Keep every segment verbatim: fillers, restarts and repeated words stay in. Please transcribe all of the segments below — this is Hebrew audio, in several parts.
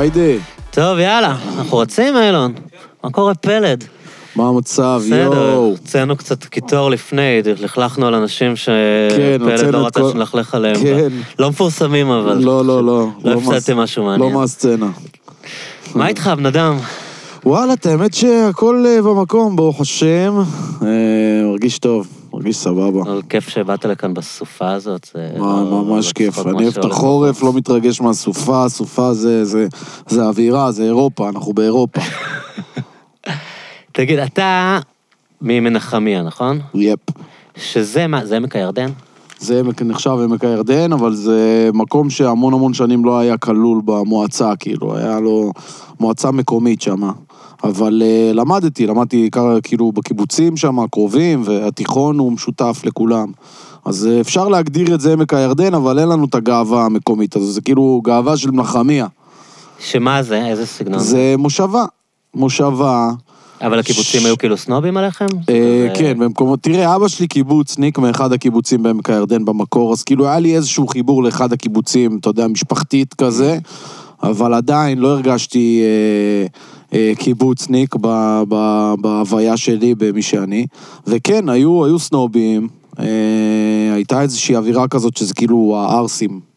היידי. טוב, יאללה, אנחנו רוצים, אילון. מה קורה פלד? מה המצב, יואו. בסדר, הוצאנו קצת קיטור לפני, לכלכנו על אנשים שפלד לא רצה שנלכלך עליהם. לא מפורסמים, אבל. לא, לא, לא. לא הפסדתי משהו מעניין. לא מהסצנה. מה איתך, בן אדם? וואלה, את האמת שהכל במקום, ברוך השם, מרגיש טוב. מרגיש סבבה. אבל כיף שבאת לכאן בסופה הזאת. ממש כיף. אני אוהב את החורף, לא מתרגש מהסופה. הסופה זה האווירה, זה אירופה, אנחנו באירופה. תגיד, אתה ממנחמיה, נכון? יפ. שזה מה? זה עמק הירדן? זה נחשב עמק הירדן, אבל זה מקום שהמון המון שנים לא היה כלול במועצה, כאילו. היה לו מועצה מקומית שמה. אבל uh, למדתי, למדתי כאילו בקיבוצים שם, הקרובים, והתיכון הוא משותף לכולם. אז uh, אפשר להגדיר את זה עמק הירדן, אבל אין לנו את הגאווה המקומית, אז זה כאילו גאווה של מנחמיה. שמה זה? איזה סגנון? זה מושבה, מושבה. אבל הקיבוצים ש... היו כאילו סנובים עליכם? אה, ו... כן, במקומות, תראה, אבא שלי קיבוץ, ניק מאחד הקיבוצים בעמק הירדן במקור, אז כאילו היה לי איזשהו חיבור לאחד הקיבוצים, אתה יודע, משפחתית כזה, אבל עדיין לא הרגשתי... אה, קיבוצניק בהוויה שלי, במי שאני. וכן, היו, היו סנובים, הייתה איזושהי אווירה כזאת שזה כאילו הארסים.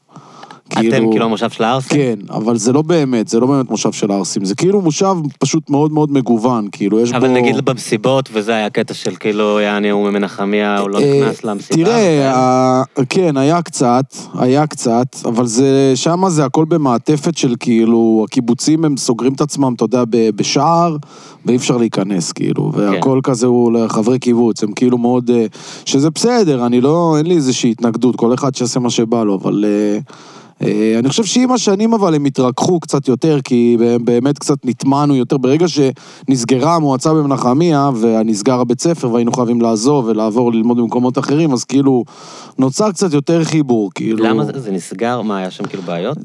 אתם כאילו מושב של הארסים? כן, אבל זה לא באמת, זה לא באמת מושב של הארסים, זה כאילו מושב פשוט מאוד מאוד מגוון, כאילו יש בו... אבל נגיד במסיבות, וזה היה קטע של כאילו, יעני, הוא ממנחמיה, הוא לא נכנס למסיבה. תראה, כן, היה קצת, היה קצת, אבל שמה זה הכל במעטפת של כאילו, הקיבוצים הם סוגרים את עצמם, אתה יודע, בשער, ואי אפשר להיכנס, כאילו, והכל כזה הוא לחברי קיבוץ, הם כאילו מאוד, שזה בסדר, אני לא, אין לי איזושהי התנגדות, כל אחד שעשה מה שבא לו, אבל... אני חושב שעם השנים אבל הם התרככו קצת יותר, כי באמת קצת נטמנו יותר. ברגע שנסגרה המועצה במנחמיה, ונסגר הבית ספר, והיינו חייבים לעזוב ולעבור ללמוד במקומות אחרים, אז כאילו נוצר קצת יותר חיבור. למה זה נסגר? מה, היה שם כאילו בעיות?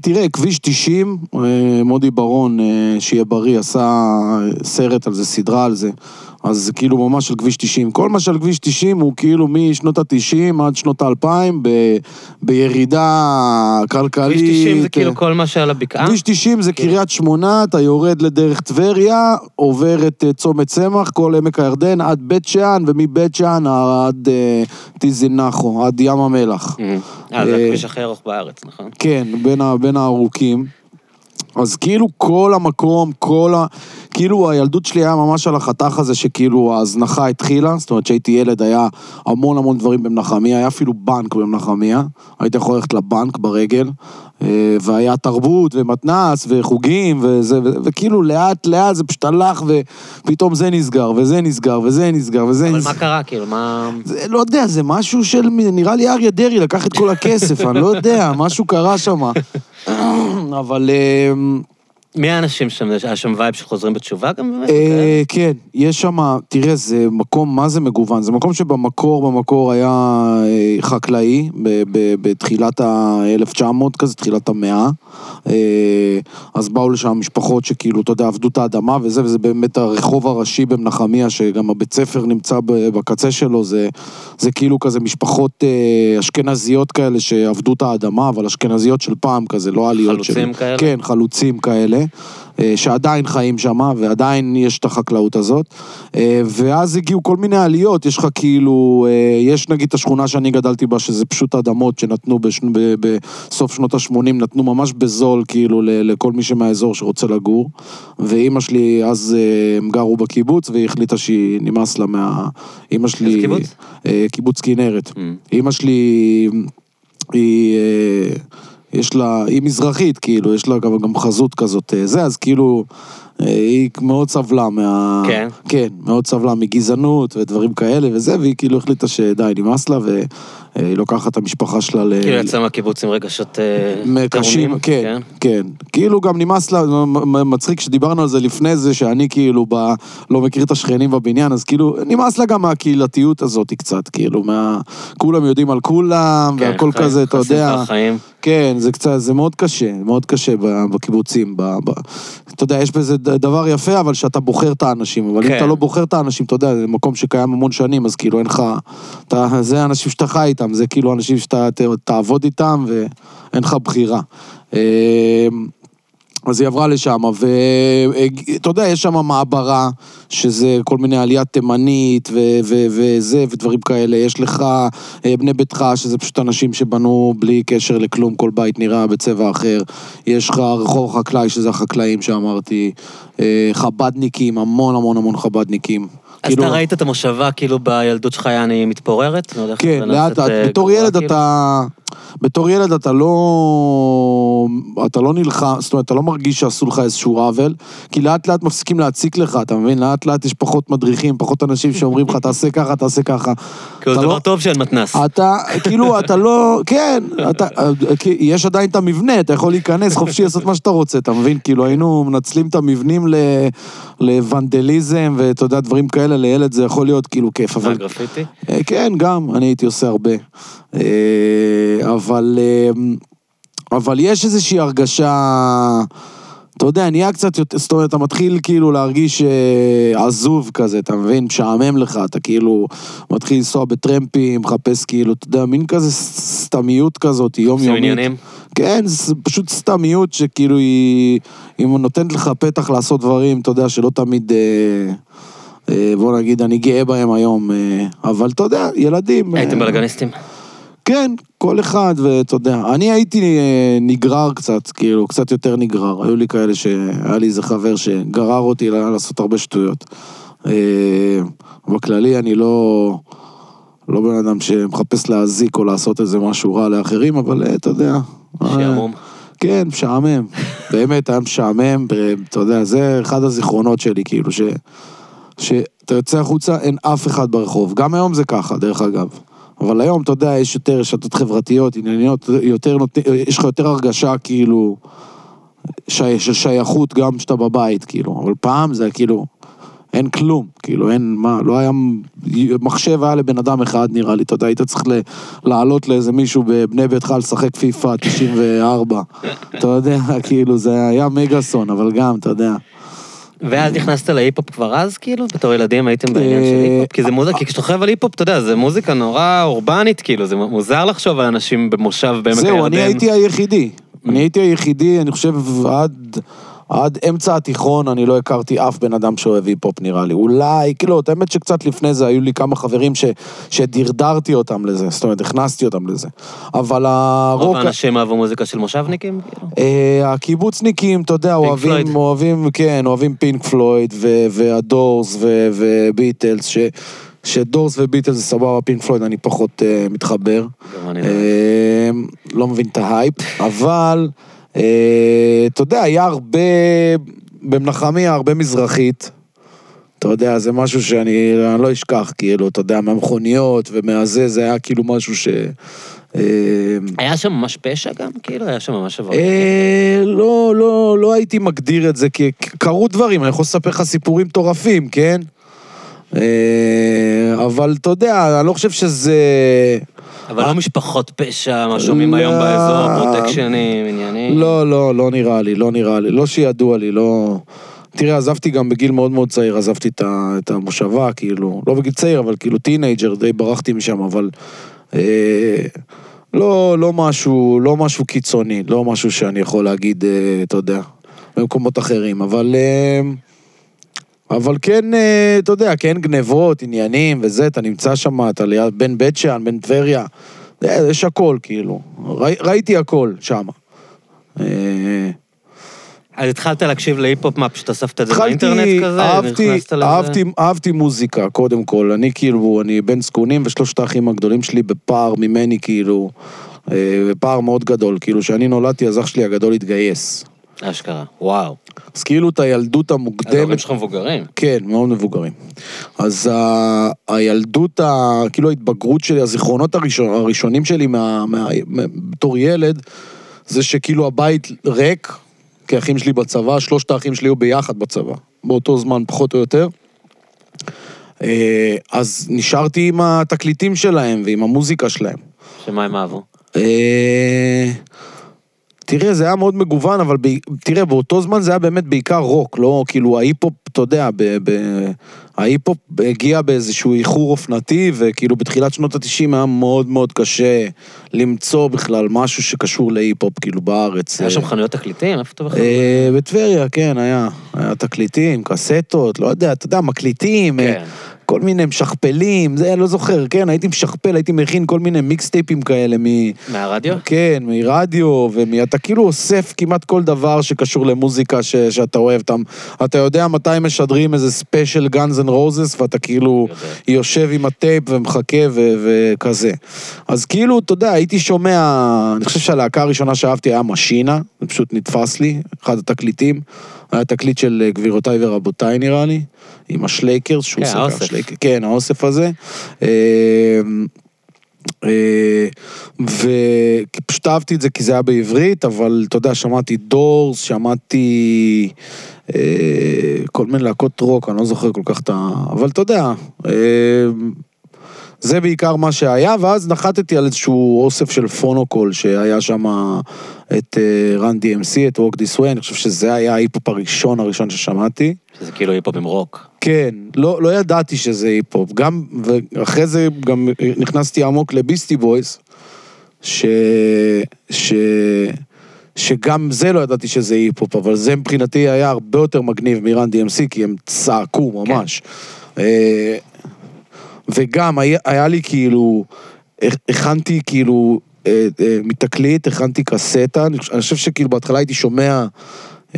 תראה, כביש תשעים, מודי ברון, שיהיה בריא, עשה סרט על זה, סדרה על זה. אז זה כאילו ממש על כביש תשעים. כל מה שעל כביש תשעים הוא כאילו משנות ה-תשעים עד שנות ה-אלפיים, ב- בירידה כלכלית. כביש תשעים זה כאילו כל מה שעל הבקעה? כביש תשעים זה קריית שמונה, אתה יורד לדרך טבריה, עובר את צומת צמח, כל עמק הירדן, עד בית שאן, ומבית שאן עד תיזנחו, עד ים המלח. אז זה כביש הכי ארוך בארץ, נכון? כן, בין הארוכים. אז כאילו כל המקום, כל ה... כאילו הילדות שלי היה ממש על החתך הזה שכאילו ההזנחה התחילה, זאת אומרת שהייתי ילד, היה המון המון דברים במנחמיה, היה אפילו בנק במנחמיה, הייתי יכול ללכת לבנק ברגל, והיה תרבות ומתנס וחוגים וזה, וכאילו לאט לאט זה פשוט הלך ופתאום זה נסגר וזה נסגר וזה נסגר וזה נסגר. אבל מה קרה כאילו? מה... לא יודע, זה משהו של, נראה לי אריה דרי לקח את כל הכסף, אני לא יודע, משהו קרה שם. אבל... מי האנשים שם? היה שם וייב שחוזרים בתשובה גם? כן, יש שם, תראה, זה מקום, מה זה מגוון? זה מקום שבמקור, במקור היה חקלאי, בתחילת ה-אלף תשע מאות כזה, תחילת המאה, אז באו לשם משפחות שכאילו, אתה יודע, עבדו את האדמה וזה, וזה באמת הרחוב הראשי במנחמיה, שגם הבית ספר נמצא בקצה שלו, זה, זה כאילו כזה משפחות אשכנזיות כאלה שעבדו את האדמה, אבל אשכנזיות של פעם כזה, לא עליות של... חלוצים כאלה? כן, חלוצים כאלה. שעדיין חיים שם, ועדיין יש את החקלאות הזאת, ואז הגיעו כל מיני עליות, יש לך כאילו, יש נגיד את השכונה שאני גדלתי בה, שזה פשוט אדמות שנתנו בסוף שנות ה-שמונים, נתנו ממש בזול כאילו לכל מי שמהאזור שרוצה לגור, ואימא שלי, אז הם גרו בקיבוץ, והיא החליטה שהיא נמאס לה מה... אימא שלי... קיבוץ? קיבוץ כנרת. אימא שלי... היא... יש לה, היא מזרחית, כאילו, יש לה גם, גם חזות כזאת, זה, אז כאילו, היא מאוד סבלה מה... כן. כן, מאוד סבלה מגזענות ודברים כאלה וזה, והיא כאילו החליטה שדי, נמאס לה, והיא לוקחת את המשפחה שלה ל... כאילו יצאה מהקיבוץ עם רגשות טעונים. כן, כן, כן. כאילו גם נמאס לה, מצחיק שדיברנו על זה לפני זה, שאני כאילו ב... לא מכיר את השכנים בבניין, אז כאילו נמאס לה גם מהקהילתיות הזאת קצת, כאילו, מה... כולם יודעים על כולם, כן, והכל חיים, כזה, אתה יודע... החיים. כן, זה קצת, זה מאוד קשה, מאוד קשה בקיבוצים, ב... ב... אתה יודע, יש בזה דבר יפה, אבל שאתה בוחר את האנשים, אבל כן. אם אתה לא בוחר את האנשים, אתה יודע, זה מקום שקיים המון שנים, אז כאילו אין לך, אתה, זה אנשים שאתה חי איתם, זה כאילו אנשים שאתה תעבוד איתם, ואין לך בחירה. אז היא עברה לשם, ואתה יודע, יש שם מעברה, שזה כל מיני עלייה תימנית, וזה, ודברים כאלה. יש לך בני ביתך, שזה פשוט אנשים שבנו בלי קשר לכלום, כל בית נראה בצבע אחר. יש לך רחוב חקלאי, שזה החקלאים שאמרתי, חבדניקים, המון המון המון חבדניקים. אז אתה ראית את המושבה, כאילו בילדות שלך אני מתפוררת? כן, לאט, בתור ילד אתה... בתור ילד אתה לא, אתה לא נלחם, זאת אומרת, אתה לא מרגיש שעשו לך איזשהו עוול, כי לאט לאט מפסיקים להציק לך, אתה מבין? לאט לאט יש פחות מדריכים, פחות אנשים שאומרים לך, תעשה ככה, תעשה ככה. כאילו, זה דבר טוב שאין מתנס. אתה, כאילו, אתה לא, כן, אתה, יש עדיין את המבנה, אתה יכול להיכנס, חופשי, לעשות מה שאתה רוצה, אתה מבין? כאילו, היינו מנצלים את המבנים לוונדליזם, ואתה יודע, דברים כאלה, לילד זה יכול להיות כאילו כיף, אבל... גרפיטי? כן, גם, אני הייתי עושה הרבה. אבל, אבל יש איזושהי הרגשה, אתה יודע, נהיה קצת יותר, זאת אומרת, אתה מתחיל כאילו להרגיש עזוב כזה, אתה מבין, משעמם לך, אתה כאילו מתחיל לנסוע בטרמפים, מחפש כאילו, אתה יודע, מין כזה סתמיות כזאת, יומיומית. זה עניינים? כן, זה פשוט סתמיות שכאילו היא, היא נותנת לך פתח לעשות דברים, אתה יודע, שלא תמיד... בוא נגיד, אני גאה בהם היום, אבל אתה יודע, ילדים... הייתם בלגניסטים? כן, כל אחד, ואתה יודע, אני הייתי נגרר קצת, כאילו, קצת יותר נגרר, היו לי כאלה שהיה לי איזה חבר שגרר אותי לעשות הרבה שטויות. בכללי אני לא, לא בן אדם שמחפש להזיק או לעשות איזה משהו רע לאחרים, אבל אתה יודע... שעמום. כן, משעמם. באמת, היה משעמם, אתה יודע, זה אחד הזיכרונות שלי, כאילו, ש... שאתה יוצא החוצה, אין אף אחד ברחוב. גם היום זה ככה, דרך אגב. אבל היום, אתה יודע, יש יותר שתות חברתיות, ענייניות, יותר, יש לך יותר הרגשה, כאילו, של שייכות גם שאתה בבית, כאילו. אבל פעם זה, כאילו, אין כלום, כאילו, אין מה, לא היה, מחשב היה לבן אדם אחד, נראה לי, אתה יודע, היית צריך לעלות לאיזה מישהו בבני ביתך, לשחק פיפה, תשעים וארבע. אתה יודע, כאילו, זה היה מגאסון, אבל גם, אתה יודע. ואז נכנסת להיפ-הופ כבר אז, כאילו? בתור ילדים הייתם בעניין של היפ-הופ? כי זה מוזיקה, כי כשאתה חושב על היפ-הופ, אתה יודע, זה מוזיקה נורא אורבנית, כאילו, זה מוזר לחשוב על אנשים במושב בעמק הירדן. זהו, אני הייתי היחידי. אני הייתי היחידי, אני חושב, עד אמצע התיכון אני לא הכרתי אף בן אדם שאוהב היפ-הופ, נראה לי. אולי, כאילו, את האמת שקצת לפני זה, היו לי כמה חברים שדרדרתי אותם לזה, זאת אומרת, הכנסתי אותם לזה. אבל הרוב האנשים אוהבו מוזיקה של מושבניקים? הקיבוצניקים, אתה יודע, אוהבים, אוהבים, כן, אוהבים פינק פלויד, והדורס, וביטלס, ש... שדורס וביטלס זה סבבה, פינק פלויד אני פחות מתחבר. לא מבין את ההייפ, אבל... אתה יודע, היה הרבה, במנחמיה, הרבה מזרחית, אתה יודע, זה משהו שאני לא אשכח, כאילו, אתה יודע, מהמכוניות ומהזה, זה היה כאילו משהו ש... היה שם ממש פשע גם, כאילו, היה שם ממש עבר. לא, לא, לא הייתי מגדיר את זה, כי קרו דברים, אני יכול לספר לך סיפורים טורפים, כן? אבל אתה יודע, אני לא חושב שזה... אבל לא משפחות פשע, מה שומעים היום באזור, פרוטקשנים, עניינים. לא, לא, לא נראה לי, לא נראה לי, לא שידוע לי, לא... תראה, עזבתי גם בגיל מאוד מאוד צעיר, עזבתי את המושבה, כאילו, לא בגיל צעיר, אבל כאילו טינאג'ר, די ברחתי משם, אבל... לא, לא משהו, לא משהו קיצוני, לא משהו שאני יכול להגיד, אתה יודע, במקומות אחרים, אבל... אבל כן, אתה יודע, כן גנבות, עניינים וזה, אתה נמצא שם, אתה ליד בן בית שען, בן טבריה, יש הכל, כאילו. ראי, ראיתי הכל שם. אז התחלת להקשיב להיפ-הופ, מה פשוט אספת את זה באינטרנט כזה? אהבתי, אהבתי, אהבתי מוזיקה, קודם כל. אני כאילו, אני בן סקונים, ושלושת האחים הגדולים שלי בפער ממני, כאילו, בפער מאוד גדול, כאילו, שאני נולדתי, אז אח שלי הגדול התגייס. אשכרה, וואו. אז כאילו את הילדות המוקדמת... ההורים שלך מבוגרים. כן, מאוד מבוגרים. אז ה... הילדות, ה... כאילו ההתבגרות שלי, הזיכרונות הראשון... הראשונים שלי מה... מה... בתור ילד, זה שכאילו הבית ריק, כי האחים שלי בצבא, שלושת האחים שלי היו ביחד בצבא, באותו זמן פחות או יותר. אז נשארתי עם התקליטים שלהם ועם המוזיקה שלהם. שמה הם אהבו? אה... תראה, זה היה מאוד מגוון, אבל ב... תראה, באותו זמן זה היה באמת בעיקר רוק, לא כאילו ההיפופ, אתה יודע, ב... ב... ההיפופ הגיע באיזשהו איחור אופנתי, וכאילו בתחילת שנות ה-תשעים היה מאוד מאוד קשה למצוא בכלל משהו שקשור להיפופ, כאילו בארץ. היה שם חנויות תקליטים? איפה אתה בחנויות? בטבריה, כן, היה. היה תקליטים, קסטות, לא יודע, אתה יודע, מקליטים, כן. כל מיני משכפלים, זה, לא זוכר, כן, הייתי משכפל, הייתי מכין כל מיני מיקסטייפים כאלה מ... מהרדיו? כן, מרדיו, ואתה כאילו אוסף כמעט כל דבר שקשור למוזיקה ש... שאתה אוהב, אתה... אתה יודע מתי משדרים איזה ספיישל גאנז אנד רוזס, ואתה כאילו יושב עם הטייפ ומחכה ו... וכזה. אז כאילו, אתה יודע, הייתי שומע, אני חושב שהלהקה הראשונה שאהבתי היה משינה, זה פשוט נתפס לי, אחד התקליטים, היה תקליט של גבירותיי ורבותיי נראה לי, עם השלייקר, שהוא סקר השלייקר. כן, האוסף הזה. ופשוט אהבתי את זה כי זה היה בעברית, אבל אתה יודע, שמעתי דורס, שמעתי כל מיני להקות רוק, אני לא זוכר כל כך את ה... אבל אתה יודע... זה בעיקר מה שהיה, ואז נחתתי על איזשהו אוסף של פונוקול, שהיה שם את רן די אמ סי, את ווק דיס ווי, אני חושב שזה היה ההיפופ הראשון, הראשון ששמעתי. שזה כאילו היפופ עם רוק. כן, לא, לא ידעתי שזה היפופ, גם, ואחרי זה גם נכנסתי עמוק לביסטי בויז, ש... ש... שגם זה לא ידעתי שזה היפופ, אבל זה מבחינתי היה הרבה יותר מגניב מרן די אמ סי, כי הם צעקו ממש. כן. וגם היה, היה לי כאילו, הכנתי כאילו, אה, אה, מתקליט, הכנתי קסטה, אני, אני חושב שכאילו בהתחלה הייתי שומע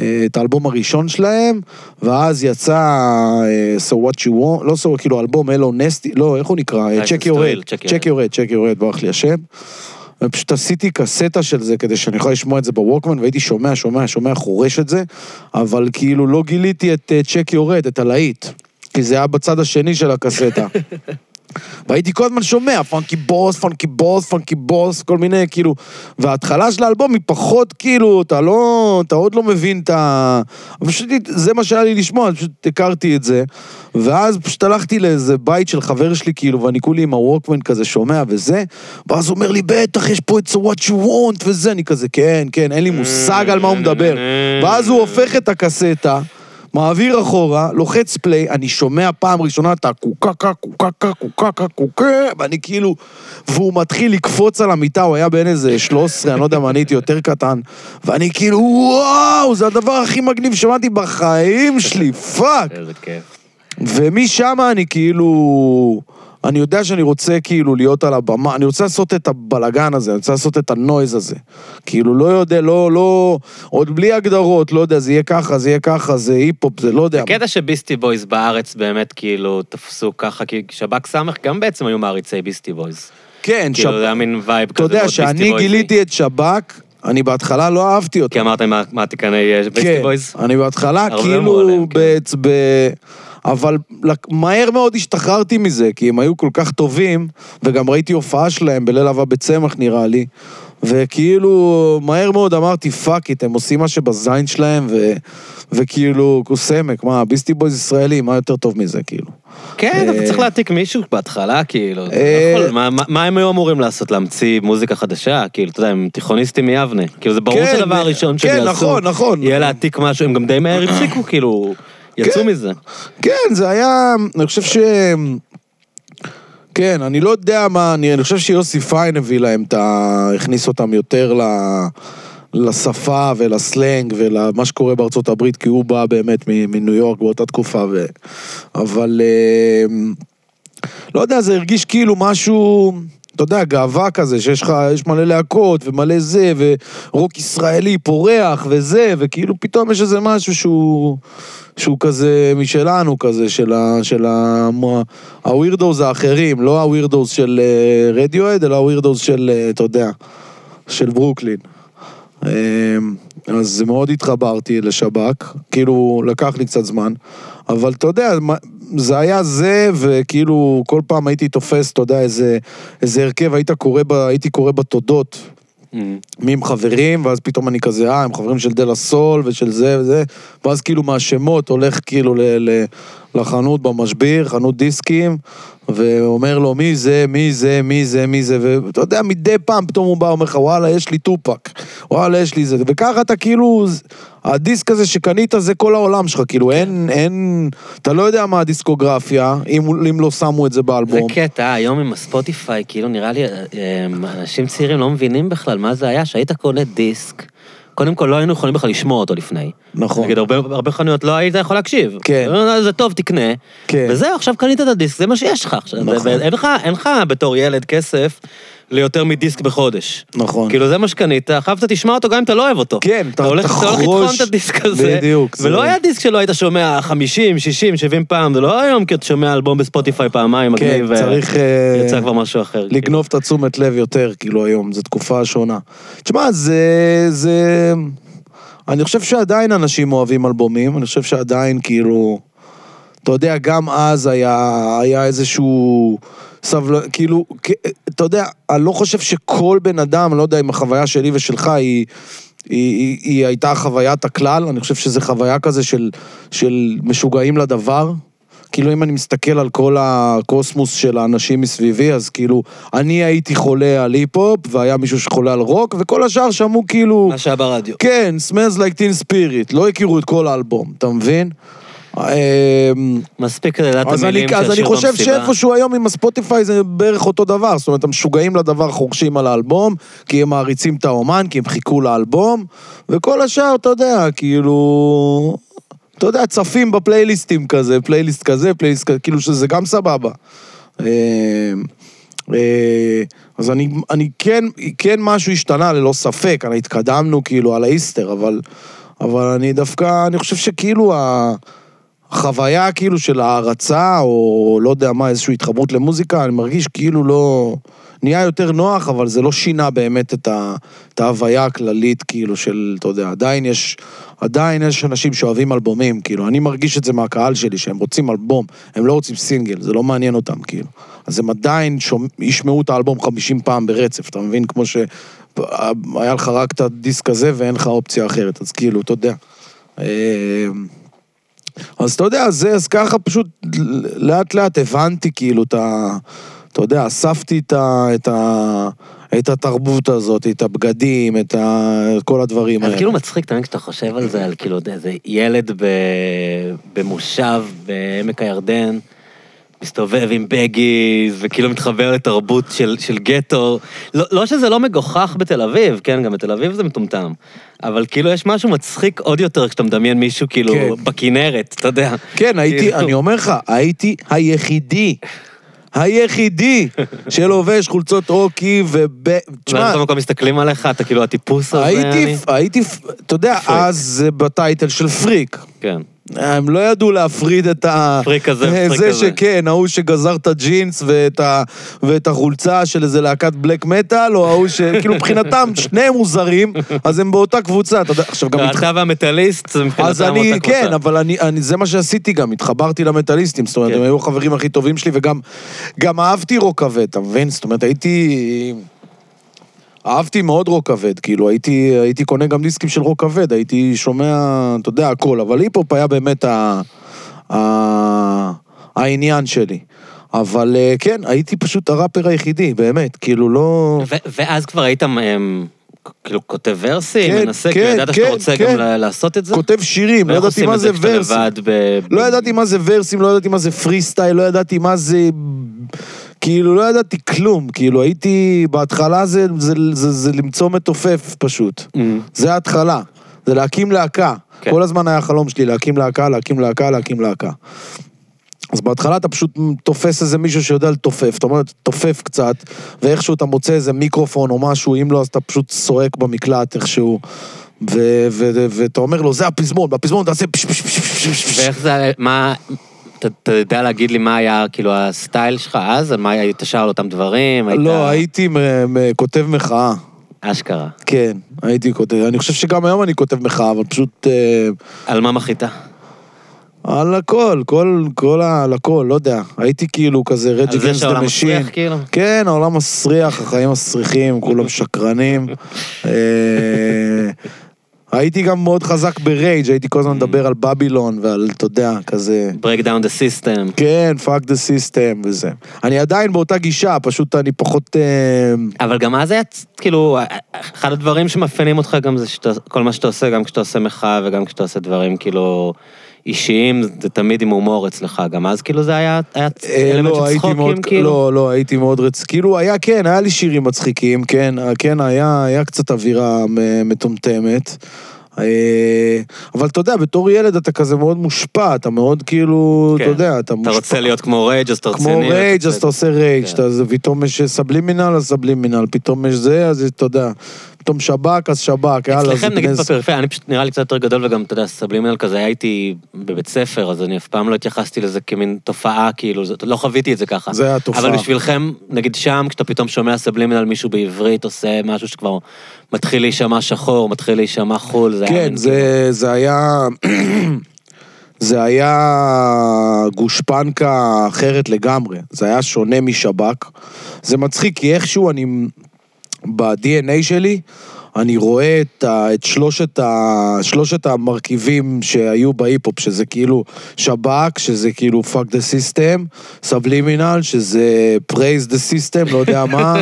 אה, את האלבום הראשון שלהם, ואז יצא אה, So What You Want, לא so, כאילו אלבום אלו נסטי, לא, איך הוא נקרא? Check Your Head, Check Your Head, Check Your Head, ברח לי השם. ופשוט עשיתי קסטה של זה, כדי שאני יכול לשמוע את זה בווקמן, והייתי שומע, שומע, שומע, חורש את זה, אבל כאילו לא גיליתי את uh, Check Your Head, את הלהיט. כי זה היה בצד השני של הקסטה. והייתי כל הזמן שומע, פאנקי בוס, פאנקי בוס, פאנקי בוס, כל מיני, כאילו, וההתחלה של האלבום היא פחות, כאילו, אתה לא, אתה עוד לא מבין את ה... פשוט זה מה שהיה לי לשמוע, פשוט הכרתי את זה, ואז פשוט הלכתי לאיזה בית של חבר שלי, כאילו, ואני כולי עם הווקמן כזה שומע וזה, ואז הוא אומר לי, בטח, יש פה את So What You Want, וזה, אני כזה, כן, כן, אין לי מושג על מה הוא מדבר. ואז הוא הופך את הקסטה, מעביר אחורה, לוחץ פליי, אני שומע פעם ראשונה את הקוקה, קוקה, קוקה, קוקה, ואני כאילו, והוא מתחיל לקפוץ על המיטה, הוא היה בין איזה שלוש עשרה, אני לא יודע מה, אני הייתי יותר קטן, ואני כאילו, וואו, זה הדבר הכי מגניב שמעתי בחיים שלי, פאק. ומשם אני כאילו, אני יודע שאני רוצה כאילו להיות על הבמה, אני רוצה לעשות את הבלגן הזה, אני רוצה לעשות את הנויז הזה. כאילו לא יודע, לא, לא, עוד בלי הגדרות, לא יודע, זה יהיה ככה, זה יהיה ככה, זה היפופ, זה לא יודע. הקטע שביסטי בויז בארץ באמת כאילו תפסו ככה, כי שבק סמך גם בעצם היו מעריצי ביסטי בויז. כן, שבק. כאילו זה היה מין וייב כזה. אתה יודע, שאני גיליתי את שבק, אני בהתחלה לא אהבתי אותו. כי אמרת מה תקנה יש ביסטי בויז? כן, אני בהתחלה כאילו בעצם... אבל מהר מאוד השתחררתי מזה, כי הם היו כל כך טובים, וגם ראיתי הופעה שלהם בליל אהבה בצמח נראה לי, וכאילו מהר מאוד אמרתי, פאק איט, הם עושים מה שבזיין שלהם, ו... וכאילו, כוסמק, מה, ביסטי בויז ישראלי, מה יותר טוב מזה, כאילו. כן, אבל צריך להעתיק מישהו בהתחלה, כאילו. מה הם היו אמורים לעשות? להמציא מוזיקה חדשה? כאילו, אתה יודע, הם תיכוניסטים מיבנה. כאילו, זה ברור של דבר הראשון שהם יעשו. כן, נכון, נכון. יהיה להעתיק משהו, הם גם די מהר הפסיקו, כאילו... יצאו מזה. כן, זה היה, אני חושב ש... כן, אני לא יודע מה, אני חושב שיוסי פיין הביא להם, הכניס אותם יותר לשפה ולסלנג ולמה שקורה בארצות הברית, כי הוא בא באמת מניו יורק באותה תקופה, אבל לא יודע, זה הרגיש כאילו משהו... אתה יודע, גאווה כזה, שיש לך, יש מלא להקות, ומלא זה, ורוק ישראלי פורח, וזה, וכאילו פתאום יש איזה משהו שהוא, שהוא כזה משלנו, כזה, של ה, של ה, הווירדוז האחרים, לא הווירדוז של רדיואד, אלא הווירדוז של, אתה יודע, של ברוקלין. אז מאוד התחברתי לשבק, כאילו לקח לי קצת זמן, אבל אתה יודע, זה היה זה, וכאילו כל פעם הייתי תופס, אתה יודע, איזה, איזה הרכב, היית קורא בה, הייתי קורא בתודות, mm-hmm. מי הם חברים, ואז פתאום אני כזה, אה, הם חברים של דלה סול ושל זה וזה, ואז כאילו מהשמות הולך כאילו ל... ל לחנות במשביר, חנות דיסקים, ואומר לו, מי זה, מי זה, מי זה, מי זה, ואתה יודע, מדי פעם פתאום הוא בא, אומר לך, וואלה, יש לי טופק, וואלה, יש לי זה, וככה אתה כאילו, הדיסק הזה שקנית, זה כל העולם שלך, כאילו, אין, אין, אתה לא יודע מה הדיסקוגרפיה, אם, אם לא שמו את זה באלבום. זה קטע, היום עם הספוטיפיי, כאילו, נראה לי, אנשים צעירים לא מבינים בכלל מה זה היה, שהיית קונה דיסק, קודם כל, לא היינו יכולים בכלל לשמוע אותו לפני. נכון. נגיד, הרבה, הרבה חנויות לא היית יכול להקשיב. כן. זה טוב, תקנה. כן. וזהו, עכשיו קנית את הדיסק, זה מה שיש לך. נכון. אין לך, אין לך בתור ילד כסף ליותר מדיסק בחודש. נכון. כאילו, זה מה שקנית, אחר אתה תשמע אותו גם אם אתה לא אוהב אותו. כן, אתה הולך לתחון את הדיסק הזה. בדיוק. ולא היה דיסק שלא היית שומע חמישים, שישים, שבעים פעם, זה לא היום כי אתה שומע אלבום בספוטיפיי פעמיים, כן, צריך יצא כבר משהו אחר. לגנוב את תשומת לב יותר, כאילו היום, זו תקופה שונה. תשמע, זה, זה... אני חושב שעדיין אנשים אוהבים אלבומים, אני חושב שעדיין כאילו... אתה יודע, גם אז היה, היה איזשהו... סבל... כאילו, אתה יודע, אני לא חושב שכל בן אדם, אני לא יודע אם החוויה שלי ושלך היא, היא, היא, היא הייתה חוויית הכלל, אני חושב שזו חוויה כזה של, של משוגעים לדבר, כאילו אם אני מסתכל על כל הקוסמוס של האנשים מסביבי, אז כאילו, אני הייתי חולה על היפ-הופ, והיה מישהו שחולה על רוק, וכל השאר שמעו כאילו... מה שהיה ברדיו. כן, Smells Like Teen Spirit, לא הכירו את כל האלבום, אתה מבין? מספיק לדעת המילים. אז אני חושב שאיפשהו היום עם הספוטיפיי זה בערך אותו דבר, זאת אומרת הם משוגעים לדבר, חורשים על האלבום כי הם מעריצים את האומן, כי הם חיכו לאלבום, וכל השאר אתה יודע כאילו אתה יודע צפים בפלייליסטים כזה, פלייליסט כזה, פלייליסט כזה, כאילו שזה גם סבבה. אז אני אני כן כן משהו השתנה ללא ספק, אני התקדמנו כאילו על האיסטר, אבל אבל אני דווקא אני חושב שכאילו ה חוויה כאילו של הערצה, או לא יודע מה, איזושהי התחברות למוזיקה, אני מרגיש כאילו לא... נהיה יותר נוח, אבל זה לא שינה באמת את, ה... את ההוויה הכללית, כאילו, של, אתה יודע, עדיין יש... עדיין יש אנשים שאוהבים אלבומים, כאילו, אני מרגיש את זה מהקהל שלי, שהם רוצים אלבום, הם לא רוצים סינגל, זה לא מעניין אותם, כאילו. אז הם עדיין שומע... ישמעו את האלבום חמישים פעם ברצף, אתה מבין? כמו ש... היה לך רק את הדיסק הזה, ואין לך אופציה אחרת, אז כאילו, אתה יודע... אז אתה יודע, זה, אז ככה פשוט לאט לאט הבנתי כאילו את ה... אתה יודע, אספתי את ה... את ה... את התרבות הזאת, את הבגדים, את כל הדברים האלה. אז כאילו מצחיק תמיד כשאתה חושב על זה, על כאילו איזה ילד במושב, בעמק הירדן, מסתובב עם בגיז, וכאילו מתחבר לתרבות של, של גטו. לא, לא שזה לא מגוחך בתל אביב, כן, גם בתל אביב זה מטומטם. אבל כאילו יש משהו מצחיק עוד יותר כשאתה מדמיין מישהו כאילו כן. בכנרת, אתה יודע. כן, הייתי, כאילו... אני אומר לך, הייתי היחידי, היחידי שלובש חולצות רוקי וב... תשמע... ואתם מקום מסתכלים עליך, אתה כאילו הטיפוס הזה. הייתי, אני... הייתי, אתה יודע, פריק. אז זה בטייטל של פריק. כן. הם לא ידעו להפריד את ה... פריק הזה, פריק הזה. זה שכן, ההוא שגזר את הג'ינס ואת, ה... ואת החולצה של איזה להקת בלק מטל, או ההוא ש... כאילו, מבחינתם, שניהם מוזרים, אז הם באותה קבוצה. עכשיו גם... אתה והמטליסט, זה מבחינתם אותה קבוצה. כן, אבל אני, אני, זה מה שעשיתי גם, התחברתי למטליסטים, זאת אומרת, כן. הם היו החברים הכי טובים שלי, וגם גם אהבתי רוק כבד, אתה מבין? זאת אומרת, הייתי... אהבתי מאוד רוק כבד, כאילו, הייתי, הייתי קונה גם דיסקים של רוק כבד, הייתי שומע, אתה יודע, הכל, אבל היפ-הופ היה באמת ה, ה, העניין שלי. אבל כן, הייתי פשוט הראפר היחידי, באמת, כאילו לא... ו- ואז כבר היית כאילו, כותב ורסים, כן, מנסה, כן, כי ידעת כן, שאתה רוצה כן. גם לעשות את זה? כותב שירים, לא ידעתי מה זה, זה ורסים. ב- לא ידעתי מה זה ורסים, לא ידעתי מה זה פרי סטייל, לא ידעתי מה זה... כאילו, לא ידעתי כלום, כאילו, הייתי, בהתחלה זה, זה, זה, זה למצוא מטופף פשוט. Mm-hmm. זה ההתחלה, זה להקים להקה. Okay. כל הזמן היה חלום שלי, להקים להקה, להקים להקה, להקים להקה. אז בהתחלה אתה פשוט תופס איזה מישהו שיודע לתופף, אתה אומר, תופף קצת, ואיכשהו אתה מוצא איזה מיקרופון או משהו, אם לא, אז אתה פשוט סועק במקלט איכשהו, ואתה אומר לו, זה הפזמון, בפזמון אתה עושה פש פש פש פש פש. ואיך זה, מה... אתה יודע להגיד לי מה היה, כאילו, הסטייל שלך אז? מה היה, תשאר על אותם דברים? לא, הייתי כותב מחאה. אשכרה. כן, הייתי כותב. אני חושב שגם היום אני כותב מחאה, אבל פשוט... על מה מחיתה? על הכל, כל, כל, על הכל, לא יודע. הייתי כאילו כזה רג'י גינס דה משין. על זה שהעולם מסריח כאילו? כן, העולם מסריח, החיים מסריחים, כולם שקרנים. הייתי גם מאוד חזק ברייג', הייתי כל הזמן לדבר על בבילון ועל, אתה יודע, כזה... break down the system. כן, fuck the system וזה. אני עדיין באותה גישה, פשוט אני פחות... אבל גם אז היה, כאילו, אחד הדברים שמאפיינים אותך גם זה כל מה שאתה עושה, גם כשאתה עושה מחאה וגם כשאתה עושה דברים, כאילו... אישיים, זה תמיד עם הומור אצלך, גם אז כאילו זה היה, היה אלמנט של צחוקים, כאילו? לא, לא, הייתי מאוד רצ... כאילו היה, כן, היה לי שירים מצחיקים, כן, כן, היה, היה קצת אווירה מטומטמת, אבל אתה יודע, בתור ילד אתה כזה מאוד מושפע, אתה מאוד כאילו, אתה יודע, אתה מושפע. אתה רוצה להיות כמו רייג' אז אתה רוצה... כמו רייג' אז אתה עושה רייג', פתאום יש סבלימינל, אז סבלימינל, פתאום יש זה, אז אתה יודע... פתאום שבק, אז שבק. אצלכם נגיד בפריפריה, אני פשוט נראה לי קצת יותר גדול, וגם, אתה יודע, סבלימינל כזה, הייתי בבית ספר, אז אני אף פעם לא התייחסתי לזה כמין תופעה, כאילו, לא חוויתי את זה ככה. זה התופעה. אבל בשבילכם, נגיד שם, כשאתה פתאום שומע סבלימינל, מישהו בעברית עושה משהו שכבר מתחיל להישמע שחור, מתחיל להישמע חול. כן, זה היה... זה היה גושפנקה אחרת לגמרי. זה היה שונה משבק. זה מצחיק, כי איכשהו אני... ב-די אן איי שלי, אני רואה את, את שלושת, ה, שלושת המרכיבים שהיו בהיפ-הופ, שזה כאילו שבק, שזה כאילו fuck the system, סבלימינל, שזה praise the system, לא יודע מה,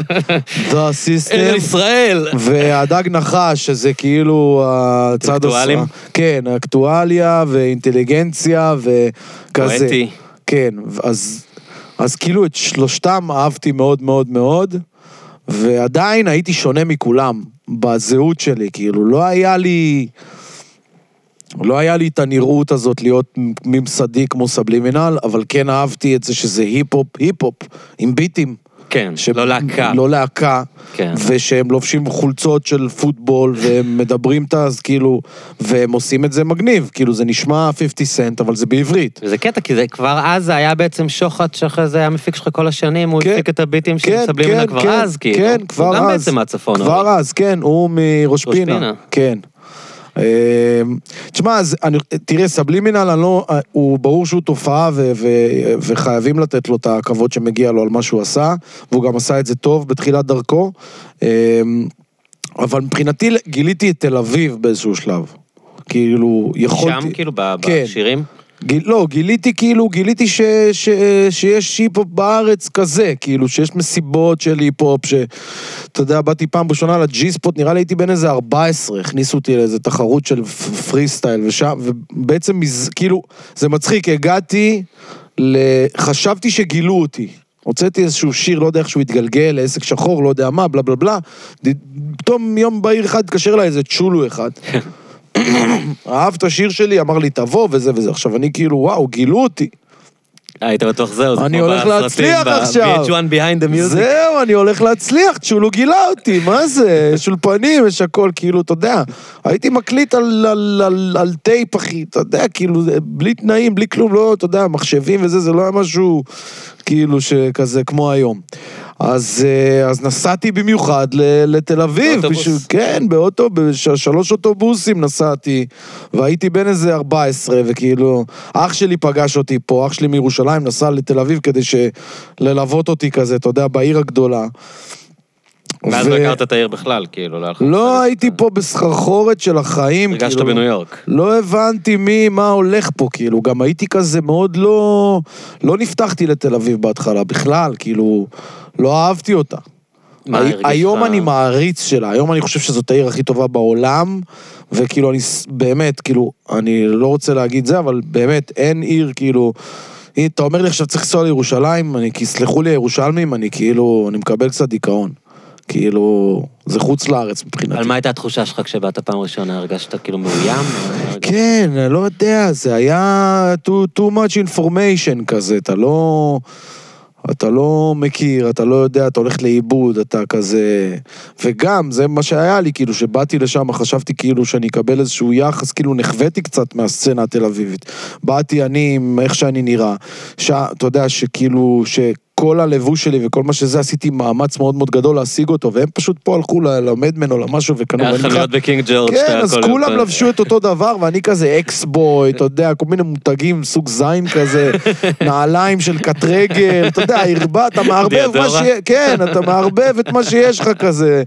the system, אל ישראל, והדג נחש, שזה כאילו הצד אקטואלים, עושה, כן, אקטואליה ואינטליגנציה וכזה, פואטי. כן, אז, אז כאילו את שלושתם אהבתי מאוד מאוד מאוד, ועדיין הייתי שונה מכולם בזהות שלי, כאילו לא היה לי לא היה לי את הנראות הזאת להיות ממסדי כמו סבלימינל, אבל כן אהבתי את זה שזה היפ-הופ, היפ-הופ, עם ביטים. כן, ש... לא להקה. לא להקה, כן. ושהם לובשים חולצות של פוטבול, והם מדברים תאז, כאילו, והם עושים את זה מגניב, כאילו זה נשמע חמישים סנט, אבל זה בעברית. וזה קטע, כי זה כבר אז היה בעצם שוחד, שאחרי זה היה מפיק שלך כל השנים, הוא הפיק את הביטים שמסבלים ממנה כבר אז, כאילו. כן, כבר אז. הוא גם בעצם מהצפון. כבר אז, כן, הוא מראש פינה. כן. תשמע, תראה, סבלימינל, הוא ברור שהוא תופעה וחייבים לתת לו את הכבוד שמגיע לו על מה שהוא עשה, והוא גם עשה את זה טוב בתחילת דרכו, אבל מבחינתי גיליתי את תל אביב באיזשהו שלב, כאילו יכולתי... שם כאילו בשירים? לא, גיליתי כאילו, גיליתי ש, ש, שיש היפ-הופ בארץ כזה, כאילו שיש מסיבות של היפ-הופ, שאתה יודע, באתי פעם בשונה לג'י-ספוט, נראה לי הייתי בין איזה ארבע עשרה, הכניסו אותי לאיזה תחרות של פרי סטייל, ושם, ובעצם כאילו, זה מצחיק, הגעתי, חשבתי שגילו אותי, הוצאתי איזשהו שיר, לא יודע איך שהוא התגלגל, לעסק שחור, לא יודע מה, בלה בלה בלה, פתאום יום בעיר אחד התקשר לה איזה צ'ולו אחד, אהב את השיר שלי, אמר לי תבוא וזה וזה, עכשיו אני כאילו וואו, גילו אותי, היית בטוח זהו, אני הולך להצליח עכשיו, זהו, אני הולך להצליח, שולו גילה אותי, מה זה, שולפנים, יש הכל, כאילו, אתה יודע, הייתי מקליט על טייפ, אחי, אתה יודע, כאילו, בלי תנאים, בלי כלום, לא, אתה יודע, מחשבים וזה, זה לא היה משהו, כאילו, שכזה, כמו היום, אז נסעתי במיוחד לתל אביב, כן, באוטו, בשלוש אוטובוסים נסעתי, והייתי בין איזה ארבע עשרה, וכאילו, אח שלי פגש אותי פה, אח שלי מירושלים, נסע לתל אביב כדי ללוות אותי כזה, אתה יודע, בעיר הגדולה. ואז לא הכרת את העיר בכלל, כאילו. לא הייתי פה בסחרחורת של החיים. הרגשת בניו יורק. לא הבנתי מי, מה הולך פה, כאילו. גם הייתי כזה מאוד לא... לא נפתחתי לתל אביב בהתחלה בכלל, כאילו, לא אהבתי אותה. היום אני מעריץ שלה, היום אני חושב שזאת העיר הכי טובה בעולם, וכאילו אני באמת, כאילו, אני לא רוצה להגיד זה, אבל באמת אין עיר, כאילו... אתה אומר לי עכשיו צריך לנסוע לירושלים, אני, סלחו לי ירושלמים, אני כאילו, אני מקבל קצת דיכאון. כאילו, זה חוץ לארץ מבחינתי. על מה הייתה התחושה שלך כשבאת פעם ראשונה, הרגשת כאילו מאוים? כן, אני לא יודע, זה היה too, too much information כזה, אתה לא... אתה לא מכיר, אתה לא יודע, אתה הולך לאיבוד, אתה כזה... וגם, זה מה שהיה לי, כאילו, שבאתי לשם, חשבתי כאילו שאני אקבל איזשהו יחס, כאילו נחוויתי קצת מהסצנה התל אביבית. באתי אני, איך שאני נראה, ש... אתה יודע, שכאילו, ש... כל הלבוש שלי וכל מה שזה, עשיתי מאמץ מאוד מאוד גדול להשיג אותו, והם פשוט פה הלכו למדמן או למשהו, וכנו... היה חנויות בקינג ג'ורג'. כן, אז כולם לבשו את אותו דבר, ואני כזה אקסבוי, אתה יודע, כל מיני מותגים, סוג זין כזה, נעליים של קטרגל, אתה יודע, הרבה, אתה מערבב מה שיש, כן, אתה מערבב את מה שיש לך כזה,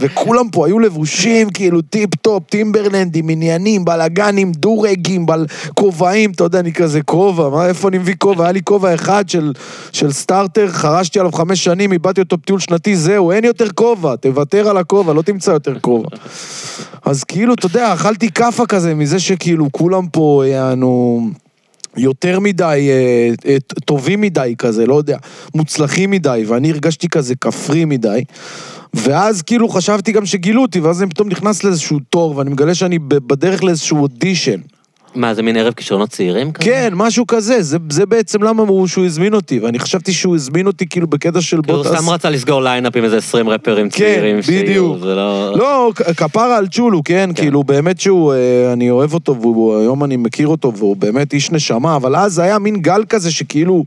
וכולם פה היו לבושים, כאילו טיפ-טופ, טימברלנדים, עניינים, בלגנים, דורגים, כובעים, אתה יודע, אני כזה כובע, איפה אני מביא כובע? היה לי כובע אחד של, של סטארטר, חרשתי עליו חמש שנים, איבדתי אותו בטיול שנתי, זהו, אין יותר כובע, תוותר על הכובע, לא תמצא יותר כובע. אז כאילו, אתה יודע, אכלתי קפה כזה, מזה שכאילו כולם פה, יענו, יותר מדי, טובים מדי כזה, לא יודע, מוצלחים מדי, ואני הרגשתי כזה כפרי מדי, ואז כאילו חשבתי גם שגילו אותי, ואז אני פתאום נכנס לאיזשהו תור, ואני מגלה שאני בדרך לאיזשהו אודישן. מה, זה מין ערב כישרונות צעירים? כן, משהו כזה, זה בעצם למה אמרו שהוא הזמין אותי, ואני חשבתי שהוא הזמין אותי כאילו בקטע של בוטס. הוא סתם רצה לסגור ליינאפ עם איזה עשרים רפרים צעירים. כן, בדיוק. לא, כפרה על צ'ולו, כן, כאילו באמת שהוא, אני אוהב אותו, והיום אני מכיר אותו, והוא באמת איש נשמה, אבל אז היה מין גל כזה שכאילו...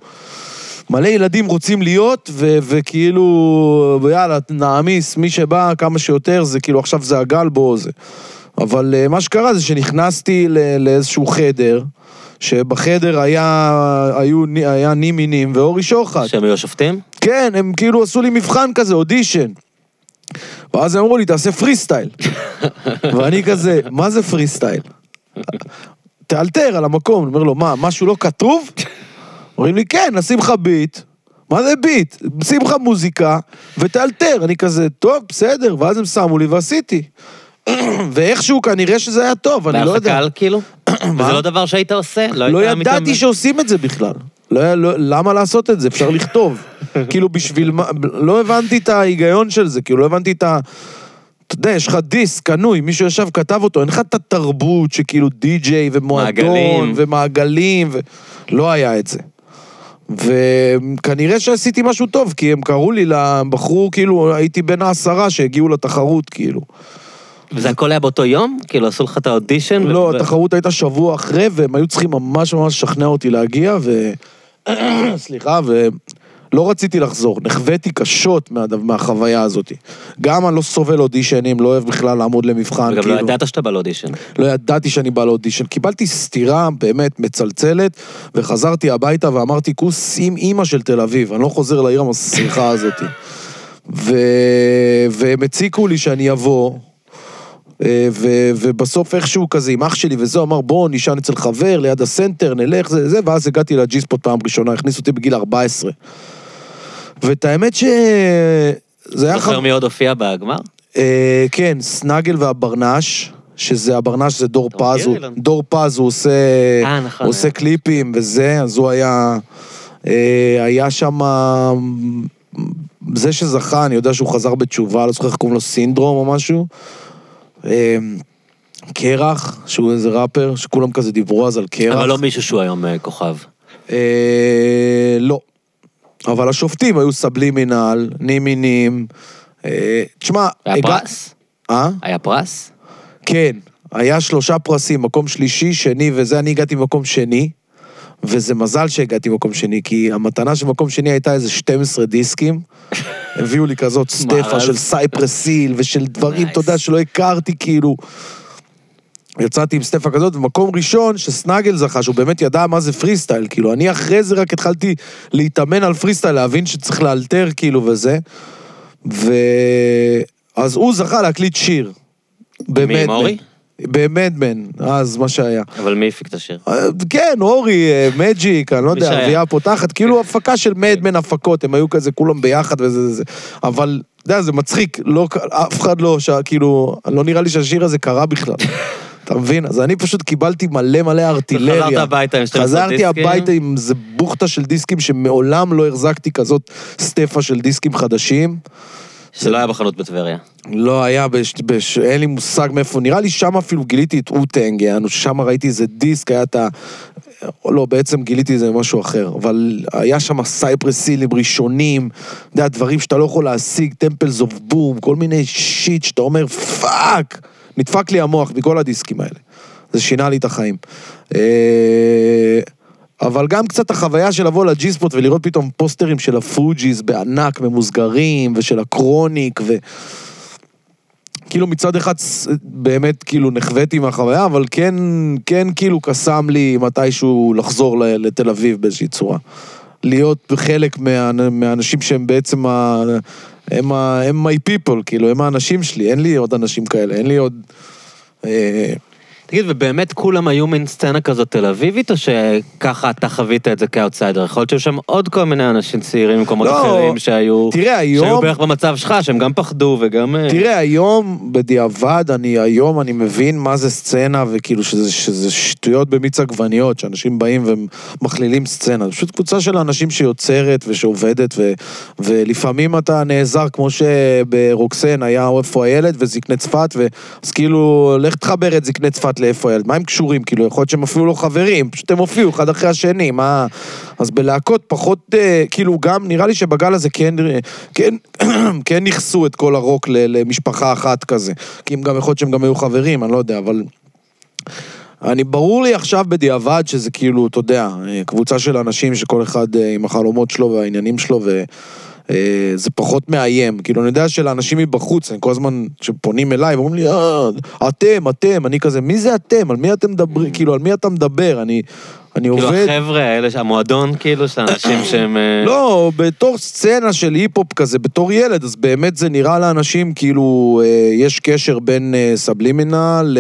מלא ילדים רוצים להיות, ו- וכאילו, יאללה, נעמיס, מי שבא כמה שיותר, זה כאילו, עכשיו זה הגל בו, זה. אבל uh, מה שקרה זה שנכנסתי ל- לאיזשהו חדר, שבחדר היה, היו, היה נימינים ואורי שוחד. שהם היו שופטים? כן, הם כאילו עשו לי מבחן כזה, אודישן. ואז הם אמרו לי, תעשה פרי סטייל. ואני כזה, מה זה פרי סטייל? תאלתר על המקום, אני אומר לו, מה, משהו לא כתוב? אומרים לי, כן, נשים לך ביט, מה זה ביט? נשים לך מוזיקה, ותאלתר, אני כזה, טוב, בסדר, ואז הם שמו לי ועשיתי. ואיכשהו כנראה שזה היה טוב, אני לא יודע. והחקל כאילו? וזה לא דבר שהיית עושה? לא ידעתי שעושים את זה בכלל. למה לעשות את זה? אפשר לכתוב. כאילו בשביל מה, לא הבנתי את ההיגיון של זה, כאילו לא הבנתי את ה... אתה יודע, יש לך דיסק, קנוי, מישהו ישב, כתב אותו, אין לך את התרבות שכאילו די-ג'יי ומועדון ומעגלים, לא היה את זה. וכנראה שעשיתי משהו טוב, כי הם קראו לי לבחור, כאילו, הייתי בין העשרה שהגיעו לתחרות, כאילו. וזה הכל היה באותו יום? כאילו, עשו לך את האודישן? לא, ו... התחרות הייתה שבוע אחרי, והם היו צריכים ממש ממש לשכנע אותי להגיע, ו... סליחה, ו... לא רציתי לחזור, נחוויתי קשות מהחוויה הזאת. גם אני לא סובל אודישנים, לא אוהב בכלל לעמוד למבחן. וגם לא ידעת שאתה בא לאודישן. לא ידעתי שאני בא לאודישן. קיבלתי סתירה באמת מצלצלת, וחזרתי הביתה ואמרתי, כוס עם אמא של תל אביב, אני לא חוזר לעיר המסריחה הזאת. והם הציקו לי שאני אבוא, ובסוף איכשהו כזה עם אח שלי וזה, אמר בוא נשען אצל חבר ליד הסנטר, נלך, זה, ואז הגעתי לג'יספוט פעם ראשונה, הכניס אותי בגיל ארבע עשרה. ואת האמת ש... זה היה... זוכר מי עוד הופיע בהגמר? כן, סנגל והברנש, שזה, הברנש זה דור פז, דור פז הוא עושה קליפים וזה, אז הוא היה... היה שם... זה שזכה, אני יודע שהוא חזר בתשובה, לא זוכר איך קוראים לו סינדרום או משהו, קרח, שהוא איזה ראפר, שכולם כזה דיברו אז על קרח. אבל לא מישהו שהוא היום כוכב. לא. אבל השופטים היו סבלים מנהל, נימינים. תשמע... היה פרס? אה? היה פרס? כן. היה שלושה פרסים, מקום שלישי, שני, וזה אני הגעתי במקום שני, וזה מזל שהגעתי במקום שני, כי המתנה של מקום שני הייתה איזה שנים עשר דיסקים, הביאו לי כזאת סטפה של סייפרסיל ושל דברים, אתה יודע, שלא הכרתי כאילו. יצאתי עם סטפה כזאת, ומקום ראשון שסנגל זכה, שהוא באמת ידע מה זה פרי סטייל, כאילו. אני אחרי זה רק התחלתי להתאמן על פרי סטייל, להבין שצריך לאלתר, כאילו, וזה. ואז הוא זכה להקליט שיר. מי, מורי? במדמן, אז מה שהיה. אבל מי הפיק את השיר? כן, אורי, מג'יק, אני לא יודע, הרביעה פותחת, כאילו הפקה של מדמן הפקות, הם היו כזה כולם ביחד וזה, זה. אבל, אתה יודע, זה מצחיק, אף אחד לא, כאילו, לא נראה לי שהשיר הזה קרה בכלל. אתה מבין? אז אני פשוט קיבלתי מלא מלא ארטילריה. חזרת הביתה עם שתי דיסקים? חזרתי הביתה עם זה בוכתה של דיסקים, שמעולם לא הרזקתי כזאת סטפה של דיסקים חדשים. זה לא היה בחנות בטבריה. לא היה, בש... בש... אין לי מושג מאיפה, נראה לי שם אפילו גיליתי את אוטנג, שם ראיתי איזה דיסק, היה את ה... לא, בעצם גיליתי איזה משהו אחר, אבל היה שם סייפרסילים ראשונים, יודע, דברים שאתה לא יכול להשיג, טמפלס אוף בום, כל מיני שיט שאתה אומר, פאק, נדפק לי המוח מכל הדיסקים האלה. זה שינה לי את החיים. אבל גם קצת החוויה של לבוא לג'יספוט ולראות פתאום פוסטרים של הפוג'יז בענק ממוסגרים, ושל הקרוניק, ו... כאילו מצד אחד באמת כאילו נחוויתי מהחוויה, אבל כן, כן כאילו קסם לי מתישהו לחזור לתל אביב באיזושהי צורה. להיות חלק מהאנשים שהם בעצם ה... הם ה... הם my people, כאילו, הם האנשים שלי, אין לי עוד אנשים כאלה, אין לי עוד... תגיד, ובאמת כולם היו מן סצנה כזאת תל אביבית, או שככה אתה חווית את זה כאוטסיידר? יכול להיות שהיו שם עוד כל מיני אנשים צעירים במקומות אחרים שהיו בערך במצב שלך, שהם גם פחדו וגם... תראה, היום בדיעבד, היום אני מבין מה זה סצנה, וכאילו שזה שטויות במיץ עגבניות, שאנשים באים ומכלילים סצנה. זה פשוט קבוצה של אנשים שיוצרת ושעובדת, ולפעמים אתה נעזר, כמו שברוקסן היה איפה הילד וזקני צפת, אז כאילו, לך תחבר את זקני צפת לאיפה הילד, מה הם קשורים, כאילו, יכול להיות שהם הופיעו לו חברים, פשוט הם הופיעו אחד אחרי השני, מה... אז בלהקות פחות, אה, כאילו, גם נראה לי שבגל הזה כן, כן, כן נכסו את כל הרוק למשפחה אחת כזה, כי הם גם, יכול להיות שהם גם היו חברים, אני לא יודע, אבל... אני ברור לי עכשיו בדיעבד שזה כאילו, אתה יודע, קבוצה של אנשים שכל אחד עם החלומות שלו והעניינים שלו, ו... זה פחות מאיים, כאילו אני יודע שלאנשים מבחוץ, אני כל הזמן שפונים אליי ואומרים לי, אה, אתם, אתם, אני כזה, מי זה אתם? על מי אתם מדברים? כאילו, על מי אתה מדבר? אני, אני עובד... כאילו החבר'ה האלה, המועדון כאילו, של אנשים שהם... לא, בתור סצנה של היפ-הופ כזה, בתור ילד, אז באמת זה נראה לאנשים, כאילו, יש קשר בין סבלימינה ל...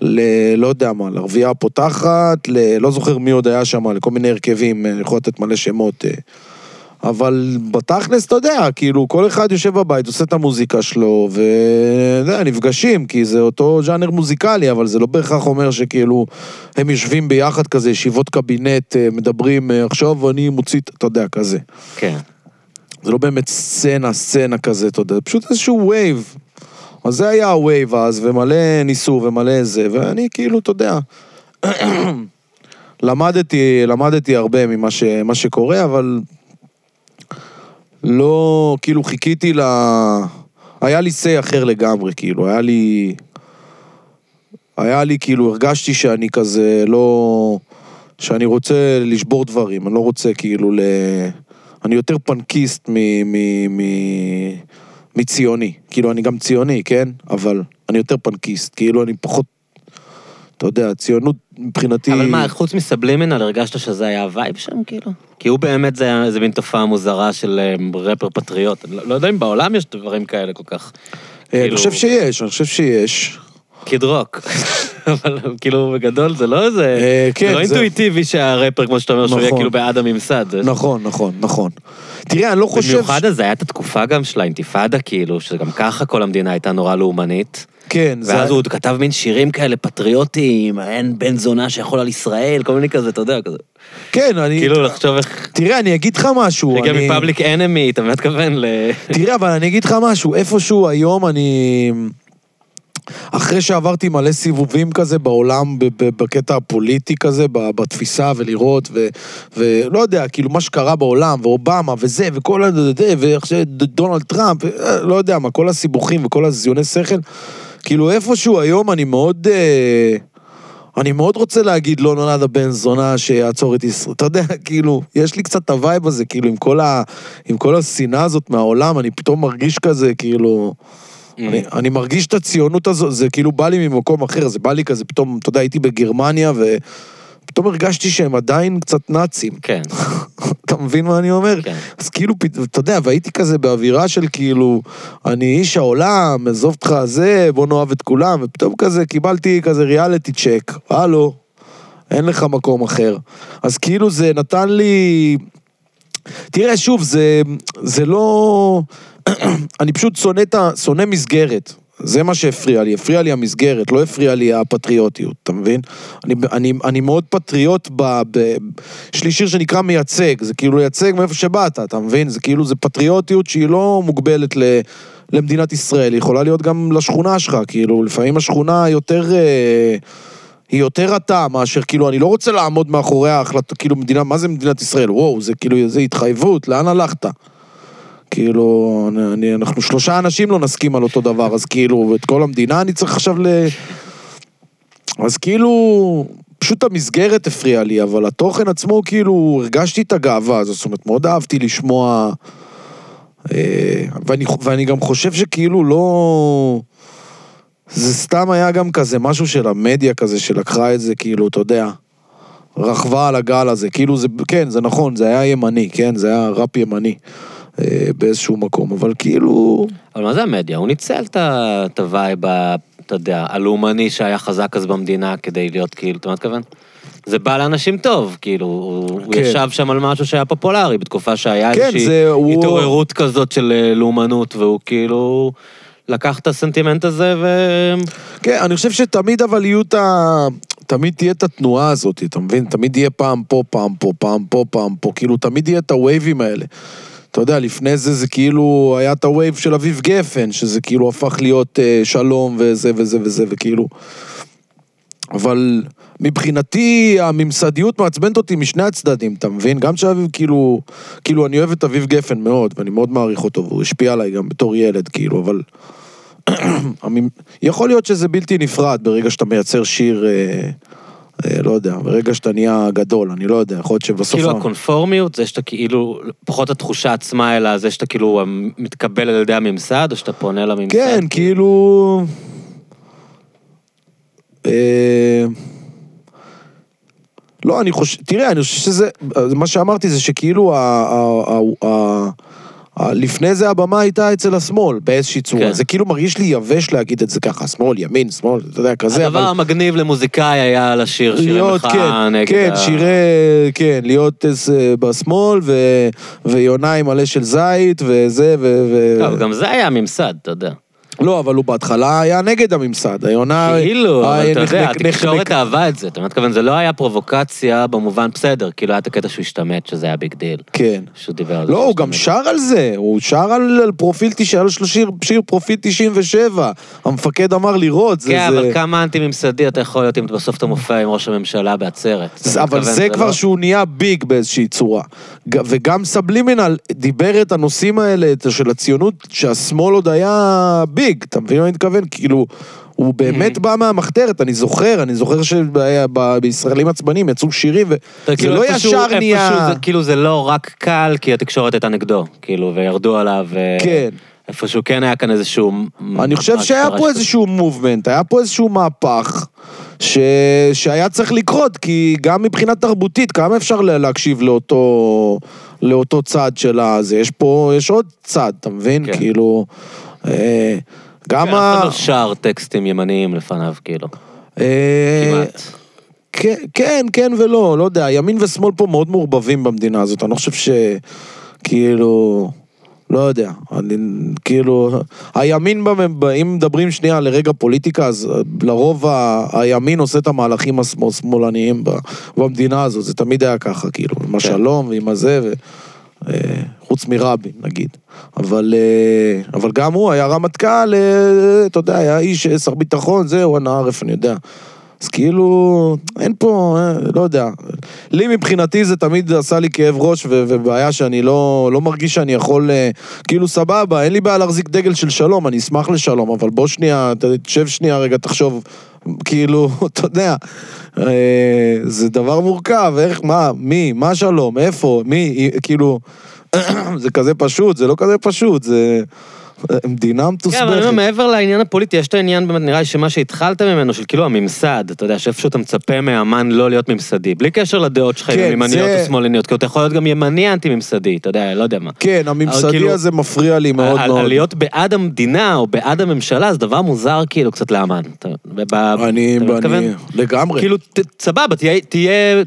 ל... לא יודע מה, לרביעה הפותחת, ל... לא זוכר מי עוד היה שם, לכל מיני הרכבים, אני יכול לתת מלא שמות... אבל בתכלס, אתה יודע, כאילו, כל אחד יושב בבית, עושה את המוזיקה שלו, ונפגשים, כי זה אותו ז'אנר מוזיקלי, אבל זה לא בהכרח אומר שכאילו, הם יושבים ביחד כזה, ישיבות קבינט, מדברים, עכשיו אני מוציא, אתה יודע, כזה. כן. זה לא באמת סצנה, סצנה כזה, אתה יודע, פשוט איזשהו וייב. אז זה היה הווייב אז, ומלא ניסו, ומלא זה, ואני כאילו, אתה יודע... למדתי, למדתי הרבה ממה ש, מה שקורה, אבל... לא, כאילו חיכיתי ל... היה לי סי אחר לגמרי, כאילו, היה לי... היה לי, כאילו, הרגשתי שאני כזה לא... שאני רוצה לשבור דברים, אני לא רוצה, כאילו, ל... אני יותר פנקיסט מ... מ... מ... מציוני, כאילו, אני גם ציוני, כן? אבל אני יותר פנקיסט, כאילו, אני פחות... אתה יודע, ציונות מבחינתי... אבל מה, חוץ מסבלימינל, הרגשת שזה היה הווייב שם, כאילו? כי הוא באמת, זה היה איזה מין תופעה מוזרה של רפר פטריוט. אני לא יודע אם בעולם יש דברים כאלה כל כך. אני חושב שיש, אני חושב שיש. כדרוק. אבל כאילו, בגדול, זה לא איזה... זה לא אינטואיטיבי שהרפר, כמו שאתה אומר, שהוא יהיה כאילו בעד הממסד. נכון, נכון, נכון. תראה, אני לא חושב... במיוחד הזה, הייתה התקופה גם של האינתיפאדה, כאילו, שגם ככה כל המדינה הייתה נורא לאומנית. כן, ואז הוא כתב מין שירים כאלה, פטריוטים, אין בן זונה שיכול על ישראל, כל מיני כזה, אתה יודע, כזה. כן, אני... כאילו, לחשוב איך... תראה, אני אגיד לך משהו. רגע מפאבליק אנמי, אתה מתכוון ל... תראה, אבל אני אגיד לך משהו, איפשהו היום אני... אחרי שעברתי מלא סיבובים כזה בעולם, בקטע הפוליטי כזה, בתפיסה ולראות, ולא יודע, כאילו מה שקרה בעולם, ואובמה וזה, וכל דונלד טראמפ, לא יודע מה, כל הסיבוכים וכל הזיוני שכל, כאילו איפשהו היום אני מאוד, אני מאוד רוצה להגיד, לא נולד הבן זונה שיעצור את ישראל, אתה יודע, כאילו, יש לי קצת הווייב הזה, כאילו עם כל ה, עם כל הסינה הזאת מהעולם, אני פתאום מרגיש כזה, כאילו... אני, אני מרגיש את הציונות הזו, זה כאילו בא לי ממקום אחר, זה בא לי כזה, פתאום, אתה יודע, הייתי בגרמניה, ופתאום הרגשתי שהם עדיין קצת נאצים. כן. אתה מבין מה אני אומר? כן. אז כאילו, אתה יודע, והייתי כזה באווירה של כאילו, אני איש העולם, עזוב אותך הזה, בוא נאהב את כולם, ופתאום כזה קיבלתי כזה ריאליטי צ'ק, הלו, אין לך מקום אחר. אז כאילו זה נתן לי... תראה, שוב, זה, זה לא... אני פשוט שונא, שונא מסגרת, זה מה שהפריע לי, הפריע לי המסגרת, לא הפריע לי הפטריוטיות, אתה מבין? אני, אני, אני מאוד פטריוט, ב, ב, יש לי שיר שנקרא מייצג, זה כאילו לייצג מאיפה שבאת, אתה מבין? זה כאילו, זה פטריוטיות שהיא לא מוגבלת ל, למדינת ישראל, היא יכולה להיות גם לשכונה שלך, כאילו, לפעמים השכונה יותר... היא יותר רטה מאשר, כאילו, אני לא רוצה לעמוד מאחורי ההחלטה, כאילו, מדינה, מה זה מדינת ישראל? וואו, זה כאילו, זה התחייבות, לאן הלכת? כאילו, אני, אנחנו שלושה אנשים לא נסכים על אותו דבר, אז כאילו, את כל המדינה אני צריך עכשיו ל... אז כאילו, פשוט המסגרת הפריעה לי, אבל התוכן עצמו, כאילו, הרגשתי את הגאווה הזו, זאת אומרת, מאוד אהבתי לשמוע, אה, ואני, ואני גם חושב שכאילו לא... זה סתם היה גם כזה, משהו של המדיה כזה, שלקחה את זה, כאילו, אתה יודע, רחבה על הגל הזה, כאילו, זה, כן, זה נכון, זה היה ימני, כן, זה היה ראפ ימני, אה, באיזשהו מקום, אבל כאילו... אבל מה זה המדיה? הוא ניצל את הווי בפרק, אתה יודע, הלאומני שהיה חזק אז במדינה כדי להיות כאילו, אתה מתכוון? זה בא לאנשים טוב, כאילו, הוא ישב שם על משהו שהיה פופולרי, בתקופה שהיה איזושהי התעוררות כזאת של לאומנות, והוא כאילו לקח את הסנטימנט הזה ו... כן, אני חושב שתמיד אבל יהיו את ה... תמיד תהיה את התנועה הזאת, אתה מבין? תמיד יהיה פעם פה, פעם פה, פעם פה, פעם פה, כאילו, תמיד יהיה את הווייבים האלה. אתה יודע, לפני זה זה כאילו, היה את הווייב של אביב גפן, שזה כאילו הפך להיות אה, שלום וזה וזה וזה, וכאילו. אבל מבחינתי, הממסדיות מעצבנת אותי משני הצדדים, אתה מבין? גם שאביב כאילו, כאילו אני אוהב את אביב גפן מאוד, ואני מאוד מעריך אותו, והוא השפיע עליי גם בתור ילד, כאילו, אבל... יכול להיות שזה בלתי נפרד ברגע שאתה מייצר שיר... אה... לא יודע, ברגע שאתה נהיה גדול, אני לא יודע, יכול להיות שבסוף... כאילו הקונפורמיות, זה שאתה כאילו, פחות התחושה עצמה, אלא זה שאתה כאילו מתקבל על ידי הממסד, או שאתה פונה לממסד? כן, כאילו... לא, אני חושב, תראה, אני חושב שזה, מה שאמרתי זה שכאילו ה... לפני זה הבמה הייתה אצל השמאל, באיזושהי צורה. זה כאילו מרגיש לי יבש להגיד את זה ככה, שמאל, ימין, שמאל, אתה יודע, כזה. הדבר המגניב למוזיקאי היה לשיר, שירי מחאה נגד... כן, שירי, כן, להיות בשמאל, ויוניים מלא של זית, וזה, ו... טוב, גם זה היה הממסד, אתה יודע. לא, אבל הוא בהתחלה היה נגד הממסד, היונה... כאילו, אבל אתה יודע, התקשורת אהבה את זה, אתה מתכוון, זה לא היה פרובוקציה במובן בסדר, כאילו היה את הקטע שהוא השתמט, שזה היה ביג דיל. כן. שהוא דיבר על זה. לא, הוא גם שר על זה, הוא שר על פרופיל, שהיה לו שיר פרופיל תשעים ושבע, המפקד אמר לראות, זה... כן, אבל כמה אנטי-ממסדי אתה יכול להיות אם בסוף אתה מופע עם ראש הממשלה בעצרת. אבל זה כבר שהוא נהיה ביג באיזושהי צורה. וגם סבלימינל דיבר את הנושאים האלה של הציונות שהשמאל עוד היה ביג. אתה מבין מה אני מתכוון? כאילו, הוא באמת בא מהמחתרת, אני זוכר, אני זוכר שבישראלים עצבנים יצאו שירים, וזה לא ישר נהיה... כאילו זה לא רק קל, כי התקשורת הייתה נגדו, כאילו, וירדו עליו, איפשהו כן היה כאן איזשהו... אני חושב שהיה פה איזשהו מובמנט, היה פה איזשהו מהפך, שהיה צריך לקרות, כי גם מבחינה תרבותית, כמה אפשר להקשיב לאותו לאותו צד של הזה, יש פה, יש עוד צד, אתה מבין? כאילו... גם ה... שר טקסטים ימניים לפניו, כאילו. כמעט. כן, כן ולא, לא יודע, ימין ושמאל פה מאוד מעורבבים במדינה הזאת, אני חושב ש... כאילו... לא יודע, אני... כאילו... הימין, אם מדברים שנייה לרגע פוליטיקה, אז לרוב הימין עושה את המהלכים השמאלניים במדינה הזאת, זה תמיד היה ככה, כאילו, עם השלום ועם הזה ו... חוץ מרבין, נגיד. אבל, אבל גם הוא היה רמטכ"ל, אתה יודע, היה איש שר ביטחון, זהו, הנערף, אני יודע. אז כאילו, אין פה, לא יודע. לי מבחינתי זה תמיד עשה לי כאב ראש, ובעיה שאני לא, לא מרגיש שאני יכול, כאילו סבבה, אין לי בעיה להחזיק דגל של שלום, אני אשמח לשלום, אבל בוא שנייה, תשב שנייה רגע, תחשוב, כאילו, אתה יודע, זה דבר מורכב, איך, מה, מי, מה שלום, איפה, מי, כאילו, זה כזה פשוט, זה לא כזה פשוט, זה... מדינה מתוסבכת. כן, אבל מעבר לעניין הפוליטי, יש את העניין, באמת נראה לי שמה שהתחלת ממנו, של כאילו הממסד, אתה יודע, שאיפשהו אתה מצפה מהאמן לא להיות ממסדי, בלי קשר לדעות שלך, ימניות או שמאלניות, כי אתה יכול להיות גם ימני אנטי-ממסדי, אתה יודע, לא יודע מה. כן, הממסדי הזה מפריע לי מאוד מאוד. להיות בעד המדינה, או בעד הממשלה, זה דבר מוזר כאילו קצת לאמן. אני, אני, לגמרי. כאילו, סבבה,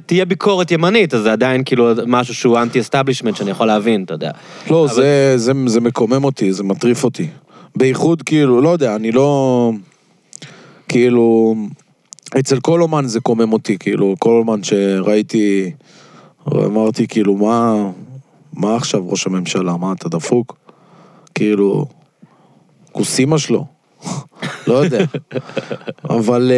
תהיה ביקורת ימנית, אז זה עדיין כאילו משהו שהוא אנטי-אסטאבלישמנט שאני יכול להבין, אתה יודע. לא, זה, זה, זה מקומם אותי, זה מטריף אותי. בייחוד, כאילו, לא יודע, אני לא... כאילו... אצל כל אומן זה קומם אותי, כאילו, כל אומן שראיתי, אמרתי, כאילו, מה... מה עכשיו ראש הממשלה? מה, אתה דפוק? כאילו... כוסימה שלו. לא יודע. אבל...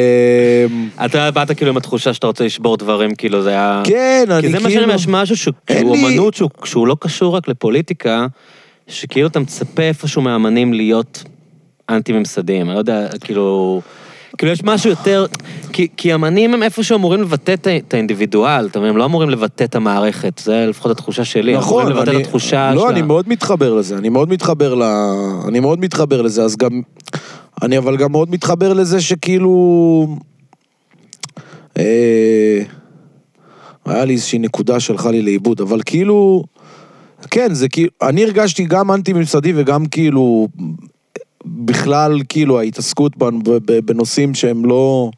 אתה באת, כאילו, עם התחושה שאתה רוצה לשבור דברים, כאילו, זה היה... כן, אני כאילו... כי זה מה שאני אומר, יש משהו שהוא אומנות, שהוא לא קשור רק לפוליטיקה, שכאילו אתה מצפה איפשהו מאמנים להיות אנטי-ממסדיים, אני לא יודע, כאילו... כאילו יש משהו יותר, כי, כי אמנים הם איפשהו אמורים לבטא את האינדיבידואל, זאת אומרת, הם לא אמורים לבטא את המערכת, זה לפחות התחושה שלי, נכון, אמורים לבטא את התחושה לא, שלה. אני מאוד מתחבר לזה, אני מאוד מתחבר, ל... אני מאוד מתחבר לזה, אז גם, אני אבל גם מאוד מתחבר לזה שכאילו, אה, היה לי איזושהי נקודה שהלכה לי לאיבוד, אבל כאילו, כן, זה כאילו, אני הרגשתי גם אנטי-ממסדי וגם כאילו, בכלל, כאילו, ההתעסקות בנושאים שהם לא,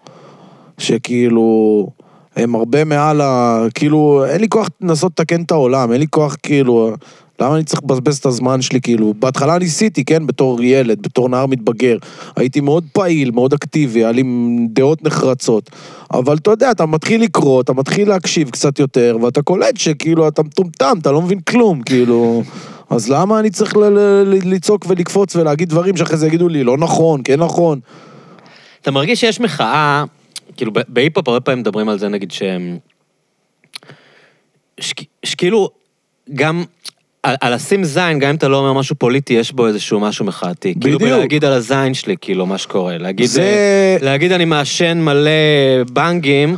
שכאילו, הם הרבה מעל ה... כאילו, אין לי כוח לנסות לתקן את העולם, אין לי כוח, כאילו, למה אני צריך לבזבז את הזמן שלי, כאילו, בהתחלה ניסיתי, כן, בתור ילד, בתור נער מתבגר, הייתי מאוד פעיל, מאוד אקטיבי, היה לי דעות נחרצות, אבל אתה יודע, אתה מתחיל לקרוא, אתה מתחיל להקשיב קצת יותר, ואתה קולט שכאילו, אתה מטומטם, אתה לא מבין כלום, כאילו... אז למה אני צריך לצעוק ולקפוץ ולהגיד דברים שאחרי זה יגידו לי, לא נכון, כן נכון? אתה מרגיש שיש מחאה, כאילו בהיפ-הופ הרבה פעמים מדברים על זה, נגיד שהם, שכאילו גם על לשים זין, גם אם אתה לא אומר משהו פוליטי, יש בו איזשהו משהו מחאתי. בדיוק. כאילו להגיד על הזין שלי, כאילו מה שקורה, להגיד אני מעשן מלא בנגים,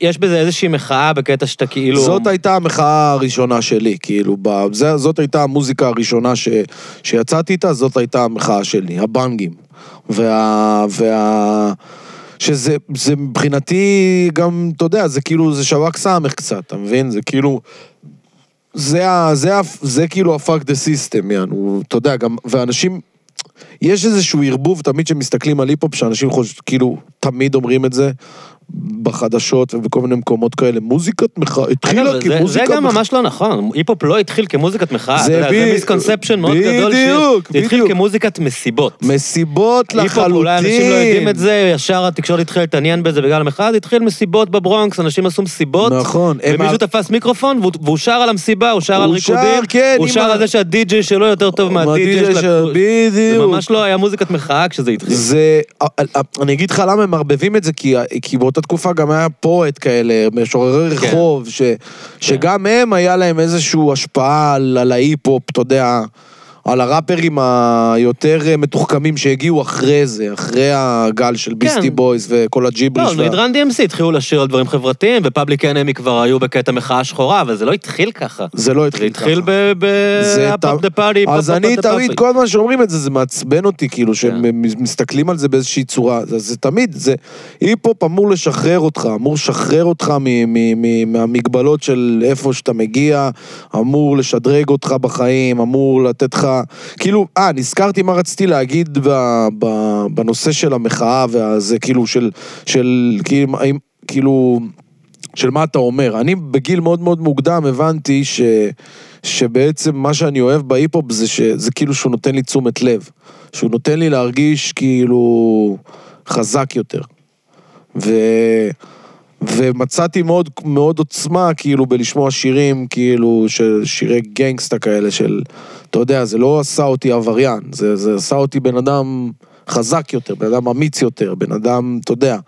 יש בזה איזושהי מחאה בקטע שאתה כאילו... זאת הייתה המחאה הראשונה שלי, כאילו, זאת הייתה המוזיקה הראשונה שיצאתי איתה, זאת הייתה המחאה שלי, הבנגים. וה... שזה מבחינתי גם, אתה יודע, זה כאילו, זה שבק סמך קצת, אתה מבין? זה כאילו... זה כאילו הפאק דה סיסטם, אתה יודע, גם, ואנשים... יש איזשהו ערבוב, תמיד שמסתכלים על היפ-הופ, שאנשים כאילו תמיד אומרים את זה, בחדשות ובכל מיני מקומות כאלה, מוזיקת מחאה, התחילה כמוזיקה מחאה. זה גם ממש לא נכון, היפ-הופ לא התחיל כמוזיקת מחאה, זה מיסקונספשן מאוד גדול, זה התחיל כמוזיקת מסיבות. מסיבות לחלוטין. אולי אנשים לא יודעים את זה, ישר התקשורת התחיל להתעניין בזה בגלל המחאה, זה התחיל מסיבות בברונקס, אנשים עשו מסיבות, ומישהו תפס מיקרופון, והוא שר על המסיבה, הוא שר על ריקודים, הוא שר על זה שהדיג'י שלו יותר טוב מהדיג'י שלו. זה ממש לא היה מוזיקת מחאה כשזה התחיל. אני אגיד לך למה הם מערבבים את זה, כי באותה תקופה גם היה פועט כאלה, משוררי רחוב, שגם הם היה להם איזושהי השפעה על ההיפ-הופ, אתה יודע, על הראפרים היותר מתוחכמים שהגיעו אחרי זה, אחרי הגל של ביסטי בויז וכל הג'יבריש. לא, נדרן די אם סי התחילו לשיר על דברים חברתיים, ופאבליק אנמי כבר היו בקטע מחאה שחורה, אבל זה לא התחיל ככה. זה לא התחיל ככה. זה התחיל ב-up the party. אז אני תמיד, כל מה שאומרים את זה, זה מעצבן אותי, כאילו, שמסתכלים על זה באיזושהי צורה. זה תמיד, זה... היפ-הופ אמור לשחרר אותך, אמור לשחרר אותך מהמגבלות של איפה שאתה מגיע, אמור לשדרג אותך בחיים, אמור לתת לך כאילו, אה, נזכרתי מה רציתי להגיד בנושא של המחאה, וזה כאילו של, של, כאילו, של מה אתה אומר. אני בגיל מאוד מאוד מוקדם הבנתי ש, שבעצם מה שאני אוהב בהיפ-הופ זה שזה כאילו שהוא נותן לי תשומת לב, שהוא נותן לי להרגיש כאילו חזק יותר. ו... ומצאתי מאוד, מאוד עוצמה, כאילו, בלשמוע שירים, כאילו, של שירי גנגסטה כאלה, של, אתה יודע, זה לא עשה אותי עבריין, זה, זה עשה אותי בן אדם חזק יותר, בן אדם אמיץ יותר, בן אדם, אתה יודע,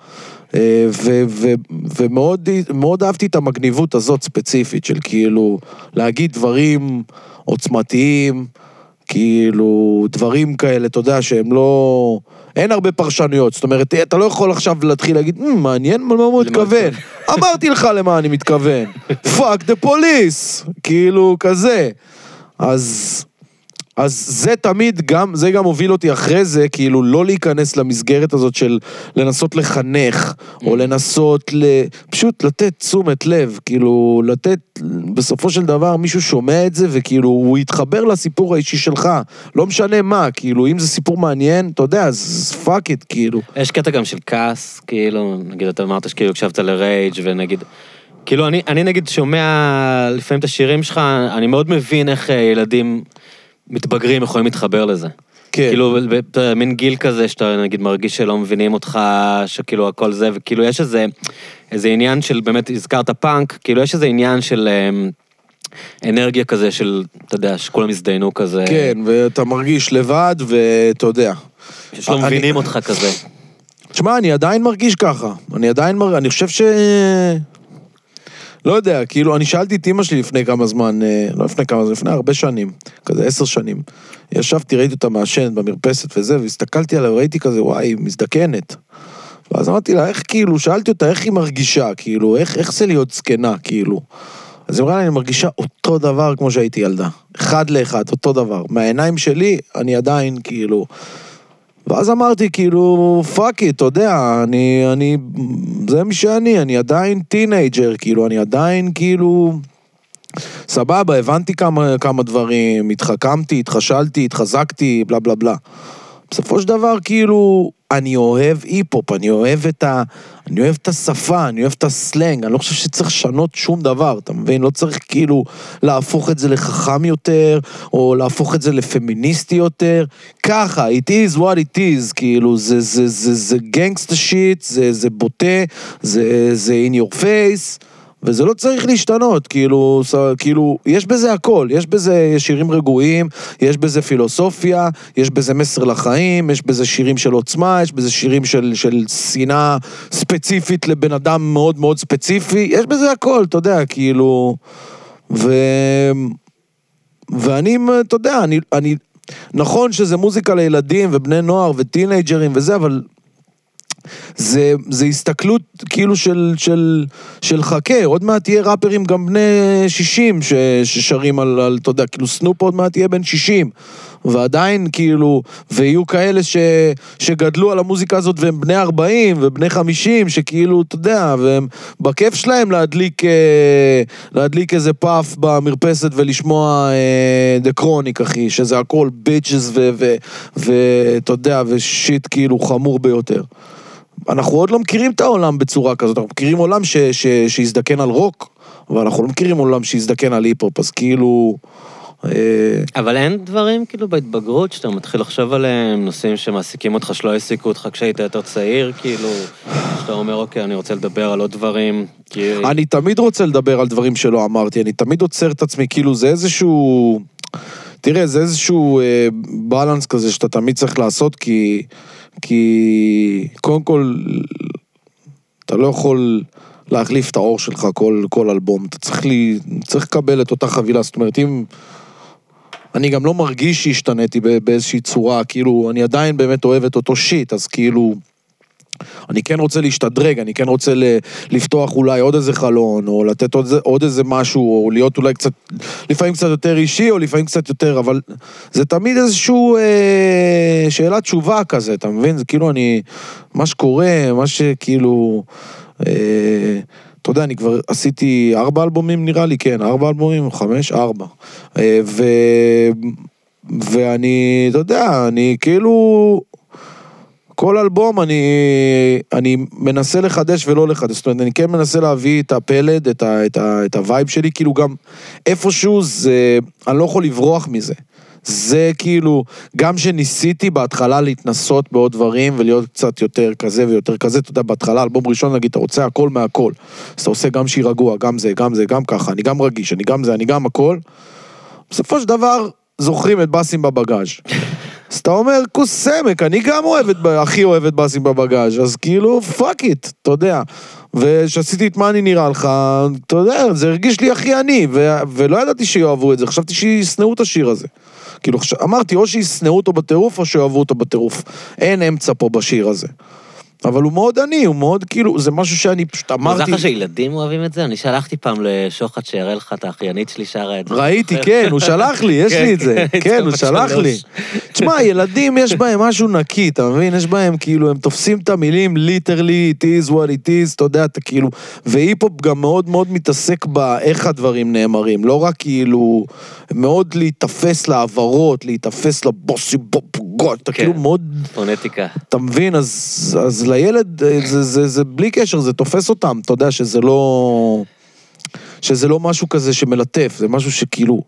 ו, ו, ומאוד, מאוד אהבתי את המגניבות הזאת ספציפית, של כאילו, להגיד דברים עוצמתיים, כאילו, דברים כאלה, אתה יודע, שהם לא... אין הרבה פרשנויות, זאת אומרת, אתה לא יכול עכשיו להתחיל להגיד, מעניין, מה הוא מתכוון? אמרתי לך למה אני מתכוון. Fuck the police! כאילו, כזה. אז... אז זה תמיד גם, זה גם הוביל אותי אחרי זה, כאילו לא להיכנס למסגרת הזאת של לנסות לחנך, או לנסות ל... פשוט לתת תשומת לב, כאילו לתת, בסופו של דבר מישהו שומע את זה, וכאילו הוא יתחבר לסיפור האישי שלך, לא משנה מה, כאילו אם זה סיפור מעניין, אתה יודע, אז פאק איט, כאילו. יש קטע גם של כעס, כאילו, נגיד אתה אמרת שכאילו הקשבת לרייג' ונגיד... כאילו אני, אני נגיד שומע לפעמים את השירים שלך, אני מאוד מבין איך ילדים... מתבגרים יכולים להתחבר לזה. כן. כאילו, מין גיל כזה, שאתה נגיד מרגיש שלא מבינים אותך, שכאילו הכל זה, וכאילו יש איזה, איזה עניין של, באמת הזכרת פאנק, כאילו יש איזה עניין של אנרגיה כזה, של, אתה יודע, שכולם הזדיינו כזה. כן, ואתה מרגיש לבד, ואתה יודע. שלא מבינים אותך כזה. תשמע, אני עדיין מרגיש ככה. אני עדיין מרגיש, אני חושב ש... לא יודע, כאילו, אני שאלתי את אמא שלי לפני כמה זמן, לא לפני כמה זמן, לפני הרבה שנים, כזה עשר שנים, ישבתי, ראיתי אותה מעשנת במרפסת וזה, והסתכלתי עליו, ראיתי כזה, וואי, היא מזדקנת. ואז אמרתי לה, איך כאילו, שאלתי אותה, איך היא מרגישה, כאילו, איך, איך זה להיות זקנה, כאילו. אז אמרה לה, אני מרגישה אותו דבר כמו שהייתי ילדה. אחד לאחד, אותו דבר. מהעיניים שלי, אני עדיין, כאילו... ואז אמרתי, כאילו, פאקי, אתה יודע, אני, אני, זה מי שאני, אני עדיין טינאג'ר, כאילו, אני עדיין, כאילו, סבבה, הבנתי כמה, כמה דברים, התחכמתי, התחשלתי, התחזקתי, בלה, בלה, בלה. בסופו של דבר, כאילו, אני אוהב היפ-הופ, אני אוהב את ה, אני אוהב את השפה, אני אוהב את הסלנג, אני לא חושב שצריך שנות שום דבר, אתה מבין? לא צריך כאילו להפוך את זה לחכם יותר, או להפוך את זה לפמיניסטי יותר, ככה, it is what it is, כאילו, זה, זה, זה, זה gangster shit, זה, זה בוטה, זה, זה in your face, וזה לא צריך להשתנות, כאילו, כאילו, יש בזה הכל, יש בזה שירים רגועים, יש בזה פילוסופיה, יש בזה מסר לחיים, יש בזה שירים של עוצמה, יש בזה שירים של, של שנאה ספציפית לבן אדם מאוד מאוד ספציפי, יש בזה הכל, אתה יודע, כאילו, ו... ואני, אתה יודע, אני, אני... נכון שזה מוזיקה לילדים ובני נוער וטינאג'רים וזה, אבל... זה, זה הסתכלות כאילו של, של, של חכה, עוד מעט תהיה ראפרים גם בני שישים ש, ששרים על, על, אתה יודע, כאילו סנופ עוד מעט תהיה בן שישים, ועדיין כאילו, ויהיו כאלה ש, שגדלו על המוזיקה הזאת והם בני ארבעים ובני חמישים, שכאילו, אתה יודע, והם בכיף שלהם להדליק, להדליק איזה פאף במרפסת ולשמוע דה קרוניק, אחי, שזה הכל ביצ'ס ו, ו, ו, אתה יודע, ושיט כאילו חמור ביותר. אנחנו עוד לא מכירים את העולם בצורה כזאת, אנחנו מכירים עולם ש- ש- שיזדקן על רוק, אבל אנחנו לא מכירים עולם שיזדקן על היפ-הופ, אז כאילו... אבל אין דברים כאילו בהתבגרות, שאתה מתחיל לחשוב עליהם, נושאים שמעסיקים אותך, שלא העסיקו אותך כשהיית יותר צעיר, כאילו, שאתה אומר, אוקיי, אני רוצה לדבר על עוד דברים. אני תמיד רוצה לדבר על דברים שלא אמרתי, אני תמיד עוצר את עצמי, כאילו זה איזשהו... תראה, זה איזשהו בלנס כזה שאתה תמיד צריך לעשות, כי... כי קודם כל אתה לא יכול להחליף את האור שלך כל, כל אלבום, אתה צריך, לי, צריך לקבל את אותה חבילה, זאת אומרת אם אני גם לא מרגיש שהשתניתי באיזושהי צורה, כאילו אני עדיין באמת אוהב את אותו שיט, אז כאילו אני כן רוצה להשתדרג, אני כן רוצה לפתוח אולי עוד איזה חלון, או לתת עוד, עוד איזה משהו, או להיות אולי קצת, לפעמים קצת יותר אישי, או לפעמים קצת יותר, אבל זה תמיד איזשהו אה, שאלה תשובה כזה, אתה מבין? זה כאילו אני, מה שקורה, מה שכאילו, אה, אתה יודע, אני כבר עשיתי ארבע אלבומים נראה לי, כן, ארבע אלבומים או חמש, ארבע, אה, ו, ואני, אתה יודע, אני כאילו... כל אלבום אני, אני מנסה לחדש ולא לחדש, זאת אומרת, אני כן מנסה להביא את הפלד, את, ה, את, ה, את הווייב שלי, כאילו גם איפשהו זה, אני לא יכול לברוח מזה. זה כאילו, גם שניסיתי בהתחלה להתנסות בעוד דברים, ולהיות קצת יותר כזה ויותר כזה, אתה יודע, בהתחלה, אלבום ראשון, נגיד, אתה רוצה הכל מהכל, אז אתה עושה גם שיר רגוע, גם זה, גם זה, גם ככה, אני גם רגיש, אני גם זה, אני גם הכל. בסופו של דבר, זוכרים את בסים בבגאז'. אז אתה אומר, כוס סמק, אני גם אוהבת, הכי אוהבת בסים בבגאז', אז כאילו, פאק איט, אתה יודע. ושעשיתי את מה אני נראה לך, אתה יודע, זה הרגיש לי הכי אני, ו- ולא ידעתי שיאהבו את זה, חשבתי שיסנאו את השיר הזה. כאילו, חש... אמרתי, או שיסנאו אותו בטירוף, או שיאהבו אותו בטירוף. אין אמצע פה בשיר הזה. אבל הוא מאוד עני, הוא מאוד כאילו, זה משהו שאני פשוט אמרתי... מוזר לך שילדים אוהבים את זה? אני שלחתי פעם לשוחד שיראה לך את האחיינית שלי שרה את זה. ראיתי, כן, הוא שלח לי, יש לי את זה. כן, הוא שלח לי. תשמע, ילדים יש בהם משהו נקי, אתה מבין? יש בהם כאילו, הם תופסים את המילים, literally, it is what it is, אתה יודע, אתה כאילו... והיפ-הופ גם מאוד מאוד מתעסק באיך הדברים נאמרים, לא רק כאילו, מאוד להיתפס לעברות, להיתפס לבוסי בופו, אתה כאילו מאוד... פונטיקה. אתה מבין, אז, אז לילד, זה, זה, זה, בלי קשר, זה תופס אותם, אתה יודע, שזה לא, שזה לא משהו כזה שמלטף, זה משהו שכאילו...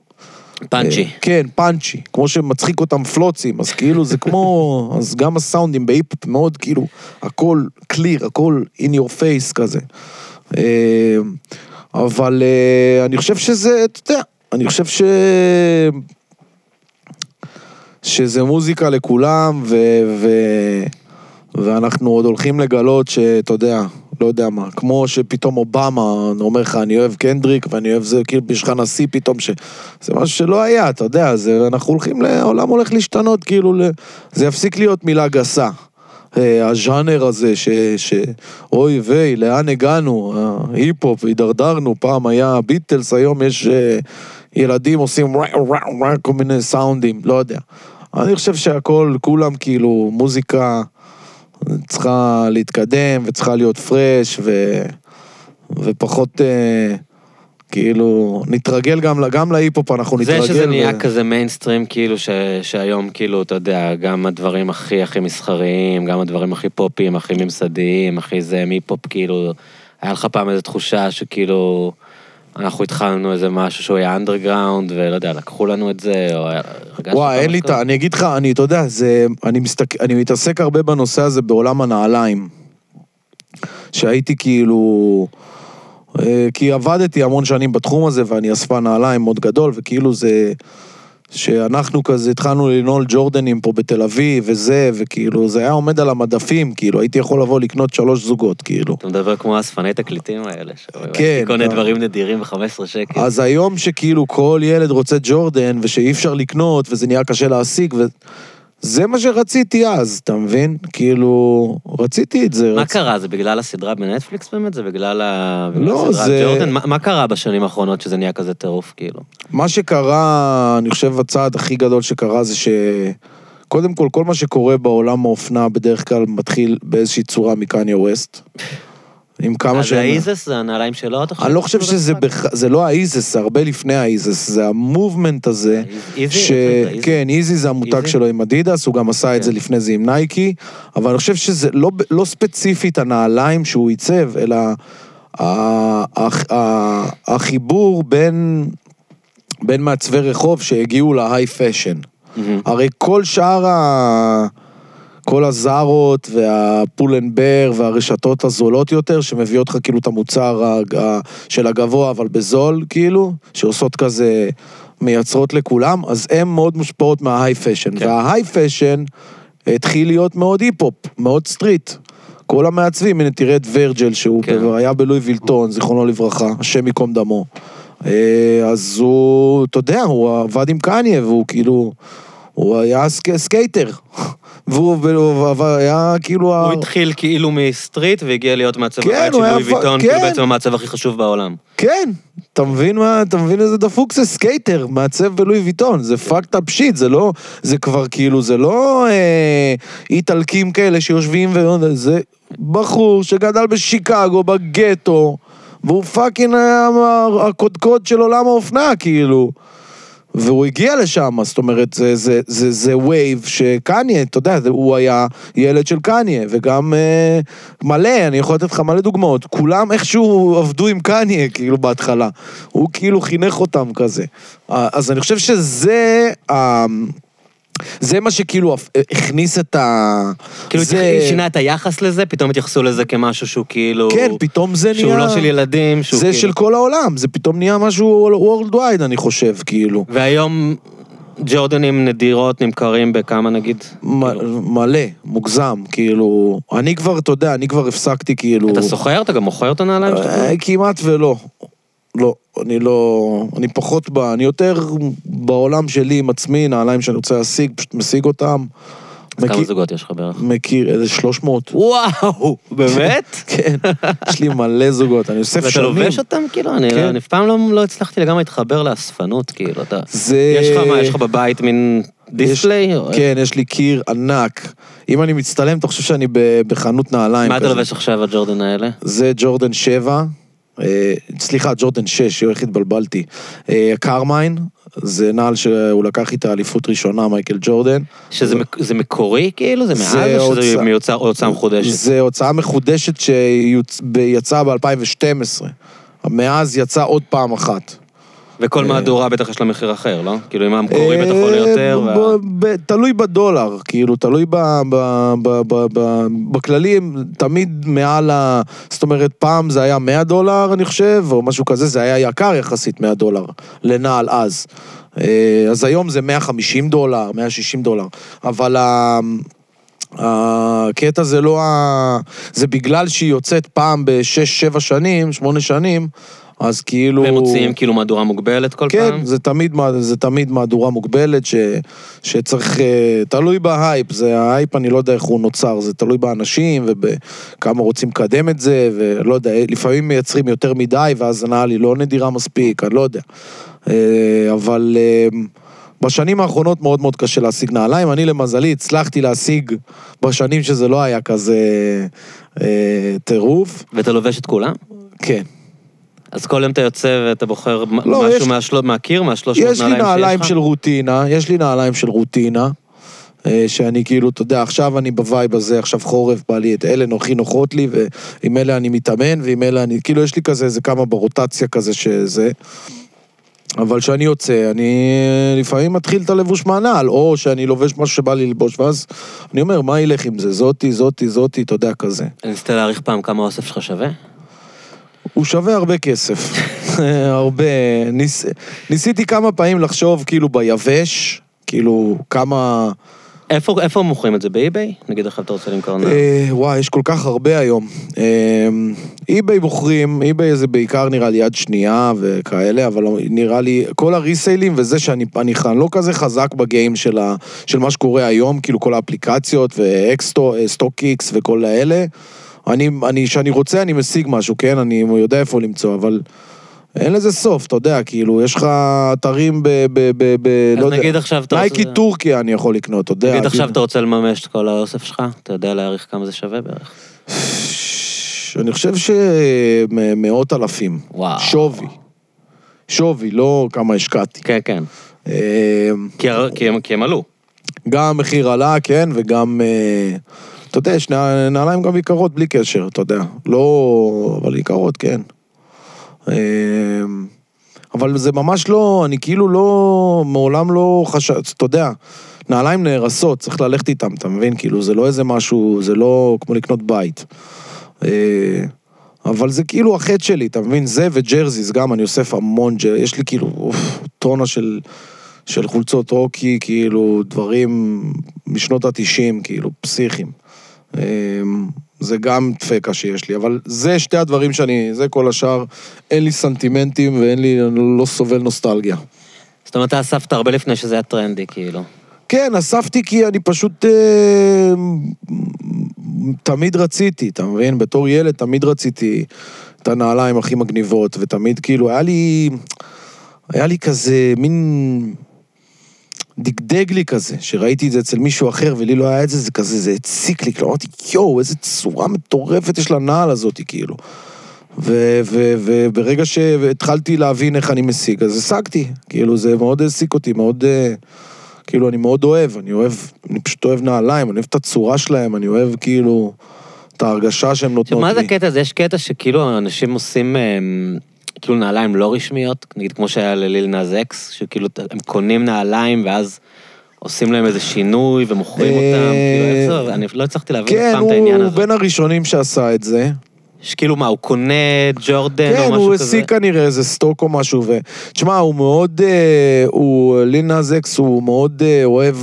פאנצ'י. כן, פאנצ'י, כמו שמצחיק אותם פלוצים, אז כאילו זה כמו, אז גם הסאונדים בהיפ-הופ מאוד כאילו, הכל clear, הכל in your face כזה. אבל אני חושב שזה, אתה יודע, אני חושב ש... שזה מוזיקה לכולם, ו- ו- ואנחנו עוד הולכים לגלות שאתה יודע, לא יודע מה, כמו שפתאום אובמה אומר לך, אני אוהב קנדריק, ואני אוהב זה, כאילו בשך נשיא פתאום ש... זה משהו שלא היה, אתה יודע, זה, אנחנו הולכים, העולם הולך להשתנות, כאילו, זה יפסיק להיות מילה גסה. הז'אנר הזה, ש... ש... אוי ואי, לאן הגענו, היפ-הופ, הידרדרנו, פעם היה ביטלס, היום יש ילדים עושים כל מיני סאונדים, לא יודע. אני חושב שהכל, כולם כאילו, מוזיקה צריכה להתקדם, וצריכה להיות פרש, ו... ופחות, אה, כאילו, נתרגל גם, גם להיפופ, אנחנו נתרגל. זה שזה נהיה ו... כזה מיינסטרים, כאילו, ש... שהיום, כאילו, אתה יודע, גם הדברים הכי, הכי מסחריים, גם הדברים הכי פופיים, הכי ממסדיים, הכי זה, מיפופ, כאילו, היה לך פעם איזו תחושה שכאילו... אנחנו התחלנו איזה משהו שהוא היה אנדרגראונד, ולא יודע, לקחו לנו את זה, או... וואי, אין לי את זה, אני אגיד לך, אני, אתה יודע, זה, אני, מסתק, אני מתעסק הרבה בנושא הזה בעולם הנעליים, שהייתי כאילו, כי עבדתי המון שנים בתחום הזה, ואני אספה נעליים מאוד גדול, וכאילו זה, שאנחנו כזה התחלנו לנעול ג'ורדנים פה בתל אביב, וזה, וכאילו, זה היה עומד על המדפים, כאילו, הייתי יכול לבוא לקנות שלוש זוגות, כאילו. אתה מדבר כמו הספני תקליטים האלה, כן. קונה דברים נדירים ב-חמש עשרה שקל. אז היום שכאילו כל ילד רוצה ג'ורדן, ושאי אפשר לקנות, וזה נהיה קשה להשיג, ו... זה מה שרציתי אז, אתה מבין? כאילו, רציתי את זה. מה רצ... קרה? זה בגלל הסדרה בנטפליקס באמת? זה בגלל, ה... בגלל לא, הסדרה זה... ג'ורדן? מה, מה קרה בשנים האחרונות שזה נהיה כזה טירוף, כאילו? מה שקרה, אני חושב, הצעד הכי גדול שקרה זה ש... קודם כל, כל מה שקורה בעולם האופנה בדרך כלל מתחיל באיזושהי צורה מקניה ווסט. עם כמה ש... אז האיזס זה הנעליים שלו? אני לא חושב שזה... זה לא האיזס, זה הרבה לפני האיזס, זה המובמנט הזה. איזי? כן, איזי זה המותג שלו עם אדידס, הוא גם עשה את זה לפני זה עם נייקי, אבל אני חושב שזה לא ספציפית הנעליים שהוא ייצב, אלא החיבור בין בין מעצבי רחוב שהגיעו להיי פשן. הרי כל שאר ה... כל הזרות והפולנבר והרשתות הזולות יותר, שמביאות לך כאילו את המוצר הג... של הגבוה, אבל בזול כאילו, שעושות כזה, מייצרות לכולם, אז הן מאוד מושפעות מההיי פשן. כן. וההיי פשן התחיל להיות מאוד היפופ, מאוד סטריט. כל המעצבים, הנה תראה את וירג'ל, שהוא כן. היה בלוי וילטון, זיכרונו לברכה, השם מקום דמו. אז הוא, אתה יודע, הוא עבד עם קניה, והוא כאילו, הוא היה סק... סקייטר. והוא היה כאילו... הוא התחיל כאילו מסטריט והגיע להיות מעצב הראשי של לואי ויטון, כאילו בעצם המעצב הכי חשוב בעולם. כן, אתה מבין מה, אתה מבין איזה דפוק זה סקייטר, מעצב בלואי ויטון, זה פאקט אפשיט, זה לא, זה כבר כאילו, זה לא איטלקים כאלה שיושבים ו... זה בחור שגדל בשיקגו, בגטו, והוא פאקינג הקודקוד של עולם האופנה, כאילו. והוא הגיע לשם, זאת אומרת, זה, זה, זה, זה וייב שקניה, אתה יודע, הוא היה ילד של קניה, וגם אה, מלא, אני יכול לתת לך מלא דוגמאות, כולם איכשהו עבדו עם קניה, כאילו בהתחלה, הוא כאילו חינך אותם כזה, אז אני חושב שזה... אה, זה מה שכאילו הכניס את ה... כאילו זה... שינה את היחס לזה, פתאום התייחסו לזה כמשהו שהוא כאילו... כן, פתאום זה שהוא נהיה... שהוא לא של ילדים, שהוא זה כאילו... זה של כל העולם, זה פתאום נהיה משהו world wide, אני חושב, כאילו. והיום ג'ורדנים נדירות נמכרים בכמה, נגיד? מ- כאילו... מלא, מוגזם, כאילו... אני כבר, אתה יודע, אני כבר הפסקתי, כאילו... אתה סוחר? אתה גם מוכר את הנעליים? אה, כמעט ולא. לא, אני לא, אני פחות בה, אני יותר בעולם שלי עם עצמי, נעליים שאני רוצה להשיג, פשוט משיג אותם. כמה זוגות יש לך בערך? מכיר, איזה שלוש מאות. וואו, באמת? כן, יש לי מלא זוגות, אני יוסף שנים. ואתה לובש אותם, כאילו, אני פעם לא הצלחתי לגמרי להתחבר לאספנות, כאילו, אתה... יש לך מה, יש לך בבית מין... דיספליי? כן, יש לי קיר ענק. אם אני מצטלם, אתה חושב שאני בחנות נעליים. מה אתה לובש עכשיו, הג'ורדן האלה? זה ג'ורדן שבע. סליחה, ג'ורדן שש, איך התבלבלתי. קרמיין, זה נעל שהוא לקח איתה אליפות ראשונה, מייקל ג'ורדן. שזה מקורי כאילו? זה מעל או שזה מיוצר הוצאה מחודשת? זה הוצאה מחודשת שיצאה ב-אלפיים ושתים עשרה. מאז יצאה עוד פעם אחת. וכל מהדורה בטח יש לה מחיר אחר, לא? כאילו אם המקורי בטח עולה יותר. תלוי בדולר, כאילו, תלוי בכללים, תמיד מעל ה... זאת אומרת, פעם זה היה מאה דולר, אני חושב, או משהו כזה, זה היה יקר יחסית מאה דולר, לנעל אז. אז היום זה מאה וחמישים דולר, מאה ושישים דולר, אבל הקטע זה לא ה... זה בגלל שהיא יוצאת פעם ב-שש שבע שנים, שמונה שנים, אז כאילו... והם מוציאים כאילו מהדורה מוגבלת כל כן, פעם? כן, זה תמיד, זה תמיד מהדורה מוגבלת ש, שצריך... תלוי בהייפ, זה ההייפ, אני לא יודע איך הוא נוצר, זה תלוי באנשים וכמה רוצים קדם את זה, ולא יודע, לפעמים מייצרים יותר מדי, ואז הנהל היא לא נדירה מספיק, אני לא יודע. אבל... בשנים האחרונות מאוד מאוד קשה להשיג נעליים, אני למזלי הצלחתי להשיג בשנים שזה לא היה כזה אה, טירוף. ואתה לובש את כולה? כן. אז כל יום אתה יוצא ואתה בוחר לא, משהו יש... מהשל... מהקיר, מהשלוש מאות נעליים שיש לך? יש לי נעליים של רוטינה, יש לי נעליים של רוטינה, אה, שאני כאילו, אתה יודע, עכשיו אני בווייב הזה, עכשיו חורף בא לי את אלה נוחי נוחות לי, ועם אלה אני מתאמן, ועם אלה אני, כאילו יש לי כזה איזה כמה ברוטציה כזה שזה... אבל שאני יוצא, אני לפעמים מתחיל את הלבוש מהנעל, או שאני לובש משהו שבא לי לבוש, ואז אני אומר, מה ילך עם זה? זאתי, זאתי, זאתי, אתה יודע כזה. אני נסתה להעריך פעם כמה אוסף שלך שווה? הוא שווה הרבה כסף. הרבה. ניס... ניסיתי כמה פעמים לחשוב, כאילו, ביבש, כאילו, כמה... איפה, איפה מוכרים את זה? באי-ביי? נגיד לך, אתה רוצה למכור נעל? אה, וואי, יש כל כך הרבה היום. אה, אי-ביי מוכרים, אי-ביי זה בעיקר נראה לי יד שנייה וכאלה, אבל נראה לי, כל הריסיילים וזה שאני אני לא כזה חזק בגיים של, ה, של מה שקורה היום, כאילו כל האפליקציות וסטוקיקס וכל האלה, אני, אני, שאני רוצה, אני משיג משהו, כן? אני יודע איפה למצוא, אבל... אין לזה סוף, אתה יודע, כאילו, יש לך אתרים ב... ב, ב, ב אז לא נגיד יודע, עכשיו אתה רוצה... נייקי טורקיה אני יכול לקנות, אתה יודע. נגיד עכשיו אתה רוצה לממש את כל האוסף שלך, אתה יודע להעריך כמה זה שווה בערך. אני חושב שמאות אלפים. וואו. שווי. שווי, לא כמה השקעתי. כן, כן. כי הם עלו. גם מחיר עלה, כן, וגם... אתה יודע, יש נעליים גם יקרות בלי קשר, אתה יודע. לא... אבל יקרות, כן. אבל זה ממש לא, אני כאילו לא, מעולם לא חשב, אתה יודע, נעליים נהרסות, צריך ללכת איתם, אתה מבין? כאילו זה לא איזה משהו, זה לא כמו לקנות בית. אבל זה כאילו החטא שלי, אתה מבין? זה וג'רזיס גם, אני אוסף המון ג'רזיס, יש לי כאילו טונה של, של חולצות רוקי, כאילו דברים משנות ה-תשעים, כאילו פסיכים. זה גם דפקה שיש לי, אבל זה שתי הדברים שאני, זה כל השאר, אין לי סנטימנטים ואין לי, לא סובל נוסטלגיה. זאת אומרת, אתה אספת הרבה לפני שזה היה טרנדי, כאילו. כן, אספתי כי אני פשוט אה, תמיד רציתי, אתה מבין? בתור ילד תמיד רציתי את הנעליים הכי מגניבות, ותמיד כאילו, היה לי, היה לי כזה מין... דגדג לי כזה, שראיתי את זה אצל מישהו אחר, ולי לא היה את זה, זה כזה, זה הציק לי, כאילו, אמרתי, יואו, איזה צורה מטורפת יש לנעל הזאת, כאילו. וברגע שהתחלתי להבין איך אני משיג, אז הסגתי, כאילו, זה מאוד הסיק אותי, מאוד, כאילו, אני מאוד אוהב, אני אוהב, אני פשוט אוהב נעליים, אני אוהב את הצורה שלהם, אני אוהב, כאילו, את ההרגשה שהם נותנות לי. מה זה הקטע הזה? יש קטע שכאילו, אנשים עושים... כאילו נעליים לא רשמיות, נגיד כמו שהיה לליל נזקס, שכאילו הם קונים נעליים ואז עושים להם איזה שינוי ומוכרים אותם, כאילו איזה, אני לא הצלחתי להבין את פעם את העניין הזה. כן, הוא בין הראשונים שעשה את זה. שכאילו מה, הוא קונה ג'ורדן או משהו כזה? כן, הוא השיג כנראה איזה סטוק או משהו, ותשמע, הוא מאוד, ליל נזקס הוא מאוד אוהב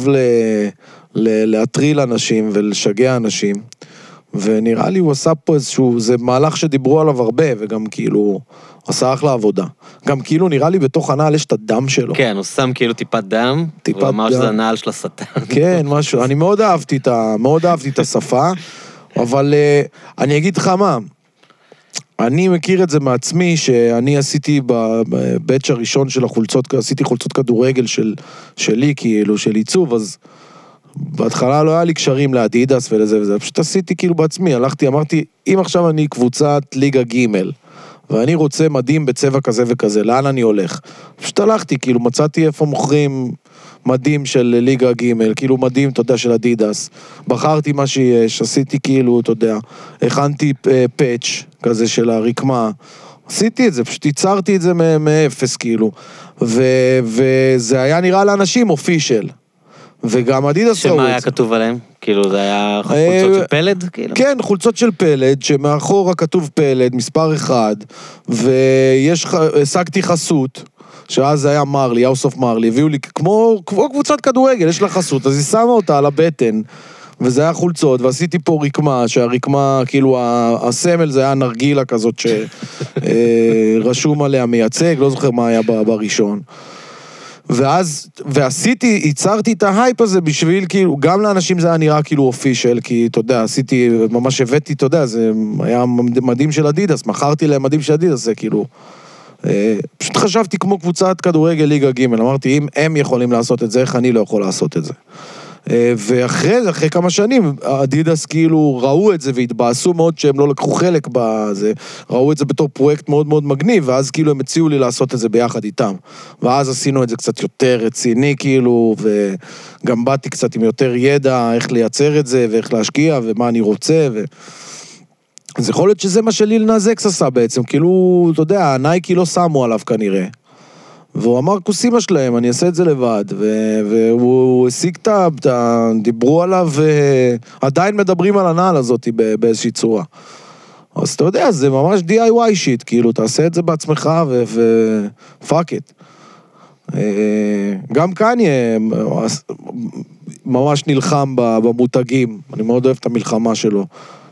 להטריל אנשים ולשגע אנשים, ונראה לי הוא עשה פה איזשהו, זה מהלך שדיברו עליו הרבה, וגם כאילו... עשה אחלה עבודה. גם כאילו נראה לי בתוך הנעל יש את הדם שלו. כן, הוא שם כאילו טיפת דם, טיפת הוא אמר דם. שזה הנעל של השטן. כן, משהו. אני מאוד אהבתי את, ה... מאוד אהבתי את השפה, אבל uh, אני אגיד לך מה, אני מכיר את זה מעצמי, שאני עשיתי בבטש הראשון של החולצות, עשיתי חולצות כדורגל של, שלי, כאילו, של עיצוב, אז בהתחלה לא היה לי קשרים לאדידס ולזה וזה, פשוט עשיתי כאילו בעצמי, הלכתי, אמרתי, אם עכשיו אני קבוצת ליגה גימל, ואני רוצה מדים בצבע כזה וכזה, לאן אני הולך? פשוט הלכתי, כאילו, מצאתי איפה מוכרים מדים של ליגה ג', כאילו מדים, אתה יודע, של אדידס. בחרתי מה שיש, עשיתי כאילו, אתה יודע, הכנתי פאץ' כזה של הרקמה, עשיתי את זה, פשוט ייצרתי את זה מאפס, כאילו. וזה היה נראה לאנשים אופישל. וגם אדידס ראו את זה. שמה היה כתוב עליהם? כאילו זה היה חולצות של פלד? כן, חולצות של פלד, שמאחורה כתוב פלד, מספר אחד, והשגתי חסות, שאז היה מרלי, יאוסוף מרלי, הביאו לי כמו קבוצת כדורגל, יש לה חסות, אז היא שמה אותה על הבטן, וזה היה חולצות, ועשיתי פה רקמה, שהרקמה, כאילו, הסמל זה היה נרגילה כזאת שרשום עליה מייצג, לא זוכר מה היה בראשון. ואז, ועשיתי, ייצרתי את ההייפ הזה בשביל, כאילו, גם לאנשים זה היה נראה כאילו אופישל, כי, אתה יודע, עשיתי, ממש הבאתי, אתה יודע, זה היה מדהים של אדידס, מכרתי להם מדהים של אדידס, זה כאילו... פשוט חשבתי כמו קבוצת כדורגל ליגה ג', אמרתי, אם הם יכולים לעשות את זה, איך אני לא יכול לעשות את זה. ואחרי, אחרי כמה שנים, אדידס כאילו ראו את זה והתבאסו מאוד שהם לא לקחו חלק בזה, ראו את זה בתור פרויקט מאוד מאוד מגניב, ואז כאילו הם הציעו לי לעשות את זה ביחד איתם. ואז עשינו את זה קצת יותר רציני כאילו, וגם באתי קצת עם יותר ידע איך לייצר את זה, ואיך להשקיע, ומה אני רוצה, ו... אז יכול להיות שזה מה שליל נזקס עשה בעצם, כאילו, אתה יודע, נייקי לא שמו עליו כנראה. והוא אמר, כוסימה שלהם, אני אעשה את זה לבד, והוא השיג את ה... דיברו עליו, עדיין מדברים על הנעל הזאת באיזושהי צורה. אז אתה יודע, זה ממש די איי וואי שיט, כאילו, תעשה את זה בעצמך ופאק את. גם כאן יהיה... ממש נלחם במותגים, אני מאוד אוהב את המלחמה שלו.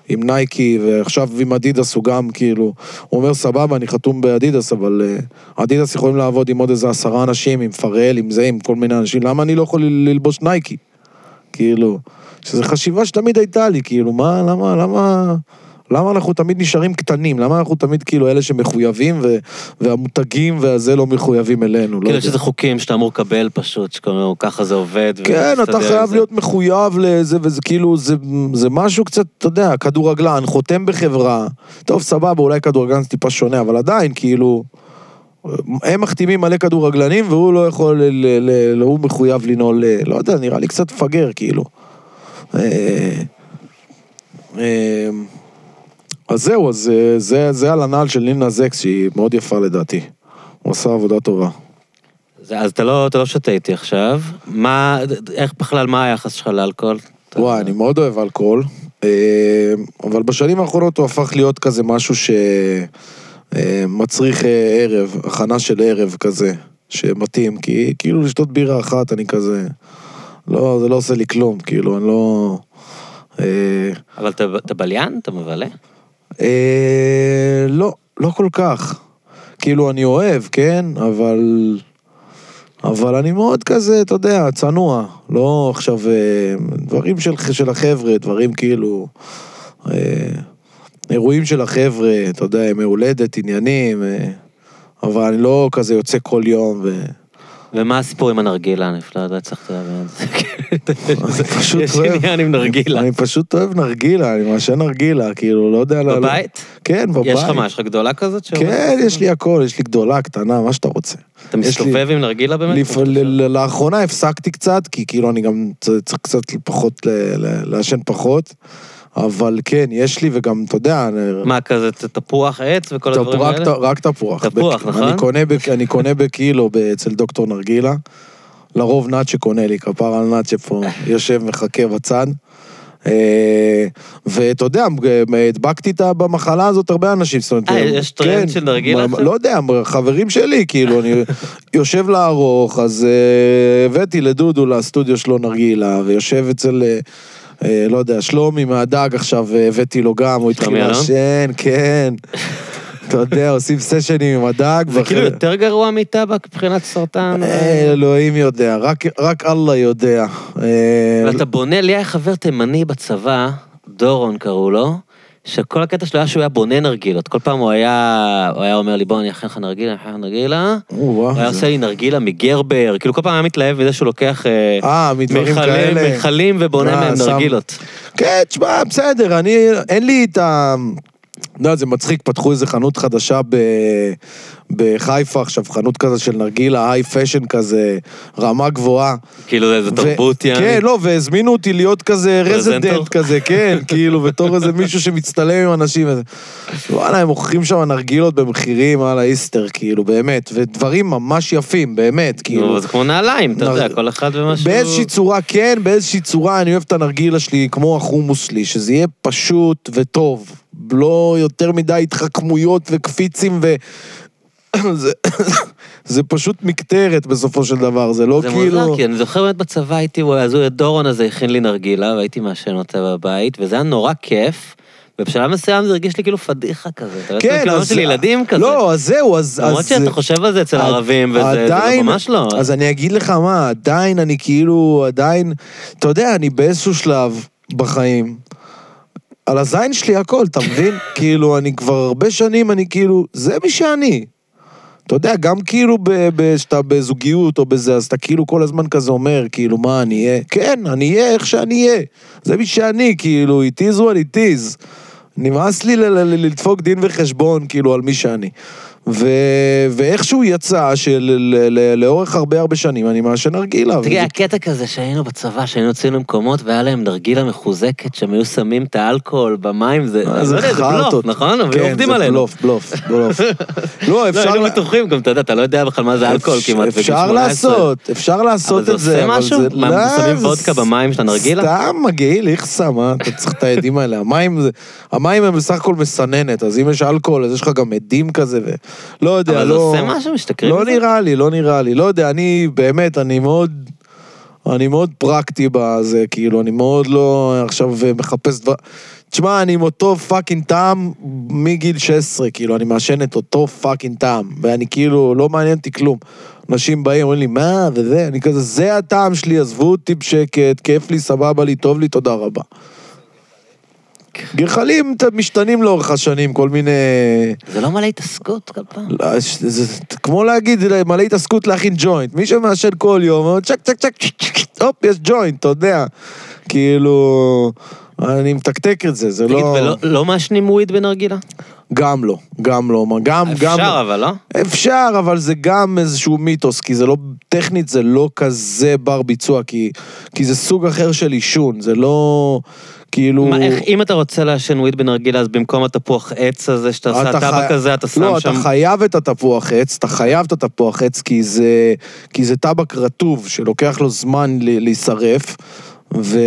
עם נייקי, ועכשיו עם אדידס הוא גם כאילו, הוא אומר סבבה, אני חתום באדידס, אבל uh, אדידס יכולים לעבוד עם עוד איזה עשרה אנשים, עם פרל, עם זה, עם כל מיני אנשים, למה אני לא יכול ללבוש נייקי? כאילו, שזו חשיבה שתמיד הייתה לי, כאילו, מה, למה, למה, למה אנחנו תמיד נשארים קטנים, למה אנחנו תמיד כאילו אלה שמחויבים, ו- והמותגים והזה לא מחויבים אלינו. כאילו לא שזה חוקים שאתה אמור לקבל פשוט, שכאילו ככה זה עובד. כן, אתה חייב זה. להיות מחויב לזה, וזה כאילו, זה, זה משהו קצת, אתה יודע, כדורגלן, חותם בחברה, טוב, סבבה, אולי כדורגלן זה טיפה שונה, אבל עדיין, כאילו, הם מחתימים מלא כדורגלנים, והוא לא יכול, ל- ל- ל- ל- הוא מחויב לנעול, ל- לא יודע, נראה לי קצת פגר, כאילו. אה... אה... אז זהו, אז זה, זה, זה על הנעל של לינה זקס, שהיא מאוד יפה לדעתי. הוא עשה עבודה טובה. אז אתה לא, אתה לא שותה איתי עכשיו. מה, איך בכלל, מה היחס שלך לאלכוהול? וואי, אתה... אני מאוד אוהב אלכוהול, אבל בשנים האחרונות הוא הפך להיות כזה משהו שמצריך ערב, הכנה של ערב כזה, שמתאים, כי כאילו לשתות בירה אחת, אני כזה, לא, זה לא עושה לי כלום, כאילו, אני לא... אבל אתה, אתה בליין? אתה מבלה? לא, לא כל כך. כאילו אני אוהב, כן, אבל... אבל אני מאוד כזה, אתה יודע, צנוע. לא עכשיו, דברים של החבר'ה, דברים כאילו... אירועים של החבר'ה, אתה יודע, מהולדת, עניינים, אבל אני לא כזה יוצא כל יום ו... ומה הסיפור עם הנרגילה? אני פשוט לא הצלחת להבין את זה. יש עניין עם נרגילה. אני פשוט אוהב נרגילה, אני מעשן נרגילה, כאילו, לא יודע... בבית? כן, בבית. יש לך מה, יש לך גדולה כזאת? כן, יש לי הכל, יש לי גדולה, קטנה, מה שאתה רוצה. אתה מסתובב עם נרגילה באמת? לאחרונה הפסקתי קצת, כי כאילו אני גם צריך קצת פחות, לעשן פחות. אבל כן, יש לי, וגם, אתה יודע... מה, כזה תפוח עץ וכל הדברים האלה? רק תפוח. תפוח, נכון? אני קונה בקילו אצל דוקטור נרגילה, לרוב נאט שקונה לי, כפר על נאט שפה יושב מחכה בצד, ואתה יודע, הדבקתי את במחלה הזאת הרבה אנשים. יש טרנד של נרגילה? לא יודע, חברים שלי, כאילו, אני יושב לארוך, אז הבאתי לדודו לסטודיו שלו נרגילה, ויושב אצל... לא יודע, שלומי מהדג עכשיו הבאתי לו גם, הוא התחיל לשן, כן. אתה יודע, עושים סשנים עם הדג. זה כאילו יותר גרוע מטבק מבחינת סרטן. אלוהים יודע, רק אללה יודע. ואתה בונה, לי היה חבר תימני בצבא, דורון קראו לו, שכל הקטע שלו היה שהוא היה בונה נרגילות. כל פעם הוא היה, הוא היה אומר לי, בוא, אני אכן לך נרגילה, אני אכן לך נרגילה. הוא היה עושה לי נרגילה מגרבר. כאילו, כל פעם היה מתלהב בזה שהוא לוקח מחלים ובונה מהם נרגילות. כן, תשמע, בסדר, אני, אין לי את ה... לא, זה מצחיק, פתחו איזו חנות חדשה בחיפה, עכשיו חנות כזה של נרגילה, היי פשן כזה, רמה גבוהה. כאילו זה תרבות, יעני. כן, לא, והזמינו אותי להיות כזה רזידנט כזה, כן, כאילו, בתור איזה מישהו שמצטלם עם אנשים. וואלה, הם מוכרים שם נרגילות במחירים על האיסטר, כאילו, באמת, ודברים ממש יפים, באמת, כאילו. זה כמו נעליים, אתה יודע, כל אחד ומשהו. באיזושהי צורה, כן, באיזושהי צורה, אני אוהב את הנרגילה שלי, כמו החומוס שלי, שזה יהיה פשוט וטוב. לא יותר מדי התחכמויות וקפיצים ו... זה פשוט מקטרת בסופו של דבר, זה לא זה כאילו... מוזר, כי אני זוכר באמת בצבא הייתי, אז הוא הדורון הזה הכין לי נרגילה, והייתי מאשן אותה בבית, וזה היה נורא כיף, ובשלב מסוים זה הרגיש לי כאילו פדיחה כזה. כן, אז... כלומר של ילדים כזה. לא, אז זהו, אז... למרות אז... שאתה חושב על זה אצל ערבים, וזה עדיין, זה ממש לא. אז אני אגיד לך מה, עדיין אני כאילו, עדיין... אתה יודע, אני באיזשהו שלב בחיים, על הזין שלי הכל, אתה מבין? כאילו, אני כבר הרבה שנים, אני כאילו, זה מי שאני. אתה יודע, גם כאילו שאתה בזוגיות או בזה, אז אתה כאילו כל הזמן כזה אומר, כאילו, מה, אני אהיה? כן, אני אהיה איך שאני אהיה. זה מי שאני, כאילו, it is what it is. נמאס לי לדפוק דין וחשבון, כאילו, על מי שאני. ואיכשהו יצא שלאורך הרבה הרבה שנים אני מאשר נרגילה. תגיד, הקטע כזה שהיינו בצבא, שהיינו יוצאים למקומות והיה להם נרגילה מחוזקת, שהם היו שמים את האלכוהול במים, זה בלוף, נכון? אבל עובדים עלינו. כן, זה בלוף, בלוף. לא, היינו מתוחים, גם אתה יודע, אתה לא יודע בכלל מה זה אלכוהול כמעט. אפשר לעשות, אפשר לעשות את זה. אבל זה עושה משהו? מה, שמים וודקה במים של הנרגילה? סתם מגעיל, איך שמה, אתה צריך את העדים האלה. המים הם בסך הכל מסננת, אז אם יש אלכוהול, אז יש לך גם עדים כזה ו... לא יודע, אבל לא... אבל זה עושה משהו, משתקרים? לא נראה לי, לא נראה לי. לא יודע, אני באמת, אני מאוד... אני מאוד פרקטי בזה, כאילו, אני מאוד לא... עכשיו מחפש דבר... תשמע, אני עם אותו פאקינג טעם מגיל שש עשרה, כאילו, אני מאשן את אותו פאקינג טעם, ואני כאילו, לא מעניין אותי כלום. אנשים באים, אומרים לי, מה, וזה? אני כזה, זה הטעם שלי, עזבו אותי בשקט, כיף לי, סבבה לי, טוב לי, תודה רבה. גחלים משתנים לאורך השנים, כל מיני... זה לא מלא התעסקות כל פעם. זה כמו להגיד, מלא התעסקות להכין ג'וינט. מי שמאשן כל יום, הוא צ'ק, צ'ק, צ'ק, הופ, יש ג'וינט, אתה יודע. כאילו, אני מתקתק את זה, זה לא... תגיד, ולא מאשנים וויד בנרגילה? גם לא, גם לא. אפשר, אבל לא? אפשר, אבל זה גם איזשהו מיתוס, כי זה לא... טכנית זה לא כזה בר ביצוע, כי זה סוג אחר של אישון, זה לא... כאילו... מה, איך, אם אתה רוצה להשן וויד בנרגילה, אז במקום התפוח עץ הזה, שאתה עושה הטבק הזה, אתה שם לא, שם... לא, אתה חייב את התפוח עץ, אתה חייב את התפוח עץ, כי זה, כי זה טבק רטוב, שלוקח לו זמן להישרף, ו...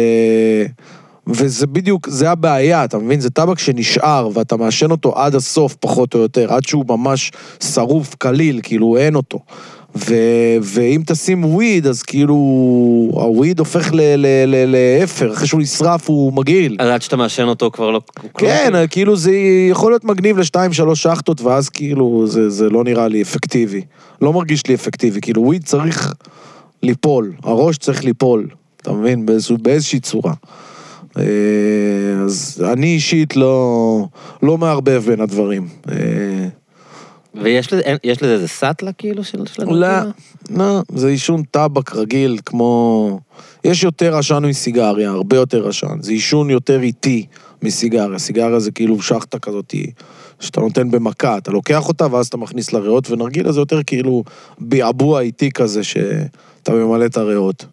וזה בדיוק, זה הבעיה, אתה מבין? זה טבק שנשאר, ואתה מאשן אותו עד הסוף, פחות או יותר, עד שהוא ממש שרוף, כליל, כאילו אין אותו. ו... ואם תשים וויד, אז כאילו, הוויד הופך לאפר, אחרי שהוא נשרף הוא מגעיל. אז עד שאתה מאשן אותו כבר לא... כן, כאילו זה יכול להיות מגניב לשתיים, שלוש שחטות, ואז כאילו זה, זה לא נראה לי אפקטיבי. לא מרגיש לי אפקטיבי, כאילו וויד צריך ליפול, הראש צריך ליפול, אתה מבין? באיזוש... באיזושהי צורה. אז אני אישית לא, לא מערבב בין הדברים. ויש לזה, יש לזה איזה סטלה כאילו של הדברים? לא, לא, זה אישון טבק רגיל כמו... יש יותר עשן מסיגריה, הרבה יותר עשן. זה אישון יותר איטי מסיגריה. סיגריה זה כאילו שחטה כזאת, שאתה נותן במכה, אתה לוקח אותה ואז אתה מכניס לריאות, ונרגילה זה יותר כאילו ביעבוע איטי כזה שאתה ממלא את הריאות.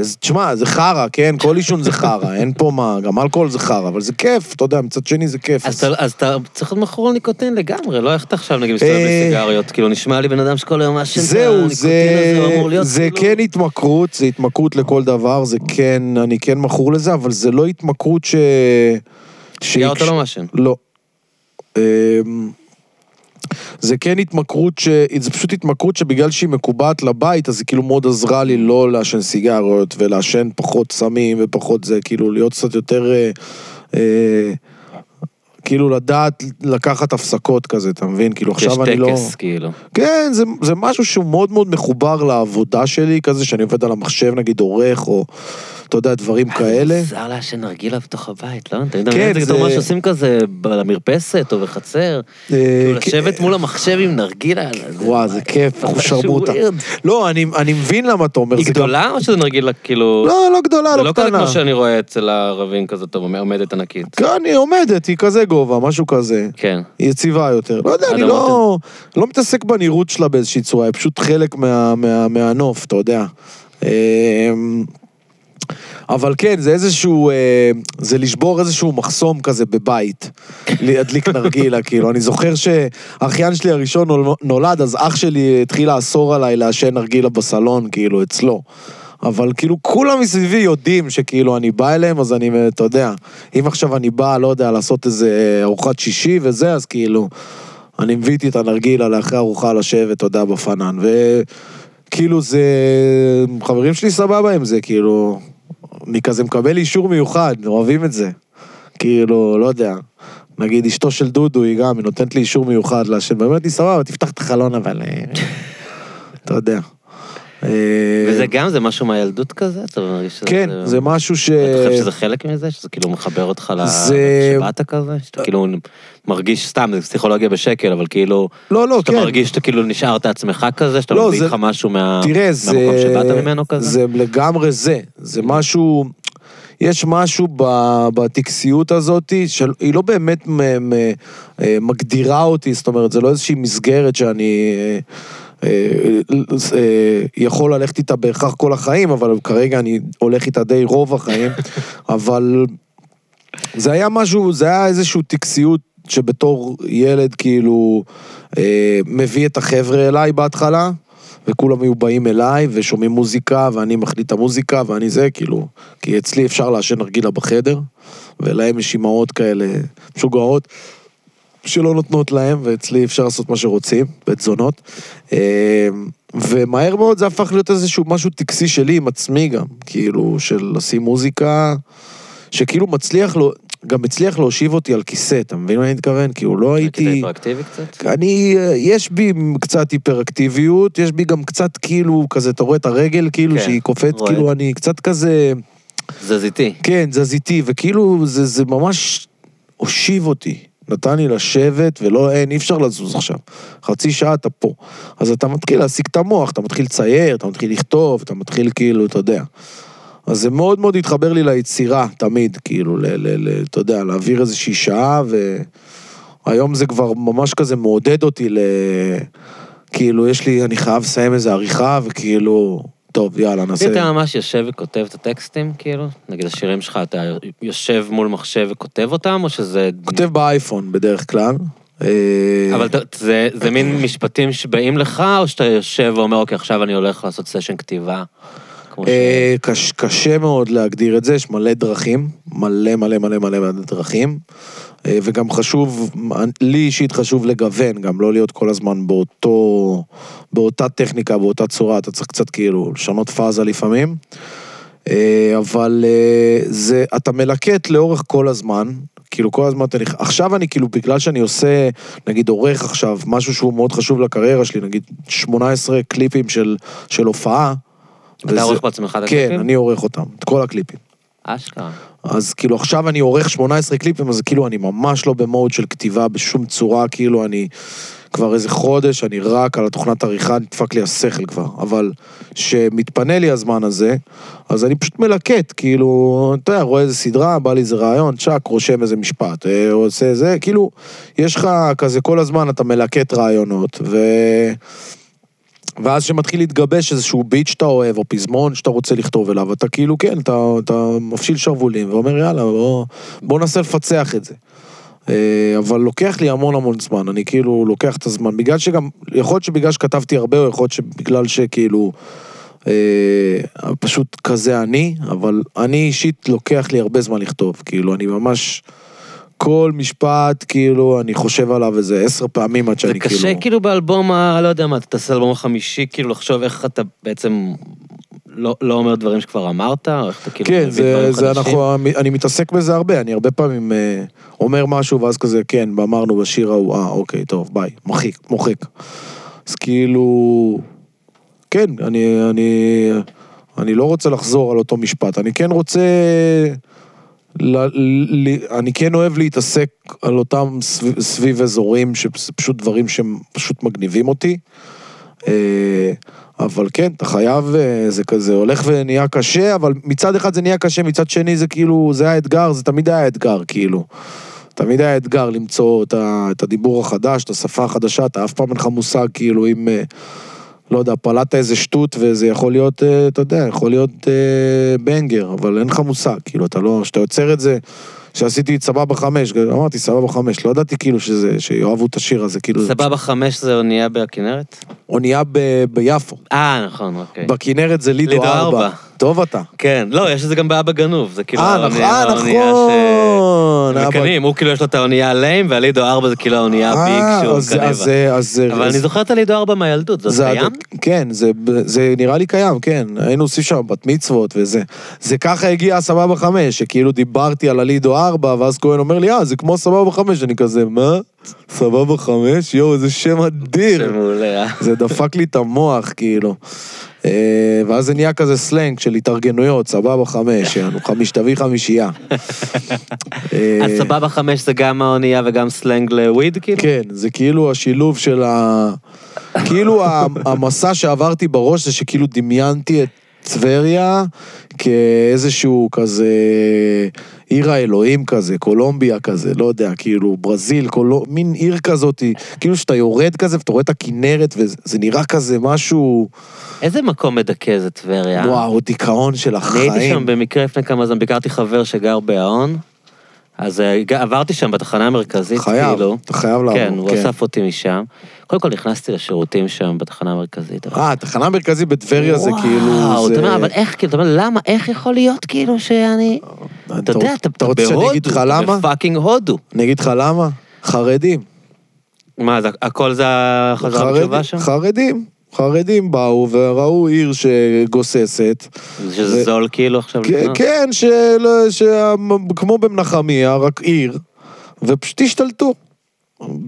אז תשמע, זה חרה, כן? כל אישון זה חרה, אין פה מה, גם אלכוהול זה חרה, אבל זה כיף, אתה יודע, מצד שני זה כיף. אז אתה צריך להיות מכור ניקוטין לגמרי, לא איך אתה עכשיו נגיד מסתובב בסיגריות, כאילו נשמע לי בן אדם שכל היום מאשן את הניקוטין הזה אמור להיות. זה כן התמכרות, זה התמכרות לכל דבר, זה כן, אני כן מכור לזה, אבל זה לא התמכרות ש... שיהיה אותו לא מאשן. לא. זה כן התמכרות, ש... זה פשוט התמכרות שבגלל שהיא מקובעת לבית, אז היא כאילו מאוד עזרה לי לא לעשן סיגריות, ולעשן פחות סמים ופחות זה, כאילו להיות קצת יותר, אה, אה, כאילו לדעת לקחת הפסקות כזה, אתה מבין? כאילו עכשיו אני לא... יש טקס, כאילו. כן, זה, זה משהו שהוא מאוד מאוד מחובר לעבודה שלי, כזה שאני עובד על המחשב, נגיד עורך, או... אתה יודע, דברים כאלה. זה עלה שנרגילה בתוך הבית, לא? אתה יודע, זה כתוב מה שעושים כזה למרפסת או בחצר, כאילו לשבת מול המחשב עם נרגילה. וואו, זה כיף, שרמוטה. לא, אני מבין למה אתה אומר. היא גדולה או שזה נרגילה כאילו... לא, לא גדולה, לא קטנה. זה לא כמו שאני רואה אצל הערבים כזה, אתה עומדת ענקית. כן, היא עומדת, היא כזה גובה, משהו כזה. כן. היא יציבה יותר. לא יודע, אני לא... לא מתעסק בנראות שלה באיזושהי צורה, היא פשוט חלק מהנוף, אתה יודע. אבל כן, זה איזשהו, זה לשבור איזשהו מחסום כזה בבית, להדליק נרגילה, כאילו. אני זוכר שהאחיין שלי הראשון נולד, אז אח שלי התחיל לעשור עליי לעשן נרגילה בסלון, כאילו, אצלו. אבל כאילו, כולם מסביבי יודעים שכאילו אני בא אליהם, אז אני, אתה יודע, אם עכשיו אני בא, לא יודע, לעשות איזה ארוחת שישי וזה, אז כאילו... אני מביתי את הנרגילה לאחרי ארוחה לשבת, תודה בפנן, וכאילו זה, חברים שלי סבבה עם זה, כאילו, אני כזה מקבל אישור מיוחד, אוהבים את זה, כאילו, לא יודע, נגיד אשתו של דודו, היא גם, היא נותנת לי אישור מיוחד, להשן, באמת היא סבבה, תפתח את החלון, אבל, אתה יודע. וזה גם, זה משהו מהילדות כזה? כן, זה משהו ש... אתה חושב שזה חלק מזה? שזה כאילו מחבר אותך לשבעת כזה? שאתה כאילו מרגיש סתם, זה פסיכולוגיה בשקל, אבל כאילו... לא, לא, כן. שאתה מרגיש שאתה כאילו נשארת עצמך כזה, שאתה מביא לך משהו מהמקום שבאת ממנו כזה? זה לגמרי זה. זה משהו... יש משהו בטקסיות הזאת, שהיא לא באמת מגדירה אותי, זאת אומרת, זה לא איזושהי מסגרת שאני... יכול ללכת איתה בהכרח כל החיים, אבל כרגע אני הולך איתה די רוב החיים, אבל זה היה משהו, זה היה איזשהו טקסיות שבתור ילד כאילו מביא את החבר'ה אליי בהתחלה, וכולם היו באים אליי ושומעים מוזיקה, ואני מחליט את המוזיקה, ואני זה כאילו, כי אצלי אפשר לעשן נרגילה בחדר, ולהם יש אמהות כאלה משוגעות, שלא נותנות להם, ואצלי אפשר לעשות מה שרוצים, ואת זונות, ומהר מאוד זה הפך להיות איזשהו משהו טקסי שלי עם עצמי גם, כאילו, של לשים מוזיקה, שכאילו מצליח לו, גם מצליח להושיב אותי על כיסא, אתה מבין מה אני מתכוון? כאילו, לא הייתי... היית היפראקטיבי קצת? אני, יש בי קצת היפראקטיביות, יש בי גם קצת כאילו, כזה, אתה רואה את הרגל, כאילו, שהיא קופאת, כאילו, אני קצת כזה... זזיתי. כן, זזיתי, וכאילו, זה, זה ממש הושיב אותי. נתן לי לשבת, ולא, אין, אי אפשר לזוז עכשיו. חצי שעה אתה פה. אז אתה מתחיל להסיק את המוח, אתה מתחיל לצייר, אתה מתחיל לכתוב, אתה מתחיל כאילו, אתה יודע. אז זה מאוד מאוד התחבר לי ליצירה, תמיד, כאילו, ל, ל, ל, אתה יודע, להעביר איזושהי שעה, והיום זה כבר ממש כזה מעודד אותי ל... כאילו, יש לי, אני חייב לסיים איזו עריכה, וכאילו... טוב, יאללה, נעשה. אתה ממש יושב וכותב את הטקסטים, כאילו? נגיד, השירים שלך, אתה יושב מול מחשב וכותב אותם, או שזה... כותב באייפון, בדרך כלל. אבל זה מין משפטים שבאים לך, או שאתה יושב ואומר, אוקיי, עכשיו אני הולך לעשות סשן כתיבה? קשה מאוד להגדיר את זה, יש מלא דרכים, מלא מלא מלא מלא דרכים, וגם חשוב, לי אישית חשוב לגוון, גם לא להיות כל הזמן באותו, באותה טכניקה, באותה צורה, אתה צריך קצת כאילו לשנות פאזה לפעמים, אבל זה, אתה מלקט לאורך כל הזמן, כאילו כל הזמן, עכשיו אני כאילו, בגלל שאני עושה, נגיד עורך עכשיו, משהו שהוא מאוד חשוב לקריירה שלי, נגיד שמונה עשרה קליפים של, של הופעה, אתה עורך בעצמך את הקליפים? כן, אני עורך אותם, את כל הקליפים. אשכרה. אז כאילו עכשיו אני עורך שמונה עשרה קליפים, אז כאילו אני ממש לא במוד של כתיבה בשום צורה, כאילו אני כבר איזה חודש, אני רק על התוכנת עריכה, נדפק לי השכל כבר, אבל שמתפנה לי הזמן הזה, אז אני פשוט מלקט, כאילו, אתה יודע, רואה איזה סדרה, בא לי איזה רעיון, צ'ק, רושם איזה משפט, עושה איזה, כאילו, יש לך כזה כל הזמן, אתה מלקט רעיונות, ו... ואז שמתחיל להתגבש איזשהו ביט שאתה אוהב, או פזמון שאתה רוצה לכתוב אליו, אתה כאילו, כן, אתה, אתה מפשיל שרבולים, ואומר, יאללה, בוא, בוא נסה לפצח את זה. אבל לוקח לי המון המון זמן, אני כאילו לוקח את הזמן, בגלל שגם, יכול להיות שבגלל שכתבתי הרבה, או יכול להיות שבגלל שכאילו, אה, פשוט כזה אני, אבל אני אישית לוקח לי הרבה זמן לכתוב, כאילו, אני ממש... כל משפט, כאילו, אני חושב עליו איזה עשר פעמים עד שאני כאילו... זה קשה כאילו באלבום, לא יודע מה, אתה תעשה אלבום החמישי, כאילו לחשוב איך אתה בעצם לא, לא אומר דברים שכבר אמרת, או איך אתה כאילו... כן, זה, זה אנחנו, אני מתעסק בזה הרבה, אני הרבה פעמים אה, אומר משהו, ואז כזה, כן, אמרנו בשיר ההוא, אה, אוקיי, טוב, ביי, מוחק, מוחק. אז כאילו... כן, אני, אני, אני לא רוצה לחזור על אותו משפט, אני כן רוצה... ל, ל, אני כן אוהב להתעסק על אותם סביב, סביב אזורים שפשוט דברים שהם פשוט מגניבים אותי, אבל כן, אתה חייב, זה כזה הולך ונהיה קשה, אבל מצד אחד זה נהיה קשה, מצד שני זה כאילו, זה היה אתגר, זה תמיד היה אתגר, כאילו, תמיד היה אתגר למצוא את, את הדיבור החדש, את השפה החדשה, אתה אף פעם אין לך מושג, כאילו, אם... לא יודע, פלעת איזה שטות, וזה יכול להיות, אתה יודע, יכול להיות אה, בנגר, אבל אין לך מושג, כאילו, אתה לא, שאתה יוצר את זה, שעשיתי סבבה חמש, אמרתי סבבה חמש, לא ידעתי כאילו שזה, שיואבו את השיר הזה, כאילו... סבבה חמש זה אונייה בכנרת? אונייה ב- ביפו. אה, נכון, אוקיי. בכנרת זה לידו ארבע. לידו ארבע. טוב אתה. כן, לא, יש את זה גם באבא גנוב, זה כאילו... אה, נכון, נכון. מקנים, הוא כאילו יש לו את האונייה ליים, והלידו ארבע זה כאילו האונייה ביג שהוא קניבה. אבל אני זוכר את הלידו ארבע מהילדות, זה קיים? כן, זה נראה לי קיים, כן. היינו עושים שם בת מצוות וזה. זה ככה הגיע סבבה חמש, שכאילו דיברתי על הלידו ארבע, ואז כהן אומר לי, אה, זה כמו סבבה חמש, אני כזה, מה? סבבה חמש? יואו, איזה שם אדיר. זה דפק לי את המוח, כאילו. ואז זה נהיה כזה סלנג של התארגנויות, סבבה חמש, חמיש תביא חמישייה. אז סבבה חמש זה גם האונייה וגם סלנג לוויד, כאילו? כן, זה כאילו השילוב של ה... כאילו המסע שעברתי בראש זה שכאילו דמיינתי את צבריה כאיזשהו כזה... עיר האלוהים כזה, קולומביה כזה, לא יודע, כאילו, ברזיל, קולו, מין עיר כזאת, כאילו שאתה יורד כזה, ואתה רואה את הכינרת, וזה נראה כזה משהו... איזה מקום מדכא זה טבריה? וואו, דיכאון של החיים. הייתי שם במקרה לפני כמה זמן, ביקרתי חבר שגר בהאון, אז עברתי שם בתחנה המרכזית, חייב, כאילו. אתה חייב לעבור. כן, הוא אוסף אותי משם. קודם כל נכנסתי לשירותים שם בתחנה המרכזית. אה, תחנה המרכזית בטבריה זה כאילו... וואו, אתה אומר, אבל איך, כאילו, אתה אומר, למה, איך יכול להיות כאילו שאני... אתה יודע, אתה בהודו, אתה בפאקינג הודו. נגיד לך למה? חרדים. מה, הכל זה החזרה בתשובה שם? חרדים. חרדים באו וראו עיר שגוססת. שזה זול כאילו עכשיו? כן, כמו במנחמיה, רק עיר, ופשוט השתלטו.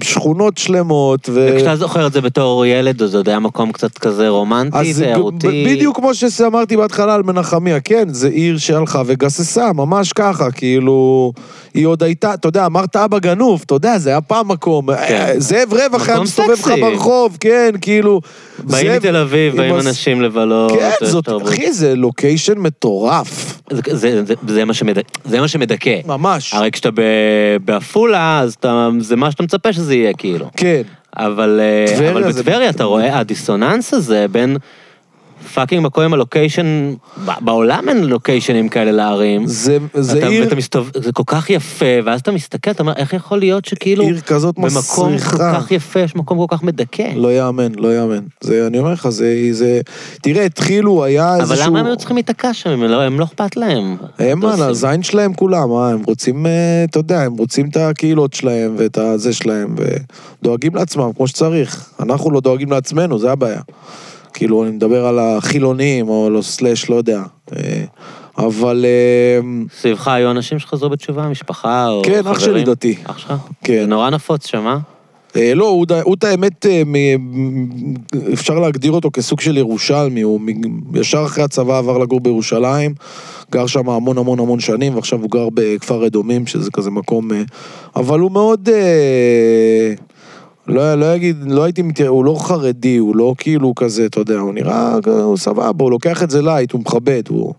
שכונות שלמות. וכשאתה זוכר את זה בתור ילד, זה עוד היה מקום קצת כזה רומנטי, תיירותי. בדיוק כמו שאמרתי בהתחלה על מנחמיה, כן, זה עיר שהלכה וגססה, ממש ככה, כאילו, היא עוד הייתה, אתה יודע, אמרת אבא גנוב, אתה יודע, זה היה פעם מקום, זאב רווח היה מסתובב לך ברחוב, כן, כאילו. באים מתל אביב, באים אנשים לבלות. כן, זאת, אחי, זה לוקיישן מטורף. זה מה שמדכא. ממש. הרי כשאתה באפולה, אז זה מה שאתה מצפה שזה יהיה כאילו. כן. אבל בטבריה אתה רואה, הדיסוננס הזה בין פאקינג מקום עם הלוקיישן, בעולם אין לוקיישנים כאלה לערים. זה עיר... זה כל כך יפה, ואז אתה מסתכל, אתה אומר, איך יכול להיות שכאילו... עיר כזאת מסריחה. במקום כל כך יפה, יש מקום כל כך מדכא. לא יאמן, לא יאמן. אני אומר לך, זה... תראה, התחילו, היה איזשהו... אבל למה הם לא צריכים להתעקע שם? הם לא אכפת להם. הם על הזין שלהם כולם, הם רוצים, אתה יודע, הם רוצים את הקהילות שלהם, ואת הזה שלהם, ודואגים לעצמם כמו שצריך. אנחנו לא דואגים לעצמנו, זה הבעיה. כאילו, אני מדבר על החילונים, או לא סלש, לא יודע. אבל... סביבך היו אנשים שחזרו בתשובה, משפחה או חברים? כן, אח שלי דתי. אח שלך? כן. נורא נפוץ שם, אה? לא, הוא את האמת, אפשר להגדיר אותו כסוג של ירושלמי, הוא ישר אחרי הצבא עבר לגור בירושלים, גר שם המון המון המון שנים, ועכשיו הוא גר בכפר אדומים, שזה כזה מקום... אבל הוא מאוד... לא, לא אגיד, לא הייתי מתראה, הוא לא חרדי, הוא לא כאילו כזה, אתה יודע, הוא נראה, הוא סבבה, הוא לוקח את זה לייט, הוא מכבד, הוא,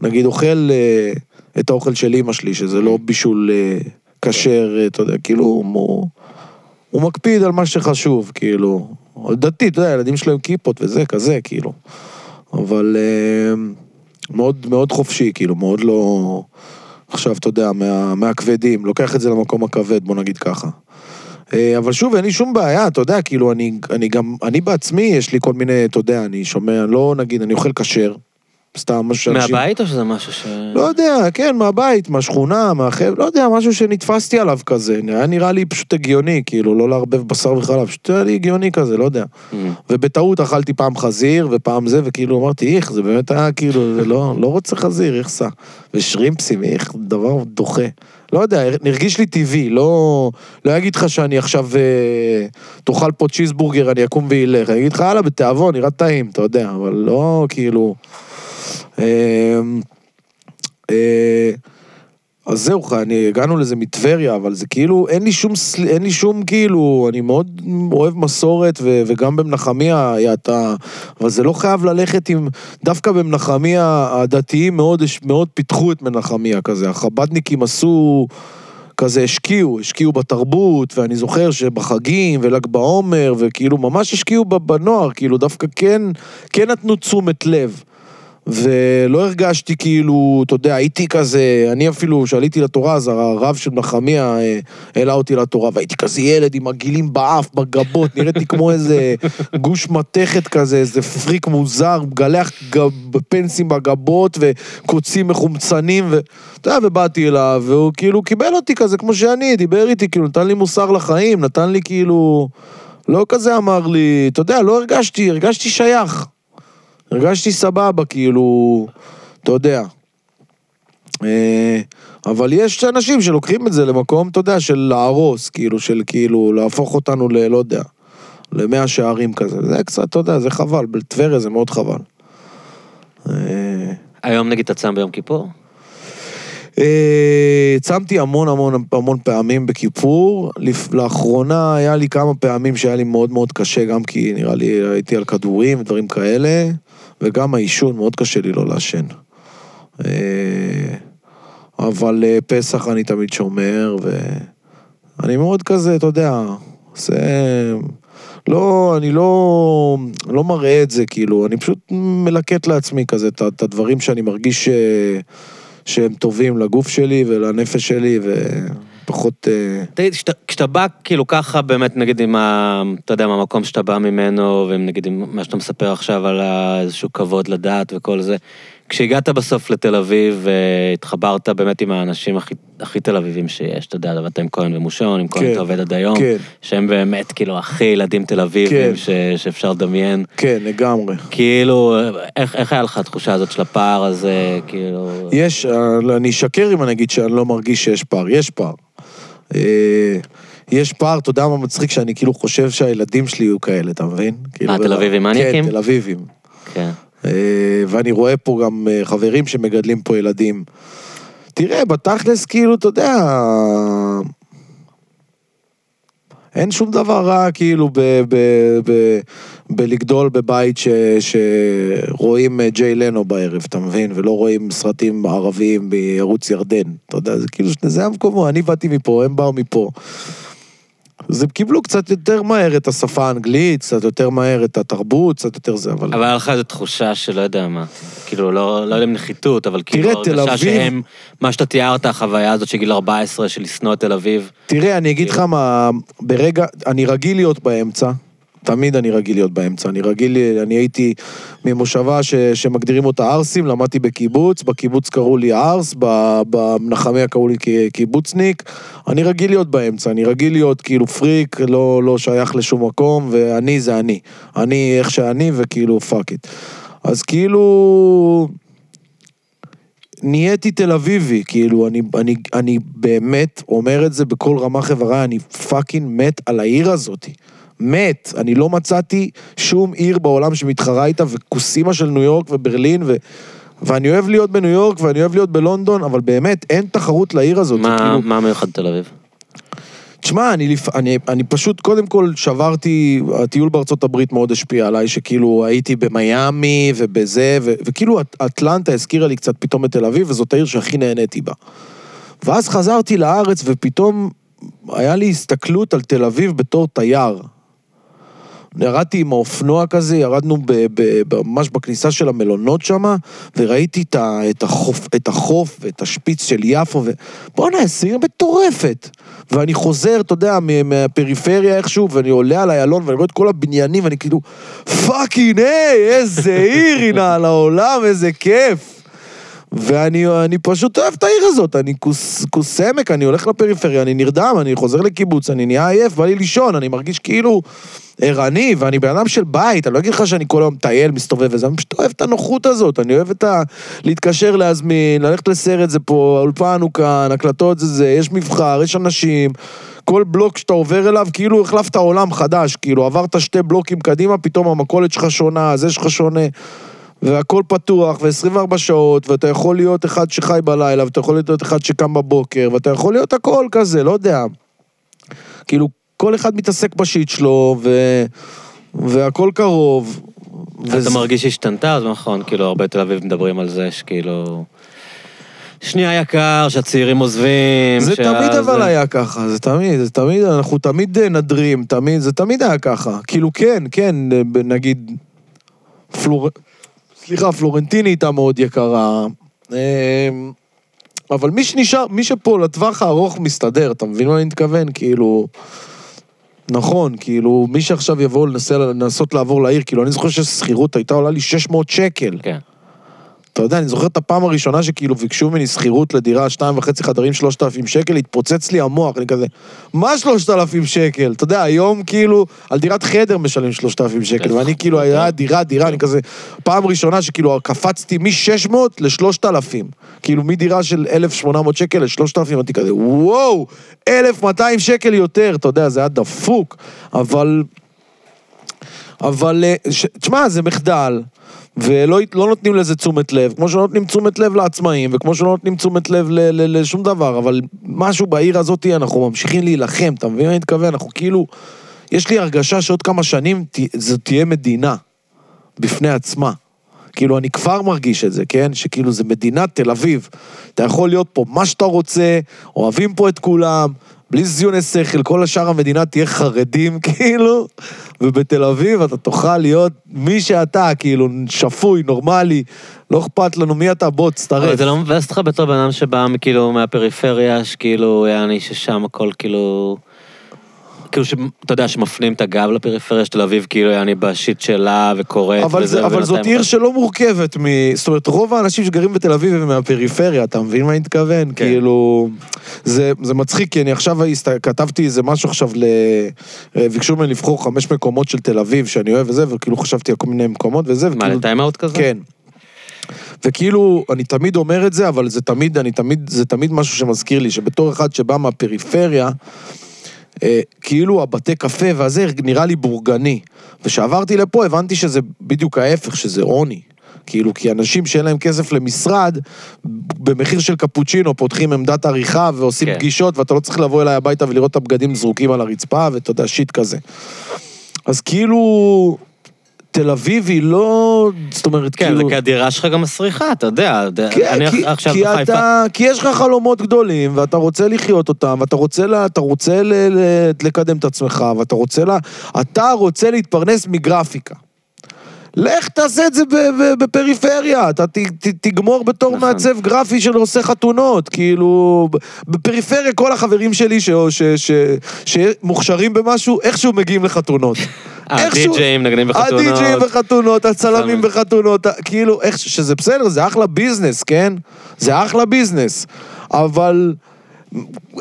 נגיד, אוכל אה, את האוכל של אמא שלי, שזה לא בישול אה, קשר, אתה יודע, כאילו, הוא, הוא מקפיד על מה שחשוב, כאילו, דתי, אתה יודע, ילדים שלהם כיפות וזה, כזה, כאילו, אבל אה, מאוד, מאוד חופשי, כאילו, מאוד לא, עכשיו, אתה יודע, מה, מהכבדים, לוקח את זה למקום הכבד, בוא נגיד ככה. אבל שוב, אין לי שום בעיה, אתה יודע, כאילו, אני, אני גם, אני בעצמי, יש לי כל מיני, אתה יודע, אני שומע, לא נגיד, אני אוכל כשר, סתם משהו... מהבית או שזה משהו ש... לא יודע, כן, מהבית, מהשכונה, מהחב, לא יודע, משהו שנתפסתי עליו כזה, היה נראה לי פשוט הגיוני, כאילו, לא לערבב בשר וחלב, פשוט היה לי הגיוני כזה, לא יודע. ובטעות אכלתי פעם חזיר, ופעם זה, וכאילו, אמרתי, איך, זה באמת היה, כאילו, זה לא, לא רוצה חזיר, איך סע? ושרימפסים, איך, דבר דוחה. לא יודע, נרגיש לי טבעי, לא... לא אגיד לך שאני עכשיו אה, תאכל פה צ'יזבורגר, אני אקום ואילך, אני אגיד לך, הלאה, בתאבון, נראה טעים, אתה יודע, אבל לא, כאילו... אה, אה, אז זהו, אני, הגענו לזה מטבריה, אבל זה כאילו, אין לי שום, אין לי שום כאילו, אני מאוד אוהב מסורת, ו, וגם במנחמיה היה אתה, אבל זה לא חייב ללכת עם, דווקא במנחמיה הדתיים מאוד, מאוד פיתחו את מנחמיה כזה, החבדניקים עשו... כזה השקיעו, השקיעו בתרבות, ואני זוכר שבחגים ולג בעומר, וכאילו ממש השקיעו בנוער, כאילו דווקא כן, כן נתנו תשומת לב. ולא הרגשתי כאילו, אתה יודע, הייתי כזה, אני אפילו, שעליתי לתורה, אז הרב של נחמיה העלה אותי לתורה, והייתי כזה ילד עם הגילים באף, בגבות, נראיתי כמו איזה גוש מתכת כזה, איזה פריק מוזר, מגלח פנסים בגבות, וקוצים מחומצנים, ואתה יודע, ובאתי אליו, והוא כאילו קיבל אותי כזה, כמו שאני, דיבר איתי, כאילו, נתן לי מוסר לחיים, נתן לי כאילו, לא כזה אמר לי, אתה יודע, לא הרגשתי, הרגשתי שייך. הרגשתי סבבה, כאילו, אתה יודע. אבל יש אנשים שלוקחים את זה למקום, אתה יודע, של להרוס, כאילו, של כאילו, להפוך אותנו ל, לא יודע, למאה שערים כזה. זה קצת, אתה יודע, זה חבל, בטבריה זה מאוד חבל. היום נגיד תצם ביום כיפור? צמתי המון המון המון פעמים בכיפור, לאחרונה היה לי כמה פעמים שהיה לי מאוד מאוד קשה, גם כי נראה לי הייתי על כדורים ודברים כאלה, וגם האישון, מאוד קשה לי לא לעשן. אבל פסח אני תמיד שומר, ואני מאוד כזה, אתה יודע, זה... לא, אני לא, לא מראה את זה, כאילו, אני פשוט מלקט לעצמי כזה, את, את הדברים שאני מרגיש ש... שהם טובים לגוף שלי ולנפש שלי, ופחות... תגיד, כשאתה בא כאילו ככה, באמת נגיד עם ה... אתה יודע, מהמקום שאתה בא ממנו, ונגיד עם מה שאתה מספר עכשיו על איזשהו כבוד לדעת וכל זה, כשהגעת בסוף לתל אביב, התחברת באמת עם האנשים הכי, הכי תל אביבים שיש, אתה יודע, עבדת עם כהן ומושון, עם כהן אתה עובד עד היום, שהם באמת כאילו הכי ילדים תל אביבים שאפשר לדמיין. כן, לגמרי. כאילו, איך היה לך התחושה הזאת של הפער הזה, כאילו... יש, אני אשקר אם אני אגיד שאני לא מרגיש שיש פער, יש פער. יש פער, אתה יודע מה מצחיק, שאני כאילו חושב שהילדים שלי יהיו כאלה, אתה מבין? מה, תל אביבים מניאקים? כן, תל אביבים. כן. ואני רואה פה גם חברים שמגדלים פה ילדים. תראה, בתכלס כאילו, אתה יודע, אין שום דבר רע כאילו בלגדול בבית שרואים ג'יי לנו בערב, אתה מבין? ולא רואים סרטים ערביים בערוץ ירדן. אתה יודע, זה כאילו, זה המקומו, אני באתי מפה, הם באו מפה. אז הם קיבלו קצת יותר מהר את השפה האנגלית, קצת יותר מהר את התרבות, קצת יותר זה, אבל... אבל הלכה זו תחושה שלא יודע מה, כאילו, לא, לא למנחיתות, אבל כאילו הרגשה שהם, מה שאתה תיארת, החוויה הזאת שגיל ארבע עשרה של לסנוע תל אביב. תראה, אני אגיד לך מה, ברגע, אני רגיל להיות באמצע, תמיד אני רגיל להיות באמצע, אני רגיל, אני הייתי ממושבה ש, שמגדירים אותה ארסים, למדתי בקיבוץ, בקיבוץ קראו לי ארס, במנחמיה קראו לי קיבוצניק, אני רגיל להיות באמצע, אני רגיל להיות כאילו פריק, לא, לא שייך לשום מקום, ואני זה אני, אני איך שאני וכאילו fuck it. אז כאילו, נהייתי תל אביבי, כאילו, אני, אני, אני באמת אומר את זה בכל רמה חברה, אני פאקינג מת על העיר הזאת. מת, אני לא מצאתי שום עיר בעולם שמתחרה איתה, וכוסימה של ניו יורק וברלין, ו... ואני אוהב להיות בניו יורק, ואני אוהב להיות בלונדון, אבל באמת, אין תחרות לעיר הזאת. מה, כאילו... מה מיוחד תל אביב? תשמע, אני, אני, אני פשוט, קודם כל, שברתי, הטיול בארצות הברית מאוד השפיע עליי, שכאילו הייתי במייאמי ובזה, ו... וכאילו אטלנטה הזכירה לי קצת פתאום את תל אביב, וזאת העיר שהכי נהניתי בה. ואז חזרתי לארץ, ופתאום היה לי הסתכלות על תל אביב בתור תייר. ירדתי עם האופנוע כזה, ירדנו ממש בכניסה של המלונות שמה, וראיתי את החוף, את החוף, את השפיץ של יפו, ובוא'נה, עשיר מטורפת. ואני חוזר, אתה יודע, מהפריפריה איכשהו, ואני עולה על הילון, ואני רואה את כל הבניינים, ואני כאילו, פאקינג, איזה עיר, הנה על העולם, איזה כיף. ואני אני פשוט אוהב את העיר הזאת, אני כוס, כוס עמק, אני הולך לפריפריה, אני נרדם, אני חוזר לקיבוץ, אני נהיה עייף, בא לי לישון, אני מרגיש כאילו ערני, ואני בענם של בית, אני לא אגיד לך שאני כל היום טייל, מסתובב וזה, אני פשוט אוהב את הנוחות הזאת, אני אוהב את ה... להתקשר, להזמין, ללכת לסרט זה פה, האולפן הוא כאן, הקלטות זה זה, יש מבחר, יש אנשים, כל בלוק שאתה עובר אליו, כאילו החלפת העולם חדש, כאילו עברת שתי בלוקים קדימה, פתאום המכולת שלך שונה, זה שלך שונה. והכל פתוח, ו-עשרים וארבע שעות, ואתה יכול להיות אחד שחי בלילה, ואתה יכול להיות אחד שקם בבוקר, ואתה יכול להיות הכל כזה, לא יודע. כאילו, כל אחד מתעסק בשיט שלו, ו... והכל קרוב. אתה וזה... מרגיש שהשתנתה, אז נכון, כאילו, הרבה תל אביב מדברים על זה, שכאילו... שנייה יקר, שהצעירים עוזבים. זה תמיד אבל היה ככה, זה תמיד, זה תמיד, אנחנו תמיד נדרים, תמיד, זה תמיד היה ככה. כאילו, כן, כן, נגיד, פלור... סליחה, פלורנטיני הייתה מאוד יקרה, אבל מי שנשאר, מי שפה לטווח הארוך מסתדר, אתה מבין מה אני מתכוון? כאילו, נכון, כאילו, מי שעכשיו יבוא לנסות לעבור לעיר, כאילו, אני זוכר שסחירות הייתה עולה לי שש מאות שקל. כן. אתה יודע, אני זוכר את הפעם הראשונה שכאילו ביקשו ממני סחירות לדירה, שתיים וחצי חדרים, שלושת אלפים שקל, התפוצץ לי המוח, אני כזה, מה שלושת אלפים שקל? אתה יודע, היום כאילו, על דירת חדר משלם שלושת אלפים שקל, ואני כאילו, היה דירה, דירה, אני כזה, פעם ראשונה שכאילו קפצתי מ-שש מאות לשלושת אלפים, כאילו מדירה של אלף שמונה מאות שקל לשלושת אלפים, אני כזה, וואו, אלף מאתיים שקל יותר, אתה יודע, זה היה דפוק, אבל, אבל, תשמע, זה מחדל, ולא לא נותנים לזה תשומת לב, כמו שלא נותנים תשומת לב לעצמאים, וכמו שלא נותנים תשומת לב ל, ל, לשום דבר, אבל משהו בעיר הזאת, אנחנו ממשיכים להילחם, אתה מבין מה אני מתכוון? אנחנו כאילו, יש לי הרגשה שעוד כמה שנים ת, זה תהיה מדינה, בפני עצמה. כאילו, אני כבר מרגיש את זה, כן? שכאילו זה מדינת תל אביב. אתה יכול להיות פה מה שאתה רוצה, אוהבים פה את כולם, בלי זיוני שכל, כל השאר המדינה תהיה חרדים, כאילו, ובתל אביב אתה תוכל להיות מי שאתה, כאילו, שפוי, נורמלי, לא אכפת לנו מי אתה, בוא, תצטרף. זה לא מבאס לך בתור בן אדם שבא, כאילו, מהפריפריה, שכאילו, יעני, ששם הכל, כאילו, כאילו, אתה יודע, שמפנים את הגב לפריפריה של תל אביב, כאילו, יעני, בשיט שלה וקוראת וזה. אבל זאת עיר שלא מורכבת, זאת אומרת, רוב האנשים שגרים בתל אביב הם מהפריפריה, אתה מבין מה אני מתכוון? כאילו, זה מצחיק, כי אני עכשיו כתבתי איזה משהו עכשיו, ביקשו ממני לבחור חמש מקומות של תל אביב, שאני אוהב וזה, וכאילו חשבתי על כל מיני מקומות וזה. מה, לטיימאוט כזה? כן. וכאילו, אני תמיד אומר את זה, אבל זה תמיד, אני תמיד, זה תמיד משהו שמזכיר לי, שבתור אחד שבא מהפריפריה, כאילו הבתי קפה והזה נראה לי בורגני, ושעברתי לפה הבנתי שזה בדיוק ההפך, שזה עוני, כאילו, כי אנשים שאין להם כסף למשרד, במחיר של קפוצ'ינו פותחים עמדת עריכה ועושים פגישות, ואתה לא צריך לבוא אליי הביתה ולראות את הבגדים זרוקים על הרצפה, ואתה יודע, שיט כזה. אז כאילו, תל אביב היא לא, זאת אומרת, כן, כאילו... כן, כי הדירה שלך גם מסריחה, אתה יודע. כי, אני כי, עכשיו כי, בחיפה... אתה, כי יש לך חלומות גדולים, ואתה רוצה לחיות אותם, ואתה רוצה, לה, אתה רוצה ל, ל, לקדם את עצמך, ואתה רוצה, לה, אתה רוצה להתפרנס מגרפיקה. לך תעשה את זה בפריפריה, אתה תגמור בתור מעצב גרפי של עושה חתונות, כאילו, בפריפריה כל החברים שלי שמוכשרים במשהו, איכשהו מגיעים לחתונות. הדי-ג'אים נגנים בחתונות. הדי-ג'אים בחתונות, הצלמים בחתונות, כאילו, שזה בסדר, זה אחלה ביזנס, כן? זה אחלה ביזנס, אבל...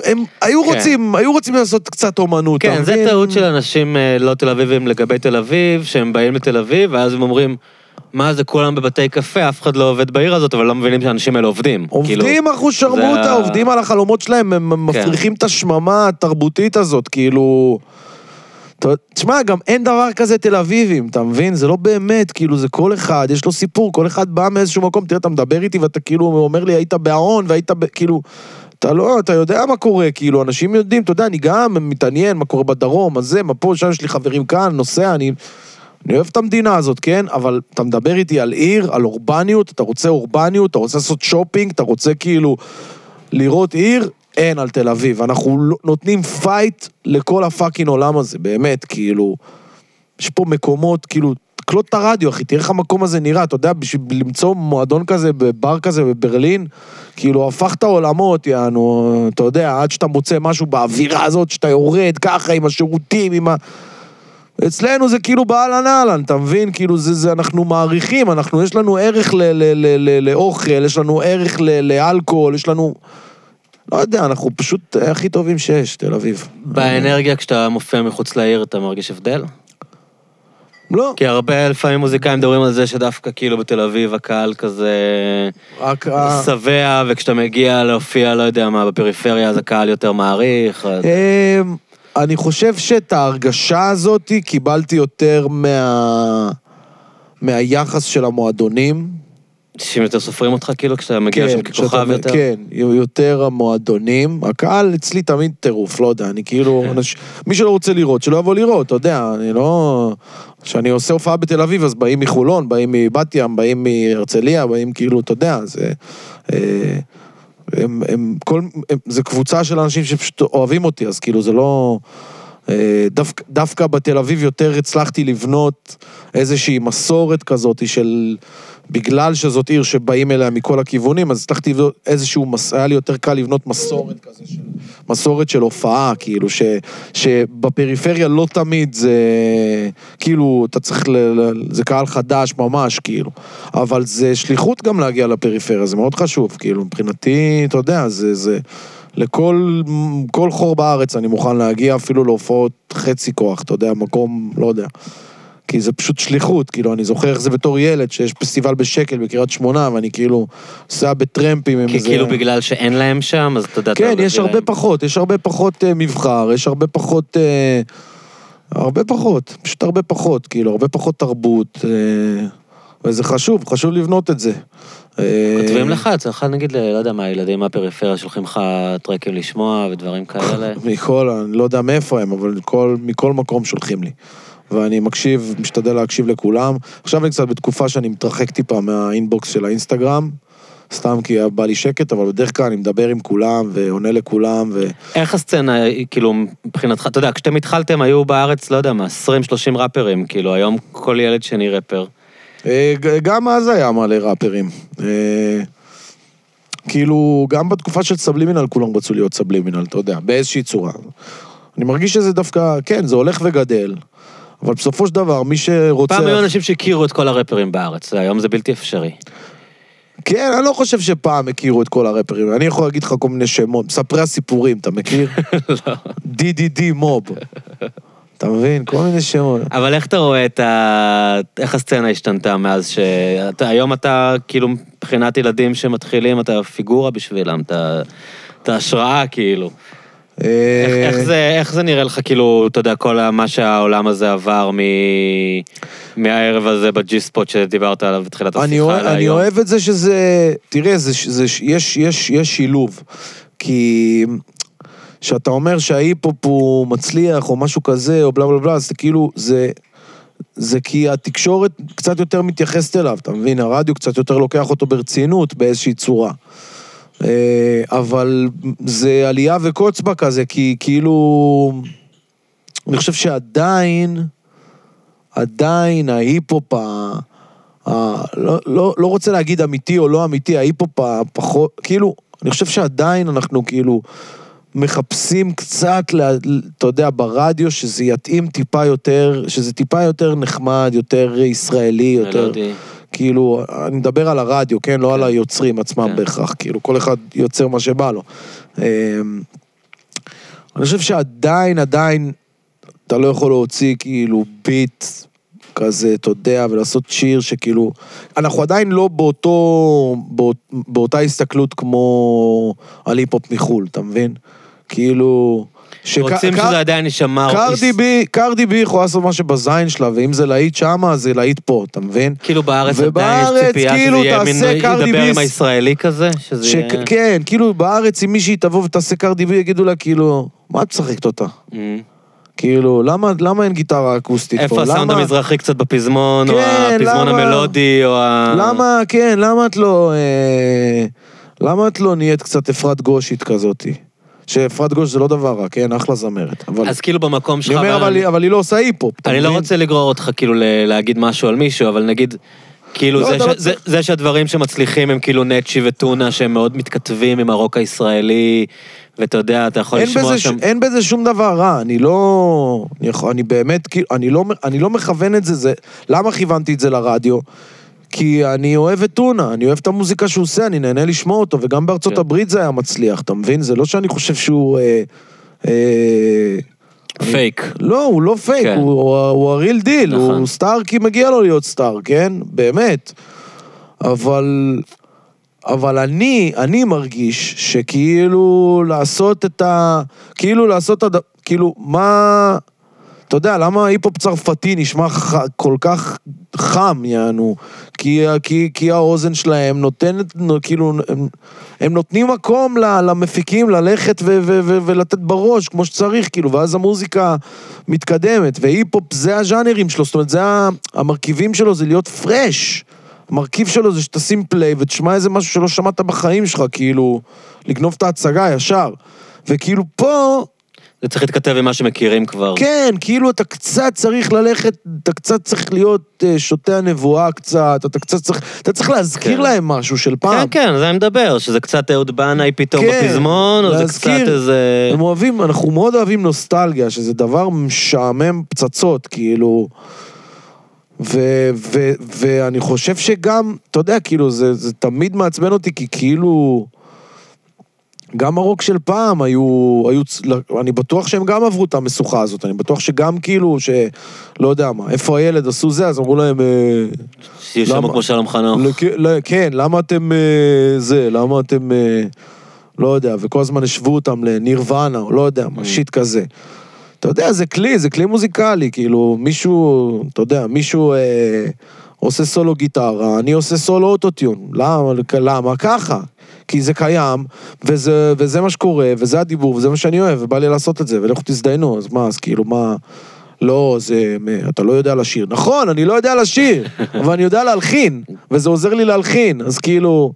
הם היו רוצים, היו רוצים לעשות קצת אומנות. כן, זה טעות של אנשים לא תל אביבים לגבי תל אביב, שהם באים לתל אביב, ואז הם אומרים, מה זה כולם בבתי קפה, אף אחד לא עובד בעיר הזאת, אבל לא מבינים שהאנשים האלה עובדים. עובדים אחוז שרמוטה, עובדים על החלומות שלהם, הם מפריחים את השממה התרבותית הזאת, כאילו... תשמע, גם אין דבר כזה תל אביבים, אתה מבין? זה לא באמת, כאילו, זה כל אחד, יש לו סיפור, כל אחד בא מאיזשהו מקום, תראה, אתה מדבר איתי ואתה כאילו אומר לי, היית בהעון והיית כאילו... אתה לא, אתה יודע מה קורה, כאילו, אנשים יודעים, אתה יודע, אני גם מתעניין מה קורה בדרום, אז זה, מה פה, שם יש לי חברים כאן, נוסע, אני, אני אוהב את המדינה הזאת, כן? אבל אתה מדבר איתי על עיר, על אורבניות, אתה רוצה אורבניות, אתה רוצה לעשות שופינג, אתה רוצה כאילו לראות עיר, אין על תל אביב. אנחנו נותנים פייט לכל הפאקינג עולם הזה, באמת, כאילו, יש פה מקומות, כאילו, תקלוט את הרדיו, אחי, תראה איך המקום הזה נראה, אתה יודע, בשביל למצוא מועדון כזה, בר כזה בברלין, כאילו, הפכת עולמות, יענו, אתה יודע, עד שאתה מוצא משהו באווירה הזאת, שאתה יורד ככה, עם השירותים, עם ה... אצלנו זה כאילו באלן אלן, אתה מבין? כאילו, זה, זה, אנחנו מעריכים, אנחנו, יש לנו ערך ל, ל, ל, ל, לאוכל, יש לנו ערך ל, לאלכוהול, יש לנו... לא יודע, אנחנו פשוט הכי טובים שיש, תל אביב. באנרגיה, כשאתה מופיע מחוץ לעיר, אתה מרגיש הבדל? לא. כי הרבה לפעמים מוזיקאים מדברים על זה שדווקא כאילו בתל אביב הקהל כזה שבע, וכשאתה מגיע להופיע, לא יודע מה, בפריפריה אז הקהל יותר מעריך. אני חושב שאת ההרגשה הזאת קיבלתי יותר מהיחס של המועדונים. שהם יותר סופרים אותך כאילו כשאתה מגיע שם ככוכב יותר? כן, יותר המועדונים. הקהל אצלי תמיד טירוף, לא יודע, אני כאילו... מי שלא רוצה לראות, שלא יבוא לראות, אתה יודע, אני לא... כשאני עושה הופעה בתל אביב, אז באים מחולון, באים מבת ים, באים מהרצליה, באים כאילו, אתה יודע, זה... זה קבוצה של אנשים שפשוט אוהבים אותי, אז כאילו זה לא... דווקא, דווקא בתל אביב יותר הצלחתי לבנות איזושהי מסורת כזאת של, בגלל שזאת עיר שבאים אליה מכל הכיוונים, אז הצלחתי לבנות איזשהו, היה לי יותר קל לבנות מסורת כזאת, של, מסורת של הופעה, כאילו, ש, שבפריפריה לא תמיד זה, כאילו, אתה צריך, ל, זה קהל חדש ממש, כאילו, אבל זה שליחות גם להגיע לפריפריה, זה מאוד חשוב, כאילו, מבחינתי, אתה יודע, זה, זה, לכל כל חור בארץ אני מוכן להגיע אפילו להופעות חצי כוח, אתה יודע, מקום, לא יודע. כי זה פשוט שליחות, כאילו, אני זוכר איך זה בתור ילד, שיש פסטיבל בשקל בקריית שמונה, ואני כאילו עושה בטרמפים עם זה. כי כאילו בגלל שאין להם שם, אז אתה יודע... כן, יש הרבה פחות, יש הרבה פחות מבחר, יש הרבה פחות... הרבה פחות, פשוט הרבה פחות, כאילו, הרבה פחות תרבות... וזה חשוב, חשוב לבנות את זה. כותבים לך, צריך נגיד, לא יודע מה, הילדים מהפריפריה שולחים לך טרקים לשמוע ודברים כאלה. מכל, אני לא יודע מאיפה הם, אבל מכל מקום שולחים לי. ואני מקשיב, משתדל להקשיב לכולם. עכשיו אני קצת בתקופה שאני מתרחק טיפה מהאינבוקס של האינסטגרם, סתם כי בא לי שקט, אבל בדרך כלל אני מדבר עם כולם ועונה לכולם. ו... איך הסצנה, כאילו, מבחינתך, אתה יודע, כשאתם התחלתם, היו בארץ, לא יודע מה, עשרים שלושים ראפרים, כאילו, היום כל ילד שני ראפר. גם אז היה מלא ראפרים. כאילו, גם בתקופה של סבלימינל, כולם רצו להיות סבלימינל, אתה יודע, באיזושהי צורה. אני מרגיש שזה דווקא, כן, זה הולך וגדל, אבל בסופו של דבר, מי שרוצה... פעם היו אנשים שהכירו את כל הראפרים בארץ, היום זה בלתי אפשרי. כן, אני לא חושב שפעם הכירו את כל הראפרים, אני יכול להגיד לך כל מיני שמות, מספרי הסיפורים, אתה מכיר? לא. די די די מוב. אתה מבין, כל מיני שמות. אבל איך אתה רואה את ה... איך הסצנה השתנתה מאז ש... היום אתה, כאילו, מבחינת ילדים שמתחילים, אתה פיגורה בשבילם, אתה השראה, כאילו. איך זה נראה לך, כאילו, אתה יודע, כל מה שהעולם הזה עבר מהערב הזה בג'י-ספוט שדיברת עליו בתחילת השיחה על היום? אני אוהב את זה שזה... תראה, יש שילוב, כי... שאתה אומר שההיפ-הופ הוא מצליח, או משהו כזה, או בלה בלה בלה, אז כאילו, זה, זה כי התקשורת קצת יותר מתייחסת אליו, אתה מבין? הרדיו קצת יותר לוקח אותו ברצינות, באיזושהי צורה. אבל זה עלייה וקוצבה כזה, כי כאילו, אני חושב שעדיין, עדיין ההיפ-הופ, ה... לא, לא, לא רוצה להגיד אמיתי או לא אמיתי, ההיפ-הופ הפחות, כאילו, אני חושב שעדיין אנחנו כאילו, מחפשים קצת, אתה יודע, ברדיו, שזה יתאים טיפה יותר, שזה טיפה יותר נחמד, יותר ישראלי, יותר, כאילו, אני מדבר על הרדיו, כן? לא על היוצרים עצמם בהכרח, כאילו, כל אחד יוצר מה שבא לו. אני חושב שעדיין, עדיין, אתה לא יכול להוציא, כאילו, ביט כזה, אתה יודע, ולעשות שיר שכאילו, אנחנו עדיין לא באותו, באות, באותה הסתכלות כמו על היפ-הופ מחול, אתה מבין? כאילו... רוצים שכ... שזה עדיין נשמע... קרדי בי, קרדי בי יכולה לעשות מה שבזין שלה, ואם זה להיט שמה, זה להיט פה, אתה מבין? כאילו בארץ עדיין יש ציפייה כאילו, שזה יהיה מין... ידבר עם הישראלי כזה? שזה ש... יהיה... כן, כאילו בארץ, אם מישהי תבוא ותעשה קרדי בי, יגידו לה כאילו, מה את משחקת אותה? Mm. כאילו, למה, למה אין גיטרה אקוסטית פה? איפה הסאונד המזרחי קצת בפזמון, או הפזמון המלודי, או ה... למה, כן, למה את לא... למה את לא נהיית קצת אפרת גושית כזאת? שאפרת גוש זה לא דבר רע, כן? אחלה זמרת. אז כאילו במקום שלך... אבל היא לא עושה היפ-הופ. אני לא רוצה לגרור אותך כאילו להגיד משהו על מישהו, אבל נגיד... כאילו זה שהדברים שמצליחים הם כאילו נצ'י וטונה, שהם מאוד מתכתבים עם הרוק הישראלי, ואתה יודע, אתה יכול לשמוע שם... אין בזה שום דבר רע, אני לא... אני באמת, אני לא מכוון את זה, למה כיוונתי את זה לרדיו? כי אני אוהב את טונה, אני אוהב את המוזיקה שהוא עושה, אני נהנה לשמוע אותו, וגם בארצות הברית זה היה מצליח, אתה מבין? זה לא שאני חושב שהוא... פייק. לא, הוא לא פייק, כן. הוא, הוא, הוא הריל דיל, נכון. הוא סטאר כי מגיע לו להיות סטאר, כן? באמת. אבל, אבל אני, אני מרגיש שכאילו לעשות את ה... כאילו לעשות את ה... כאילו, מה... אתה יודע, למה היפ-הופ צרפתי נשמע ח... כל כך חם, יענו? כי, כי, כי האוזן שלהם נותנת, כאילו, הם, הם נותנים מקום למפיקים ללכת ו, ו, ו, ולתת בראש, כמו שצריך, כאילו, ואז המוזיקה מתקדמת, והיפ-הופ זה הז'אנרים שלו, זאת אומרת, זה המרכיבים שלו, זה להיות פרש. המרכיב שלו זה שתשים פליי ותשמע איזה משהו שלא שמעת בחיים שלך, כאילו, לגנוב את ההצגה ישר. וכאילו, פה... זה צריך להתכתב עם מה שמכירים כבר. כן, כאילו אתה קצת צריך ללכת, אתה קצת צריך להיות שוטה הנבואה קצת, אתה קצת צריך, אתה צריך להזכיר להם משהו של פעם. כן, כן, זה אני מדבר, שזה קצת אהוד בנאי פתאום בפזמון, או זה קצת איזה... הם אוהבים, אנחנו מאוד אוהבים נוסטלגיה, שזה דבר משעמם פצצות, כאילו... ואני חושב שגם, אתה יודע, כאילו, זה תמיד מעצבן אותי, כי כאילו... גם הרוק של פעם היו, היו, אני בטוח שהם גם עברו את המשוכה הזאת, אני בטוח שגם כאילו, שלא יודע מה, איפה הילד עשו זה, אז אמרו להם, שיש שם כמו שלום חנוך. כן, למה אתם זה, למה אתם, לא יודע, וכל הזמן השוו אותם לנירוונה, או לא יודע, שיט כזה. אתה יודע, זה כלי, זה כלי מוזיקלי, כאילו, מישהו, אתה יודע, מישהו עושה סולו גיטרה, אני עושה סולו אוטוטיון, למה, למה ככה? כי זה קיים, וזה, וזה מה שקורה, וזה הדיבור, וזה מה שאני אוהב, ובא לי לעשות את זה, ולכו תזדיינו, אז מה, אז כאילו, מה, לא, זה, אתה לא יודע לשיר. נכון, אני לא יודע לשיר, אבל אני יודע להלחין, וזה עוזר לי להלחין, אז כאילו,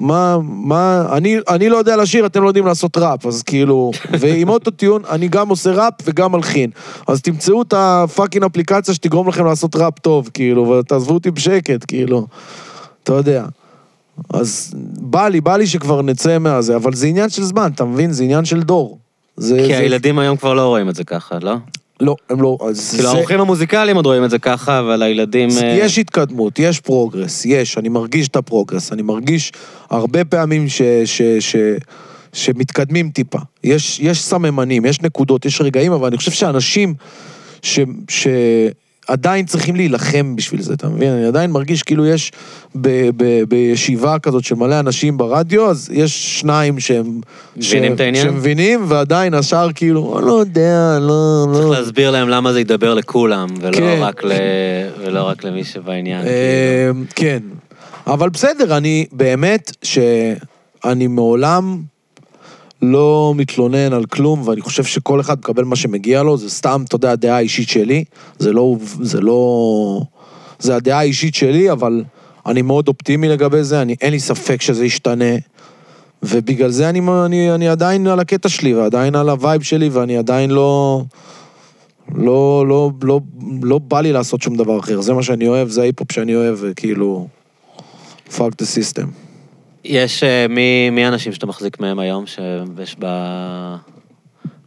מה, מה, אני, אני לא יודע לשיר, אתם לא יודעים לעשות ראפ, אז כאילו, ועם אוטוטיון, אני גם עושה ראפ וגם מלחין, אז תמצאו את הפאקינג אפליקציה שתגרום לכם לעשות ראפ טוב, כאילו, ותעזבו אותי בשקט, כאילו, אתה יודע. אז בא לי, בא לי שכבר נצא מהזה, אבל זה עניין של זמן, אתה מבין? זה עניין של דור. כי הילדים היום כבר לא רואים את זה ככה, לא? לא, הם לא... כאילו, העורכים המוזיקליים עוד רואים את זה ככה, אבל הילדים... יש התקדמות, יש פרוגרס, יש, אני מרגיש את הפרוגרס, אני מרגיש הרבה פעמים שמתקדמים טיפה. יש סממנים, יש נקודות, יש רגעים, אבל אני חושב שאנשים ש... עדיין צריכים להילחם בשביל זה, אתה מבין? אני עדיין מרגיש כאילו יש ב- ב- בישיבה כזאת שמלא אנשים ברדיו, אז יש שניים שהם... מבינים ש- את העניין? שמבינים, ועדיין השאר כאילו, לא יודע, לא... צריך לא. להסביר להם למה זה ידבר לכולם, ולא, כן. רק, ל- ולא רק למי שבעניין. כאילו. כן. אבל בסדר, אני באמת שאני מעולם... לא מתלונן על כלום, ואני חושב שכל אחד מקבל מה שמגיע לו, זה סתם, אתה יודע, הדעה האישית שלי, זה לא, זה לא, זה הדעה האישית שלי, אבל אני מאוד אופטימי לגבי זה, אני, אין לי ספק שזה ישתנה, ובגלל זה אני, אני, אני עדיין על הקטע שלי, ועדיין על הווייב שלי, ואני עדיין לא, לא, לא, לא, לא בא לי לעשות שום דבר אחר, זה מה שאני אוהב, זה ההיפופ שאני אוהב, כאילו, fuck the system. יש מי, מי אנשים שאתה מחזיק מהם היום, שיש בה,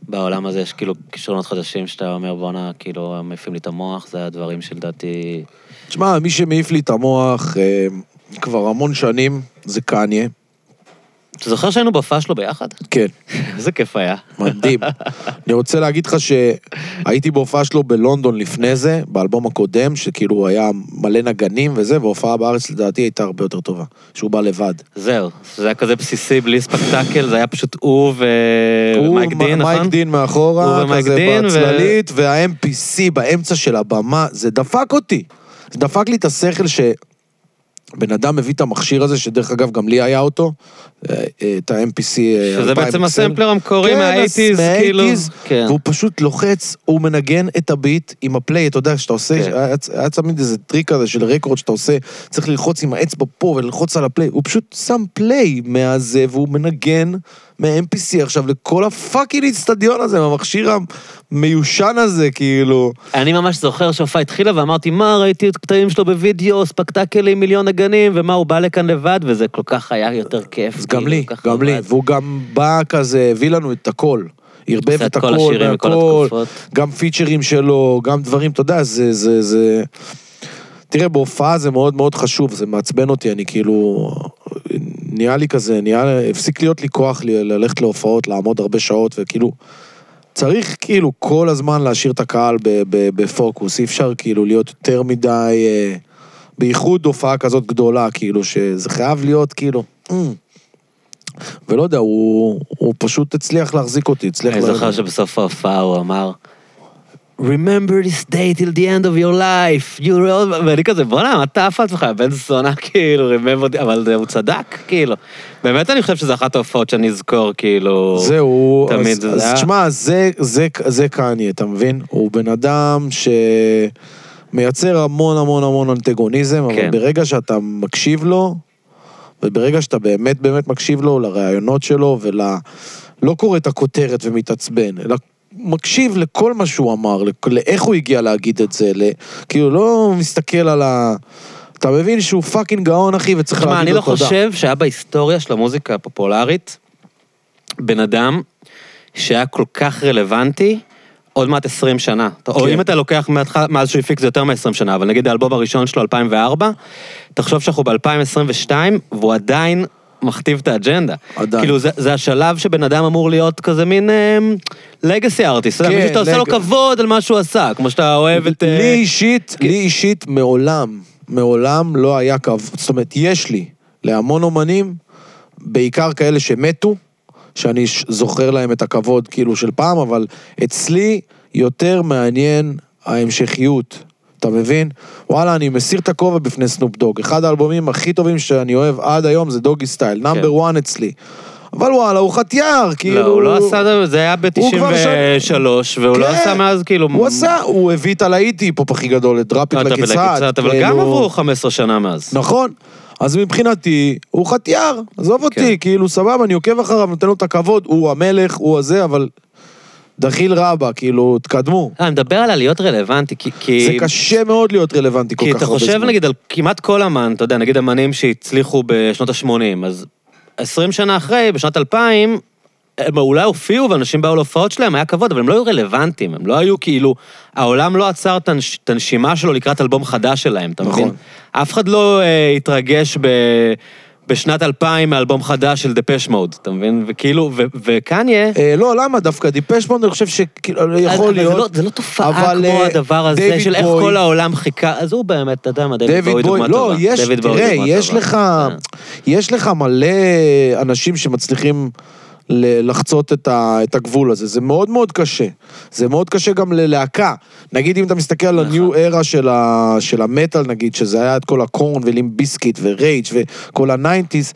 בעולם הזה, יש כאילו כישרונות חדשים, שאתה אומר בונה, כאילו, הם מעיפים לי את המוח, זה הדברים שלדעתי... תשמע, מי שמעיף לי את המוח אה, כבר המון שנים, זה קניה. אתה זוכר שהיינו בפאשלו ביחד? כן. איזה כיף היה. מדהים. אני רוצה להגיד לך שהייתי בפאשלו בלונדון לפני זה, באלבום הקודם, שכאילו היה מלא נגנים וזה, והופעה בארץ לדעתי הייתה הרבה יותר טובה, שהוא בא לבד. זהו, זה היה כזה בסיסי, בלי ספקטקל, זה היה פשוט הוא ומייק דין, נכון? מייק דין מאחורה, כזה בצללית, וה-אם פי סי באמצע של הבמה, זה דפק אותי. זה דפק לי את השכל ש... בן אדם מביא את המכשיר הזה, שדרך אגב גם לי היה אותו, את ה-אם פי סי... שזה בעצם הסמפלר המקורי מה-שמונים, כאילו. והוא פשוט לוחץ, הוא מנגן את הביט עם הפליי, אתה יודע, שאתה עושה, היה צמיד איזה טריק הזה של רקורד שאתה עושה, צריך ללחוץ עם האצבע פה וללחוץ על הפליי, הוא פשוט שם פליי מהזה, והוא מנגן מה-אם פי סי עכשיו לכל הפאקינג האצטדיון הזה, מהמכשיר המיושן הזה, כאילו. אני ממש זוכר שהופעה התחילה ואמרתי, מה, ראיתי את הקטעים שלו בווידאו, ספקטקלים, מיליון הגנים, ומה, הוא בא לכאן לבד, וזה כל כך היה יותר כיף. אז גם לי, גם לי, והוא גם בא כזה, הביא לנו את הכל, הרבב את הכל, והכל, גם פיצ'רים שלו, גם דברים, אתה יודע, זה, זה, זה... תראה, בהופעה זה מאוד מאוד חשוב, זה מעצבן אותי, אני כאילו... נהיה לי כזה, נהיה, הפסיק להיות לי כוח ללכת להופעות, לעמוד הרבה שעות, וכאילו, צריך כאילו כל הזמן להשאיר את הקהל בפוקוס, אי אפשר כאילו להיות יותר מדי, בייחוד הופעה כזאת גדולה, כאילו, שזה חייב להיות כאילו, ולא יודע, הוא, הוא פשוט הצליח להחזיק אותי, הצליח להחזיק. אני זוכר שבסוף ההופעה הוא אמר, remember this day till the end of your life, you're all... ואני כזה, בוא נעם, אתה עפת לך, בן סונה, כאילו, remember... אבל הוא צדק, כאילו. באמת אני חושב שזה אחת ההופעות שאני אזכור, כאילו... זהו, תמיד אז, זה... אז תשמע, זה, זה, זה קניה, אתה מבין? הוא בן אדם שמייצר המון המון המון אנטגוניזם, כן. אבל ברגע שאתה מקשיב לו, וברגע שאתה באמת באמת מקשיב לו, לרעיונות שלו, ול... לא קורא את הכותרת ומתעצבן, אלא מקשיב לכל מה שהוא אמר, לאיך הוא הגיע להגיד את זה, כאילו לא מסתכל על ה... אתה מבין שהוא פאקינג גאון, אחי, וצריך להגיד לו תודה. אני לא חושב שהיה בהיסטוריה של המוזיקה הפופולרית, בן אדם שהיה כל כך רלוונטי, עוד מעט עשרים שנה. או אם אתה לוקח מאז שהוא הפיק זה יותר מ-עשרים שנה, אבל נגיד האלבום הראשון שלו, אלפיים וארבע, תחשוב שאנחנו ב-אלפיים עשרים ושתיים, והוא עדיין מכתיב את האג'נדה. כאילו זה השלב שבן אדם אמור להיות כזה מין לגאסי ארטיסט. מישהו שאתה עושה לו כבוד על מה שהוא עשה, כמו שאתה אוהב את... לי אישית, לי אישית מעולם, מעולם לא היה כבוד. זאת אומרת, יש לי להמון אומנים, בעיקר כאלה שמתו, שאני זוכר להם את הכבוד כאילו של פעם, אבל אצלי יותר מעניין ההמשכיות, אתה מבין? וואלה, אני מסיר את הכובע בפני סנופ דוג, אחד האלבומים הכי טובים שאני אוהב עד היום זה דוגי סטייל, נאמבר וואן אצלי, אבל וואלה, הוא חטייר, כאילו... לא, הוא לא עשה, זה היה ב-תשעים ושלוש, והוא לא עשה מאז, כאילו... הוא עשה, הוא הביא את הלהיט פופ הכי גדול, את ראפ לקיצת, אבל גם עברו חמש עשרה שנה מאז. נכון. אז מבחינתי, הוא חטייר, עזוב אותי, כאילו סבב, אני עוקב אחריו, נותן לו את הכבוד, הוא המלך, הוא הזה, אבל דחיל רבה, כאילו, תקדמו. אני מדבר על להיות רלוונטי, כי... זה קשה מאוד להיות רלוונטי כל כך הרבה זמן. כי אתה חושב, נגיד, על כמעט כל אמן, אתה יודע, נגיד אמנים שהצליחו בשנות ה-שמונים, אז עשרים שנה אחרי, בשנת אלפיים, הם אולי הופיעו, ואנשים באו להופעות שלהם, היה כבוד, אבל הם לא היו רלוונטיים, הם לא היו כאילו, העולם לא עצר את הנשימה שלו לקראת אלבום חדש שלהם, אתה מבין? אף אחד לא התרגש בשנת אלפיים מאלבום חדש של דיפש מוד, אתה מבין? וכאילו, וקניה... לא, למה דווקא? דיפש מוד, אני חושב שיכול להיות... זה לא תופעה כמו הדבר הזה, של איך כל העולם חיכה, אז הוא באמת, אתה יודע מה, דיוויד בואי דוגמה טובה. לא, תראה, יש לך מלא אנשים שמצליחים... לחצות את הגבול הזה, זה מאוד מאוד קשה, זה מאוד קשה גם ללהקה, נגיד אם אתה מסתכל על הניו אירה של המטל נגיד, שזה היה את כל הקורן ולימביסקיט ורייג' וכל הניינטיז,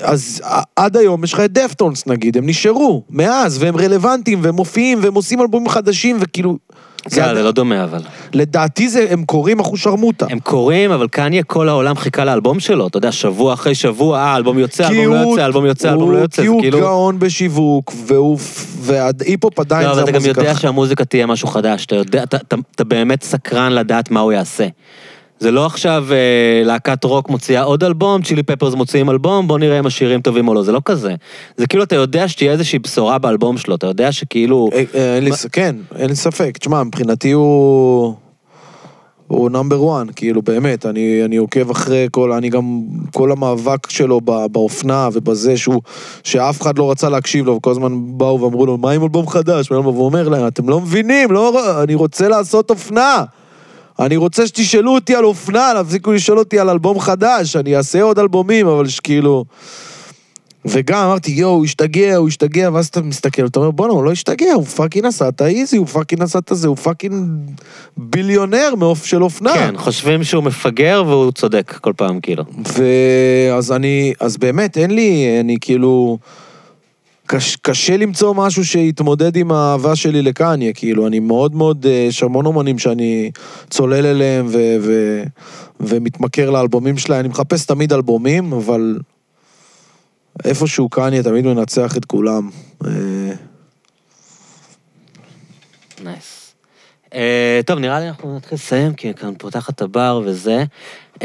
אז עד היום יש לך את דפטונס נגיד, הם נשארו מאז והם רלוונטיים והם מופיעים והם עושים אלבומים חדשים וכאילו... זה לא דומה אבל. לדעתי הם קוראים אחו שרמוטה. הם קוראים, אבל קניה כל העולם חיכה לאלבום שלו, אתה יודע, שבוע אחרי שבוע, האלבום יוצא, אלבום לא יוצא, אלבום יוצא, אלבום לא יוצא. כי הוא גאון בשיווק, וההיפ-הופ עדיין זה המוזיקה. לא, אבל אתה גם יודע שהמוזיקה תהיה משהו חדש, אתה באמת סקרן לדעת מה הוא יעשה. זה לא עכשיו להקת רוק מוציאה עוד אלבום, צ'ילי פפרס מוציאים אלבום, בוא נראה אם השירים טובים או לא, זה לא כזה. זה כאילו אתה יודע שתהיה איזושהי בשורה באלבום שלו, אתה יודע שכאילו... כן, אין לי ספק, תשמע, מבחינתי הוא... הוא נאמבר וואן, כאילו באמת, אני עוקב אחרי כל, אני גם, כל המאבק שלו באופנה ובזה שהוא, שאף אחד לא רצה להקשיב לו, וכל הזמן באו ואמרו לו, מה עם אלבום חדש? והוא אומר להם, אתם לא מבינים, אני רוצה לעשות אופנה. אני רוצה שתשאלו אותי על אופנה, להפסיקו לשאול אותי על אלבום חדש, אני אעשה עוד אלבומים, אבל שכאילו... וגם אמרתי, יו, הוא השתגע, הוא השתגע, ואז אתה מסתכל, אתה אומר, בואו, הוא לא השתגע, הוא פאקינג עשה את האיזי, הוא פאקינג עשה את זה, הוא פאקינג ביליונר מאוף של אופנה. כן, חושבים שהוא מפגר והוא צודק כל פעם, כאילו. ואז אני, אז באמת, אין לי, אני כאילו... קש, קשה למצוא משהו שיתמודד עם האהבה שלי לקניה, כאילו, אני מאוד מאוד, יש המון אומנים שאני צולל אליהם ו, ו, ומתמכר לאלבומים שלהם, אני מחפש תמיד אלבומים, אבל איפשהו קניה תמיד מנצח את כולם. נייס. Uh, טוב, נראה לי אנחנו נתחיל לסיים, כי כאן פותחת את הבר וזה. Uh,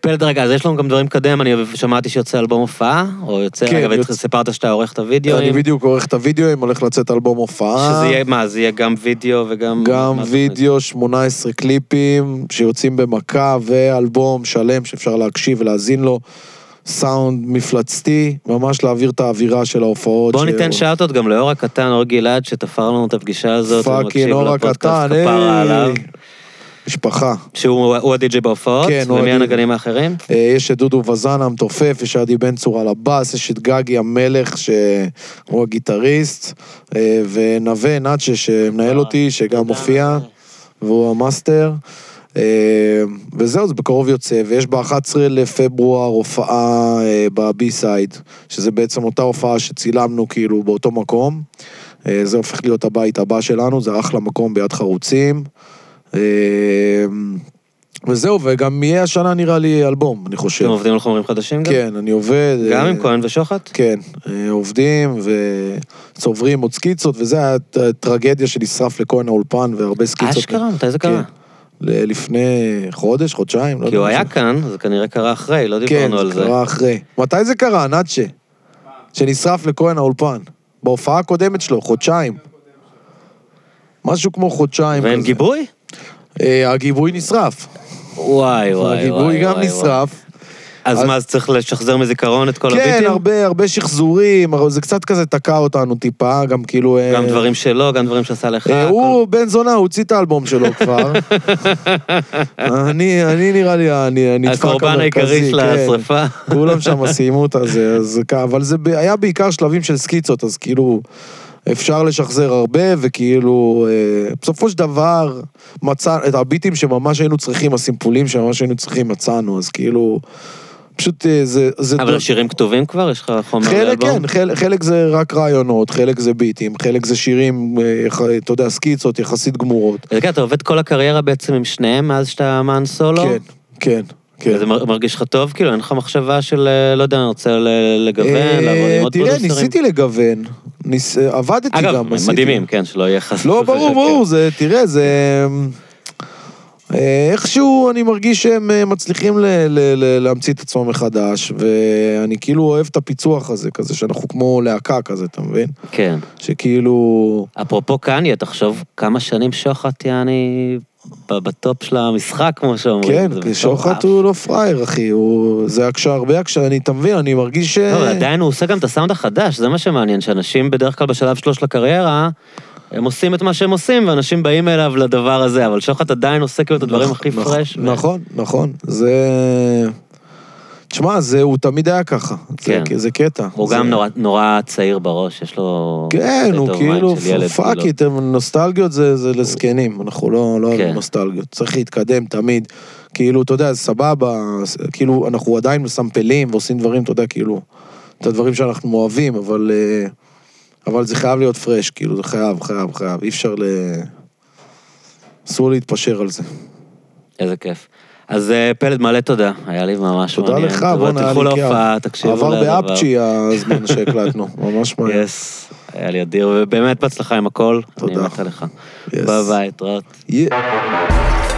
פלד, רגע, אז יש לנו גם דברים קדם, אני שמעתי שיוצא אלבום הופעה, או יוצא, כן, אגב, יוצא... סיפרת שאתה עורך את הוידאו. אני בדיוק עורך את הוידאו, אם הולך לצאת אלבום הופעה. שזה יהיה, מה, זה יהיה גם וידאו וגם... גם וידאו, שמונה עשרה קליפים שיוצאים במכה, ואלבום שלם שאפשר להקשיב ולהזין לו. סאונד מפלצתי, ממש להעביר את האווירה של ההופעות. בוא ניתן שאוטות גם לאור הקטן, אור גלעד, שתפר לנו את הפגישה הזאת. פאקינג אור הקטן, איי. משפחה. שהוא הדי-ג'יי בהופעות? כן, הוא הדי-ג'יי. ומי הנגנים האחרים? יש את דודו וזן המתופף, יש עדי בן צור על הבאס, יש את גגי המלך, שהוא הגיטריסט, ונווה נאצ'ה שמנהל אותי, שגם מופיע, והוא המאסטר. וזהו, זה בקרוב יוצא, ויש ב-אחד עשר לפברואר הופעה בבי-סייד, שזה בעצם אותה הופעה שצילמנו כאילו באותו מקום, זה הופך להיות הבית הבא שלנו, זה אחלה מקום ביד חרוצים, וזהו, וגם יהיה השנה נראה לי אלבום, אני חושב. אתם עובדים על חומרים חדשים גם? כן, אני עובד... גם עם כהן ושוחט? כן, עובדים וצוברים עוד סקיצות, וזה היה טרגדיה שנשרף לכהן האולפן, והרבה סקיצות... אשכרה, מתי זה קרה? לפני חודש, חודשיים. כי הוא היה כאן, זה כנראה קרה אחרי, לא דיברנו על זה. כן, זה קרה אחרי. מתי זה קרה, נאצ'ה? שנשרף לכהן האולפן, בהופעה הקודמת שלו, חודשיים. משהו כמו חודשיים. והם גיבוי? הגיבוי נשרף. וואי, וואי. הגיבוי גם נשרף. אז מה, אז צריך לשחזר מזיכרון את כל הביטים? כן, הרבה, הרבה שחזורים, זה קצת כזה תקע אותנו טיפה, גם כאילו... גם דברים שלו, גם דברים שעשה לך. הוא בן זונה, הוא הוציא את האלבום שלו כבר. אני נראה לי, אני... הקורבן העיקרי של השריפה. כולם שם הסיימו אותה, אבל זה היה בעיקר שלבים של סקיצות, אז כאילו... אפשר לשחזר הרבה, וכאילו, אה, בסופו של דבר, מצא, את הביטים שממש היינו צריכים, הסימפולים שממש היינו צריכים, מצאנו, אז כאילו, פשוט אה, זה... זה אבל דו... שירים כתובים כבר? יש לך חומר חלק, לאלבום? כן, חלק, חלק זה רק רעיונות, חלק זה ביטים, חלק זה שירים, אה, אתה יודע, סקיצות, יחסית גמורות. אז כן, אתה עובד כל הקריירה בעצם עם שניהם, מאז שאתה אמן סולו? כן, כן. כן. זה מרגיש לך טוב? כאילו, אין לך מחשבה של, לא יודע, אני רוצה לגוון, לעבוד עם עוד פרודוסרים? תראה, ניסיתי לגוון, עבדתי גם. אגב, מדהימים, כן, שלא יהיה חסר. לא, ברור, ברור, תראה, זה... איכשהו אני מרגיש שהם מצליחים להמציא את עצמם מחדש, ואני כאילו אוהב את הפיצוח הזה, כזה שאנחנו כמו להקה כזה, אתה מבין? כן. שכאילו... אפרופו קניה, תחשוב כמה שנים שוחט, יעני... בטופ של המשחק, כמו שאומרים. כן, שוחט הוא לא פרייר, אחי. זה הקשה הרבה, כשאני תמבין, אני מרגיש ש... לא, עדיין הוא עושה גם את הסאונד החדש, זה מה שמעניין, שאנשים בדרך כלל בשלב שלוש לקריירה, הם עושים את מה שהם עושים, ואנשים באים אליו לדבר הזה, אבל שוחט עדיין עושה כאילו את הדברים הכי פרש. נכון, נכון. זה... תשמע, הוא תמיד היה ככה. זה קטע. הוא גם נורא צעיר בראש, יש לו... כן, הוא כאילו, פאקית, נוסטלגיות זה לזקנים, אנחנו לא אוהבים נוסטלגיות. צריך להתקדם תמיד. כאילו, אתה יודע, סבבה, כאילו, אנחנו עדיין מסמפלים ועושים דברים, אתה יודע, כאילו, את הדברים שאנחנו אוהבים, אבל זה חייב להיות פרש, כאילו, זה חייב, חייב, חייב. אי אפשר ל... אסור להתפשר על זה. איזה כיף. אז פלד, מלא תודה, היה לי ממש מעניין. תודה לך, בוא נהיה לי כיף. עבר באפצ'י הזמן שהקלטנו, ממש מעניין. יס, היה לי אדיר, ובאמת בהצלחה עם הכל. תודה. אני אמתה לך. ביי ביי, תראות.